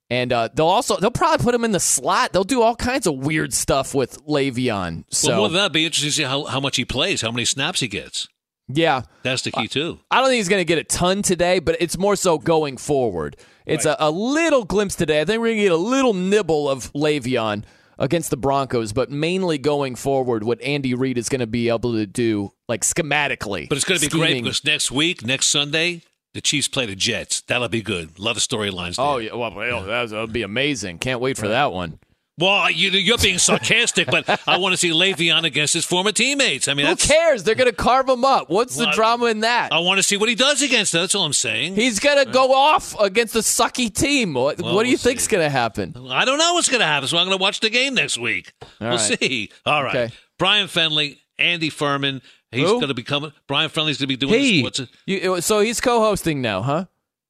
And they'll probably put him in the slot. They'll do all kinds of weird stuff with Le'Veon. So, well, more than that, it'd be interesting to see how much he plays, how many snaps he gets. Yeah. That's the key, too. I don't think he's going to get a ton today, but it's more so going forward. It's a little glimpse today. I think we're going to get a little nibble of Le'Veon against the Broncos, but mainly going forward, what Andy Reid is going to be able to do, like, schematically. But it's going to be great because next Sunday, the Chiefs play the Jets. That'll be good. Love the storylines there. Oh, yeah. Well, that'll be amazing. Can't wait for that one. Well, you're being sarcastic, but I want to see Le'Veon against his former teammates. I mean, who cares? They're going to carve him up. What's the drama in that? I want to see what he does against them. That's all I'm saying. He's going to go off against a sucky team. What do you think's going to happen? I don't know what's going to happen, so I'm going to watch the game next week. We'll see. All right. Okay. Brian Fenley, Andy Furman. Brian Fenley's going to be doing this. So he's co-hosting now, huh?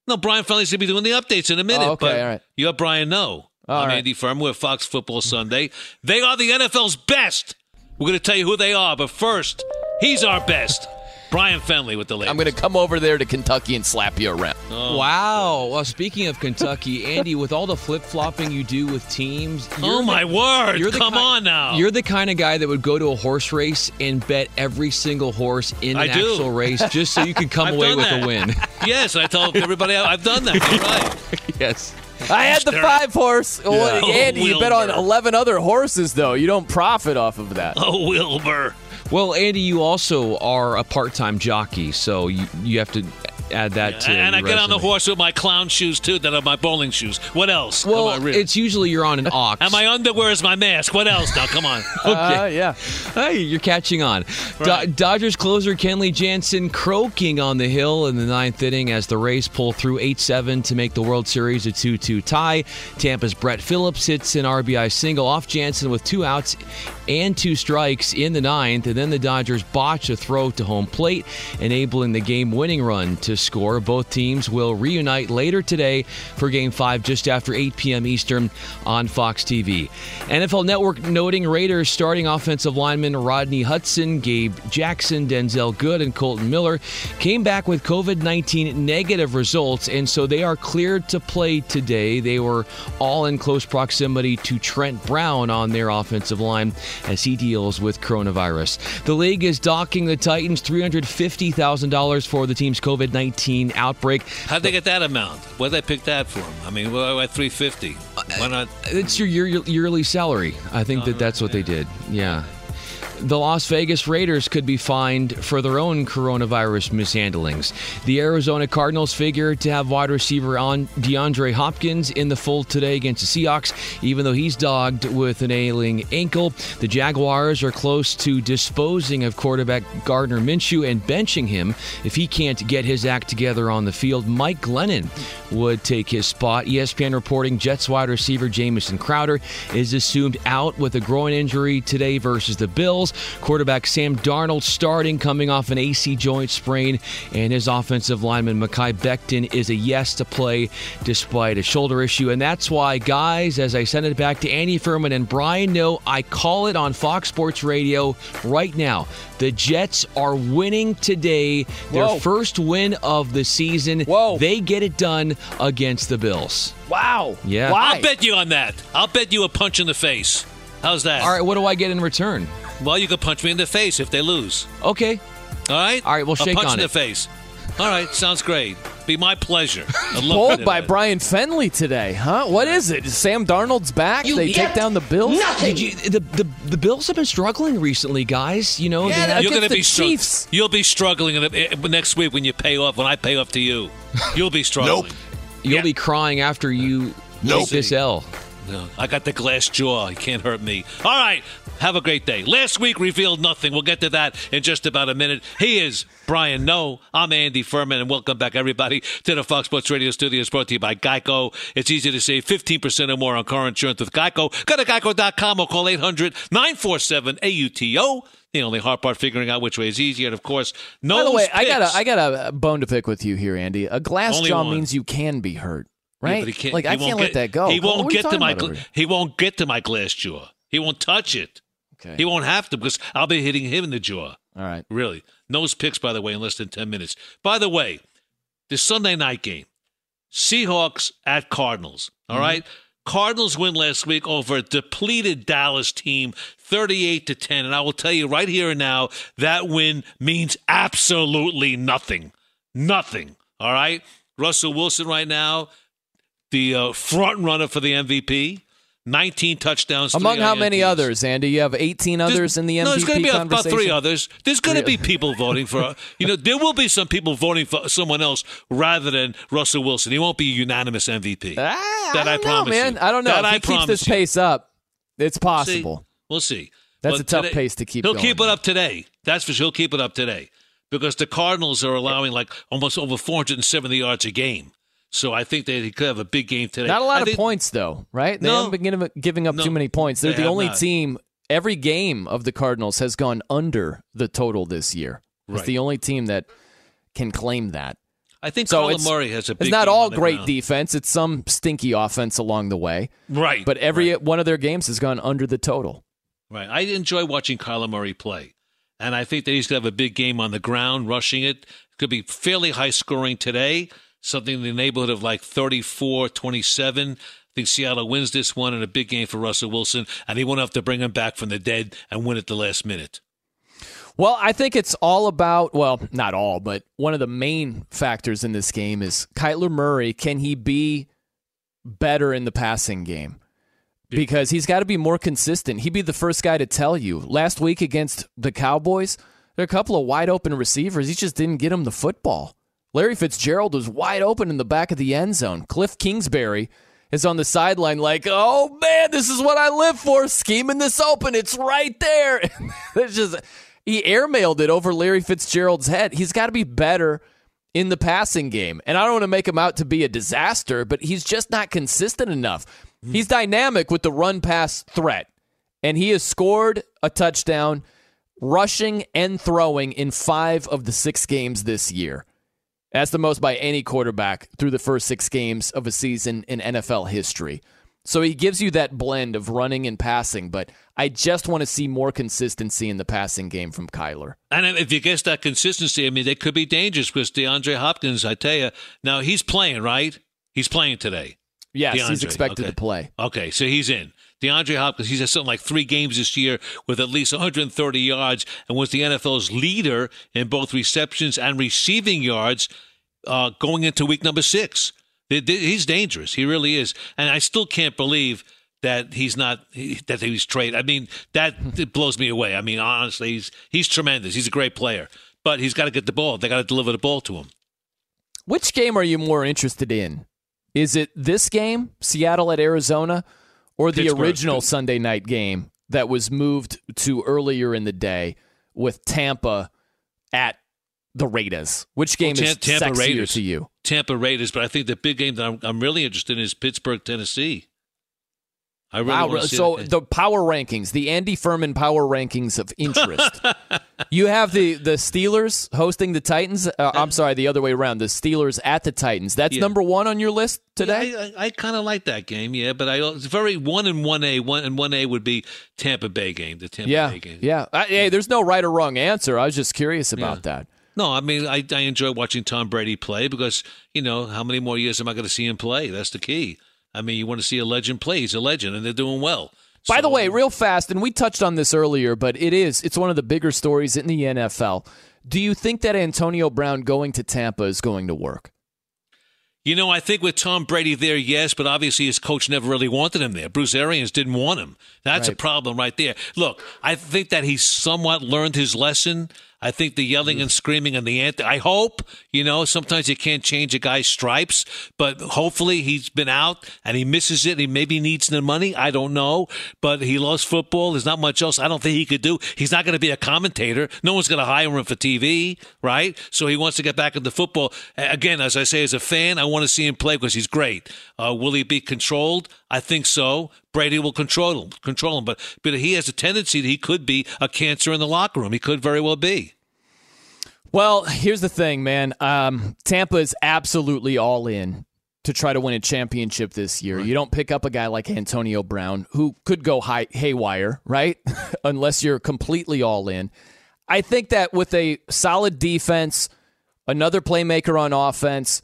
No, Brian Fenley's going to be doing the updates in a minute. Oh, okay, but all right. You have Brian Noe. I'm Andy Furman. We're Fox Football Sunday. They are the NFL's best. We're going to tell you who they are, but first, he's our best. Brian Fenley with the latest. I'm going to come over there to Kentucky and slap you around. Oh, wow. Well, speaking of Kentucky, Andy, with all the flip-flopping you do with teams. Oh, my word. Come on now. You're the kind of guy that would go to a horse race and bet every single horse in an actual race just so you could come away with a win. Yes, I told everybody I've done that. You're right. Yes. I had the 5-horse. Yeah. Oh, Andy, Wilbur. You bet on 11 other horses, though. You don't profit off of that. Oh, Wilbur. Well, Andy, you also are a part-time jockey, so you have to add that to your And I resume. Get on the horse with my clown shoes, too, that are my bowling shoes. What else? Well, it's usually you're on an ox. And my underwear is my mask. What else? Now, come on. Okay. Yeah. Hey, you're catching on. Right. Dodgers closer Kenley Jansen croaking on the hill in the ninth inning as the Rays pull through 8-7 to make the World Series a 2-2 tie. Tampa's Brett Phillips hits an RBI single off Jansen with 2 outs and 2 strikes in the ninth, and then the Dodgers botch a throw to home plate, enabling the game-winning run to score. Both teams will reunite later today for Game 5 just after 8 p.m. Eastern on Fox TV. NFL Network noting Raiders starting offensive linemen Rodney Hudson, Gabe Jackson, Denzel Good, and Colton Miller came back with COVID-19 negative results, and so they are cleared to play today. They were all in close proximity to Trent Brown on their offensive line as he deals with coronavirus. The league is docking the Titans $350,000 for the team's COVID-19 outbreak. How'd they get that amount? Why'd they pick that for them? I mean, why $350,000? Why not? It's your yearly salary. I think that's what they did. Yeah. The Las Vegas Raiders could be fined for their own coronavirus mishandlings. The Arizona Cardinals figure to have wide receiver DeAndre Hopkins in the fold today against the Seahawks, even though he's dogged with an ailing ankle. The Jaguars are close to disposing of quarterback Gardner Minshew and benching him if he can't get his act together on the field. Mike Glennon would take his spot. ESPN reporting Jets wide receiver Jamison Crowder is assumed out with a groin injury today versus the Bills. Quarterback Sam Darnold starting, coming off an AC joint sprain, and his offensive lineman Mekhi Becton is a yes to play despite a shoulder issue. And that's why, guys, as I send it back to Andy Furman and Brian Noe, I call it on Fox Sports Radio right now. The Jets are winning today. Their first win of the season. Whoa. They get it done against the Bills. Wow. Yeah. Why? I'll bet you on that. I'll bet you a punch in the face. How's that? All right, what do I get in return? Well, you can punch me in the face if they lose. Okay. All right? All right, we'll shake on it. A punch in the face. All right, sounds great. Be my pleasure. Pulled by Brian Fenley today, huh? What is it? Sam Darnold's back? They take down the Bills? Nothing. The Bills have been struggling recently, guys. You know, you're going to be Chiefs. You'll be struggling next week when you pay off. When I pay off to you, you'll be struggling. Nope. You'll be crying after you take this L. No, I got the glass jaw. You can't hurt me. All right. Have a great day. Last week revealed nothing. We'll get to that in just about a minute. He is Brian No. I'm Andy Furman, and welcome back, everybody, to the Fox Sports Radio Studios, brought to you by Geico. It's easy to save 15% or more on car insurance with Geico. Go to geico.com or call 800-947-AUTO. The only hard part, figuring out which way is easier. And, of course, no. By the way, I got a bone to pick with you here, Andy. A glass jaw means you can be hurt, right? Yeah, but I can't let that go. He won't get to my glass jaw. He won't touch it. Okay. He won't have to, because I'll be hitting him in the jaw. All right. Really. Nose picks, by the way, in less than 10 minutes. By the way, the Sunday night game, Seahawks at Cardinals, all right? Cardinals win last week over a depleted Dallas team, 38-10. And I will tell you right here and now, that win means absolutely nothing. Nothing, all right? Russell Wilson right now, the front runner for the MVP. 19 touchdowns. Among how many others, Andy? You have 18 others in the MVP conversation? No, there's going to be about 3 others. There's going to be people voting for, there will be some people voting for someone else rather than Russell Wilson. He won't be a unanimous MVP. I promise you. I don't know. If he keeps this pace up, it's possible. We'll see. That's a tough pace to keep going. He'll keep it up today. That's for sure. He'll keep it up today, because the Cardinals are allowing almost over 470 yards a game. So I think that he could have a big game today. Not a lot of points, though, right? They haven't been giving up too many points. They're the only team. Every game of the Cardinals has gone under the total this year. Right. It's the only team that can claim that. I think Kyler Murray has a big game. It's not all great defense. It's some stinky offense along the way. Right. But every one of their games has gone under the total. Right. I enjoy watching Kyler Murray play. And I think that he's going to have a big game on the ground, rushing it. It could be fairly high scoring today. Something in the neighborhood of 34-27. I think Seattle wins this one, and a big game for Russell Wilson, and he won't have to bring him back from the dead and win at the last minute. Well, I think it's all about, not all, but one of the main factors in this game is Kyler Murray. Can he be better in the passing game? Because he's got to be more consistent. He'd be the first guy to tell you. Last week against the Cowboys, there are a couple of wide-open receivers. He just didn't get him the football. Larry Fitzgerald was wide open in the back of the end zone. Cliff Kingsbury is on the sideline oh, man, this is what I live for, scheming this open. It's right there. He airmailed it over Larry Fitzgerald's head. He's got to be better in the passing game. And I don't want to make him out to be a disaster, but he's just not consistent enough. He's dynamic with the run-pass threat, and he has scored a touchdown rushing and throwing in 5 of the 6 games this year. That's the most by any quarterback through the first 6 games of a season in NFL history. So he gives you that blend of running and passing, but I just want to see more consistency in the passing game from Kyler. And if you guess that consistency, they could be dangerous, because DeAndre Hopkins, I tell you, now he's playing, right? He's playing today. Yes, DeAndre. He's expected to play. Okay, so he's in. DeAndre Hopkins, he's had something like 3 games this year with at least 130 yards and was the NFL's leader in both receptions and receiving yards going into week number 6. He's dangerous. He really is. And I still can't believe that he's traded. It blows me away. Honestly, he's tremendous. He's a great player. But he's got to get the ball. They got to deliver the ball to him. Which game are you more interested in? Is it this game, Seattle at Arizona? Or the original Sunday night game that was moved to earlier in the day with Tampa at the Raiders. Which game is sexier Raiders to you? Tampa Raiders, but I think the big game that I'm really interested in is Pittsburgh, Tennessee. I really want to see that. The power rankings, the Andy Furman power rankings of interest. You have the Steelers hosting the Titans. I'm sorry, the other way around. The Steelers at the Titans. That's number 1 on your list today? Yeah, I kind of like that game, yeah. But it's very 1 and 1A. 1 and 1A would be Tampa Bay game, the Tampa Bay game. Yeah. Hey, there's no right or wrong answer. I was just curious about that. No, I enjoy watching Tom Brady play because, how many more years am I going to see him play? That's the key. You want to see a legend play. He's a legend, and they're doing well. By the way, real fast, and we touched on this earlier, but it's one of the bigger stories in the NFL. Do you think that Antonio Brown going to Tampa is going to work? You know, I think with Tom Brady there, yes, but obviously his coach never really wanted him there. Bruce Arians didn't want him. That's a problem right there. Look, I think that he somewhat learned his lesson. I think the yelling and screaming and the anthem, I hope, you know, sometimes you can't change a guy's stripes, but hopefully he's been out and he misses it. He maybe needs the money. I don't know, but he lost football. There's not much else I don't think he could do. He's not going to be a commentator. No one's going to hire him for TV, right? So he wants to get back into football. Again, as I say, as a fan, I want to see him play because he's great. Will he be controlled? I think so. Brady will control him, but he has a tendency that he could be a cancer in the locker room. He could very well be. Well, here's the thing, man. Tampa is absolutely all in to try to win a championship this year. Right. You don't pick up a guy like Antonio Brown, who could go haywire, right? Unless you're completely all in. I think that with a solid defense, another playmaker on offense,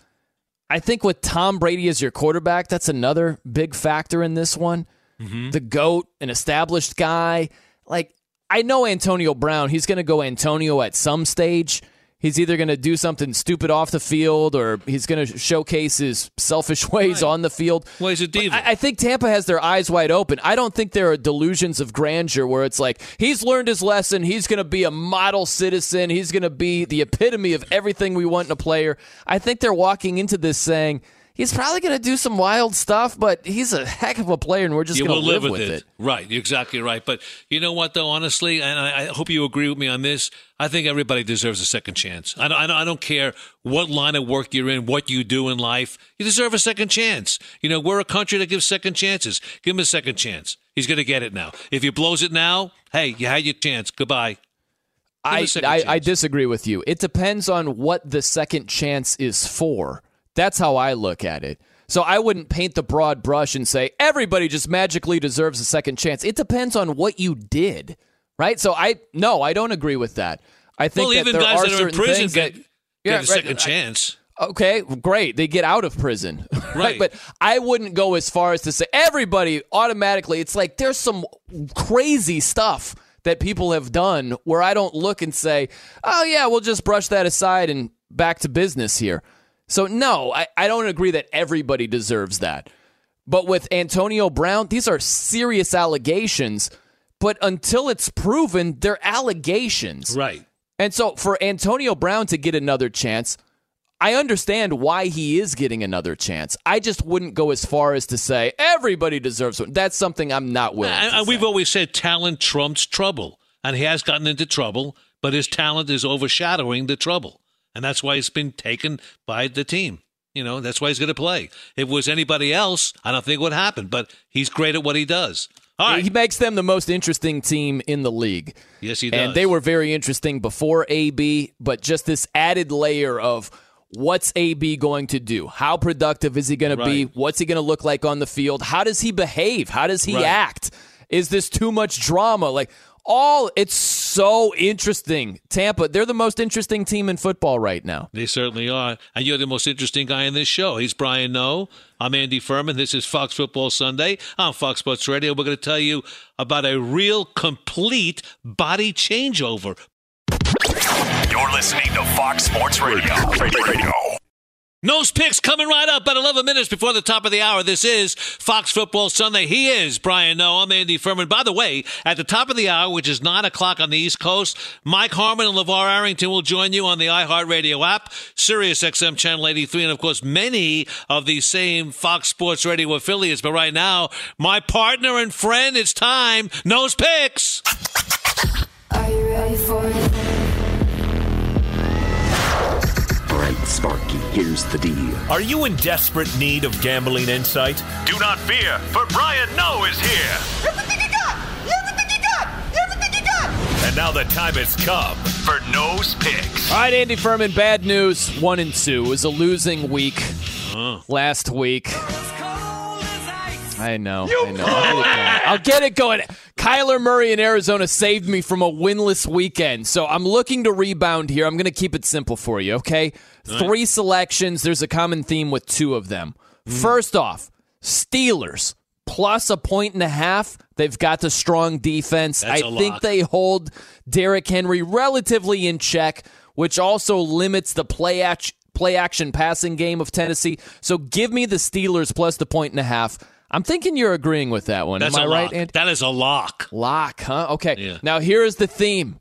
I think with Tom Brady as your quarterback, that's another big factor in this one. The GOAT, an established guy. Like, I know Antonio Brown, he's going to go Antonio at some stage. He's either going to do something stupid off the field or he's going to showcase his selfish ways on the field. Well, he's a diva. I think Tampa has their eyes wide open. I don't think there are delusions of grandeur where it's like, he's learned his lesson. He's going to be a model citizen. He's going to be the epitome of everything we want in a player. I think they're walking into this saying, he's probably going to do some wild stuff, but he's a heck of a player, and we're just going to live with it. Right, you're exactly right. But you know what, though, honestly, and I hope you agree with me on this, I think everybody deserves a second chance. I don't care what line of work you're in, what you do in life. You deserve a second chance. You know, we're a country that gives second chances. Give him a second chance. He's going to get it now. If he blows it now, hey, you had your chance. Goodbye. I disagree with you. It depends on what the second chance is for. That's how I look at it. So I wouldn't paint the broad brush and say everybody just magically deserves a second chance. It depends on what you did, right? So I don't agree with that. I think that there are certain things that get a second chance. Okay, great. They get out of prison. Right. But I wouldn't go as far as to say everybody automatically. It's like there's some crazy stuff that people have done where I don't look and say, oh, yeah, we'll just brush that aside and back to business here. So, no, I don't agree that everybody deserves that. But with Antonio Brown, these are serious allegations. But until it's proven, they're allegations. Right. And so for Antonio Brown to get another chance, I understand why he is getting another chance. I just wouldn't go as far as to say everybody deserves one. That's something I'm not willing to say. We've always said talent trumps trouble. And he has gotten into trouble, but his talent is overshadowing the trouble. And that's why he's been taken by the team. You know, that's why he's going to play. If it was anybody else, I don't think it would happen. But he's great at what he does. All right. He makes them the most interesting team in the league. Yes, he does. And they were very interesting before AB, but just this added layer of what's AB going to do? How productive is he going to be? What's he going to look like on the field? How does he behave? How does he act? Is this too much drama? It's so interesting. Tampa, they're the most interesting team in football right now. They certainly are. And you're the most interesting guy in this show. He's Brian Noe. I'm Andy Furman. This is Fox Football Sunday on Fox Sports Radio. We're going to tell you about a real complete body changeover. You're listening to Fox Sports Radio. Nose picks coming right up at 11 minutes before the top of the hour. This is Fox Football Sunday. He is Brian Noe. I'm Andy Furman. By the way, at the top of the hour, which is 9 o'clock on the East Coast, Mike Harmon and LeVar Arrington will join you on the iHeartRadio app, Sirius XM Channel 83, and, of course, many of the same Fox Sports Radio affiliates. But right now, my partner and friend, it's time, Nose Picks. Are you ready for it? Sparky, here's the deal. Are you in desperate need of gambling insight? Do not fear, for Brian Noe is here. Everything you got! Everything you got! Everything you got! And now the time has come for Noe's Picks. All right, Andy Furman, bad news. 1-2. It was a losing week last week. I know. I'll get it going. Kyler Murray in Arizona saved me from a winless weekend, so I'm looking to rebound here. I'm going to keep it simple for you, okay? Nice. 3 selections. There's a common theme with 2 of them. First off, Steelers, plus 1.5. They've got the strong defense. I think they hold Derrick Henry relatively in check, which also limits the play action. play-action passing game of Tennessee. So give me the Steelers plus the 1.5. I'm thinking you're agreeing with that one. That's Am I right, Andy? That is a lock. Lock, huh? Okay. Yeah. Now, here is the theme.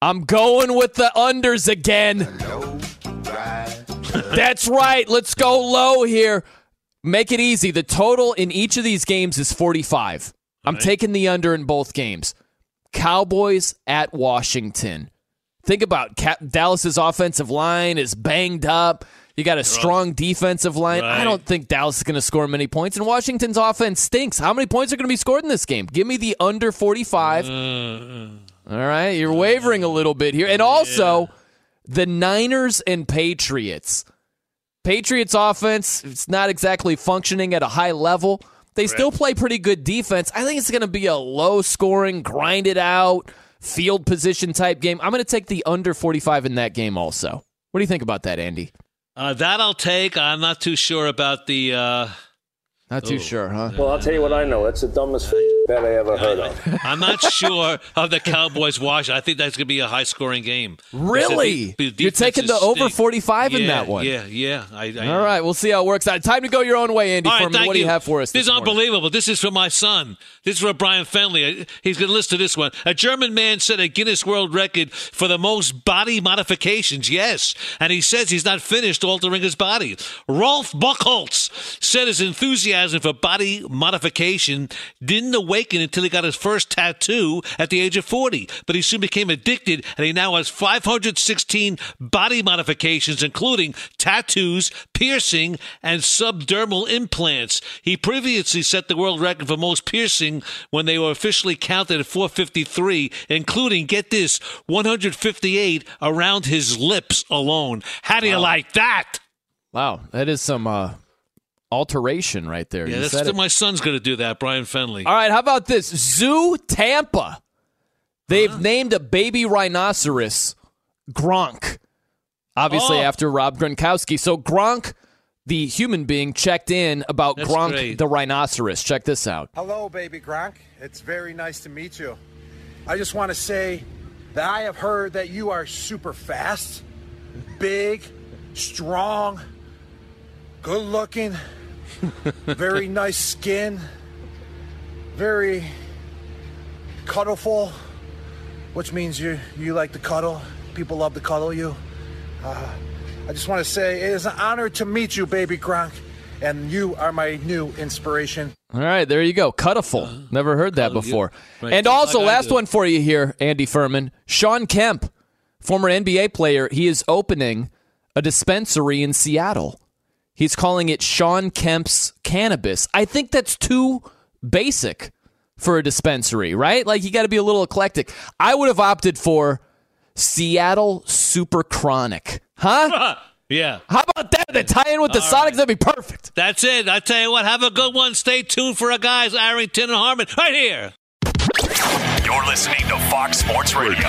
I'm going with the unders again. Hello, that's right. Let's go low here. Make it easy. The total in each of these games is 45. I'm taking the under in both games. Cowboys at Washington. Think about Dallas's offensive line is banged up. You got a strong defensive line. Right. I don't think Dallas is going to score many points, and Washington's offense stinks. How many points are going to be scored in this game? Give me the under 45. All right, you're wavering a little bit here. And also, the Niners and Patriots. Patriots offense, it's not exactly functioning at a high level. They still play pretty good defense. I think it's going to be a low-scoring, grind-it-out, field position-type game. I'm going to take the under 45 in that game also. What do you think about that, Andy? That I'll take. I'm not too sure about the... Not too sure, huh? Well, I'll tell you what I know. It's the dumbest bet I ever heard of. I'm not sure of the Cowboys-Wash. I think that's going to be a high-scoring game. Really? You're taking the over 45 in that one? Yeah. All right, we'll see how it works out. Time to go your own way, Andy. All right, Foreman, what do you have for us this morning? This is unbelievable. This is for my son. This is for Brian Fenley. He's going to listen to this one. A German man set a Guinness World Record for the most body modifications, yes. And he says he's not finished altering his body. Rolf Buchholz said his enthusiasm for body modification didn't awaken until he got his first tattoo at the age of 40, but he soon became addicted, and he now has 516 body modifications, including tattoos, piercing, and subdermal implants. He previously set the world record for most piercing when they were officially counted at 453, including, get this, 158 around his lips alone. How do you like that? Wow, that is some... alteration right there. Yeah, my son's going to do that, Brian Fenley. All right, how about this? Zoo Tampa. They've named a baby rhinoceros Gronk, obviously after Rob Gronkowski. So Gronk, the human being, checked in about Gronk, the rhinoceros. Check this out. Hello, baby Gronk. It's very nice to meet you. I just want to say that I have heard that you are super fast, big, strong, good looking, very nice skin, very cuddleful, which means you like to cuddle. People love to cuddle you. I just want to say it is an honor to meet you, baby Gronk, and you are my new inspiration. All right, there you go. Cuddleful. Never heard that before. Right. And also, last one for you here, Andy Furman. Sean Kemp, former NBA player, he is opening a dispensary in Seattle. He's calling it Sean Kemp's Cannabis. I think that's too basic for a dispensary, right? Like, you got to be a little eclectic. I would have opted for Seattle Super Chronic. Huh? Yeah. How about that? They tie in with the Sonics. Right. That'd be perfect. That's it. I tell you what, have a good one. Stay tuned for our guys, Arrington and Harmon, right here. You're listening to Fox Sports Radio.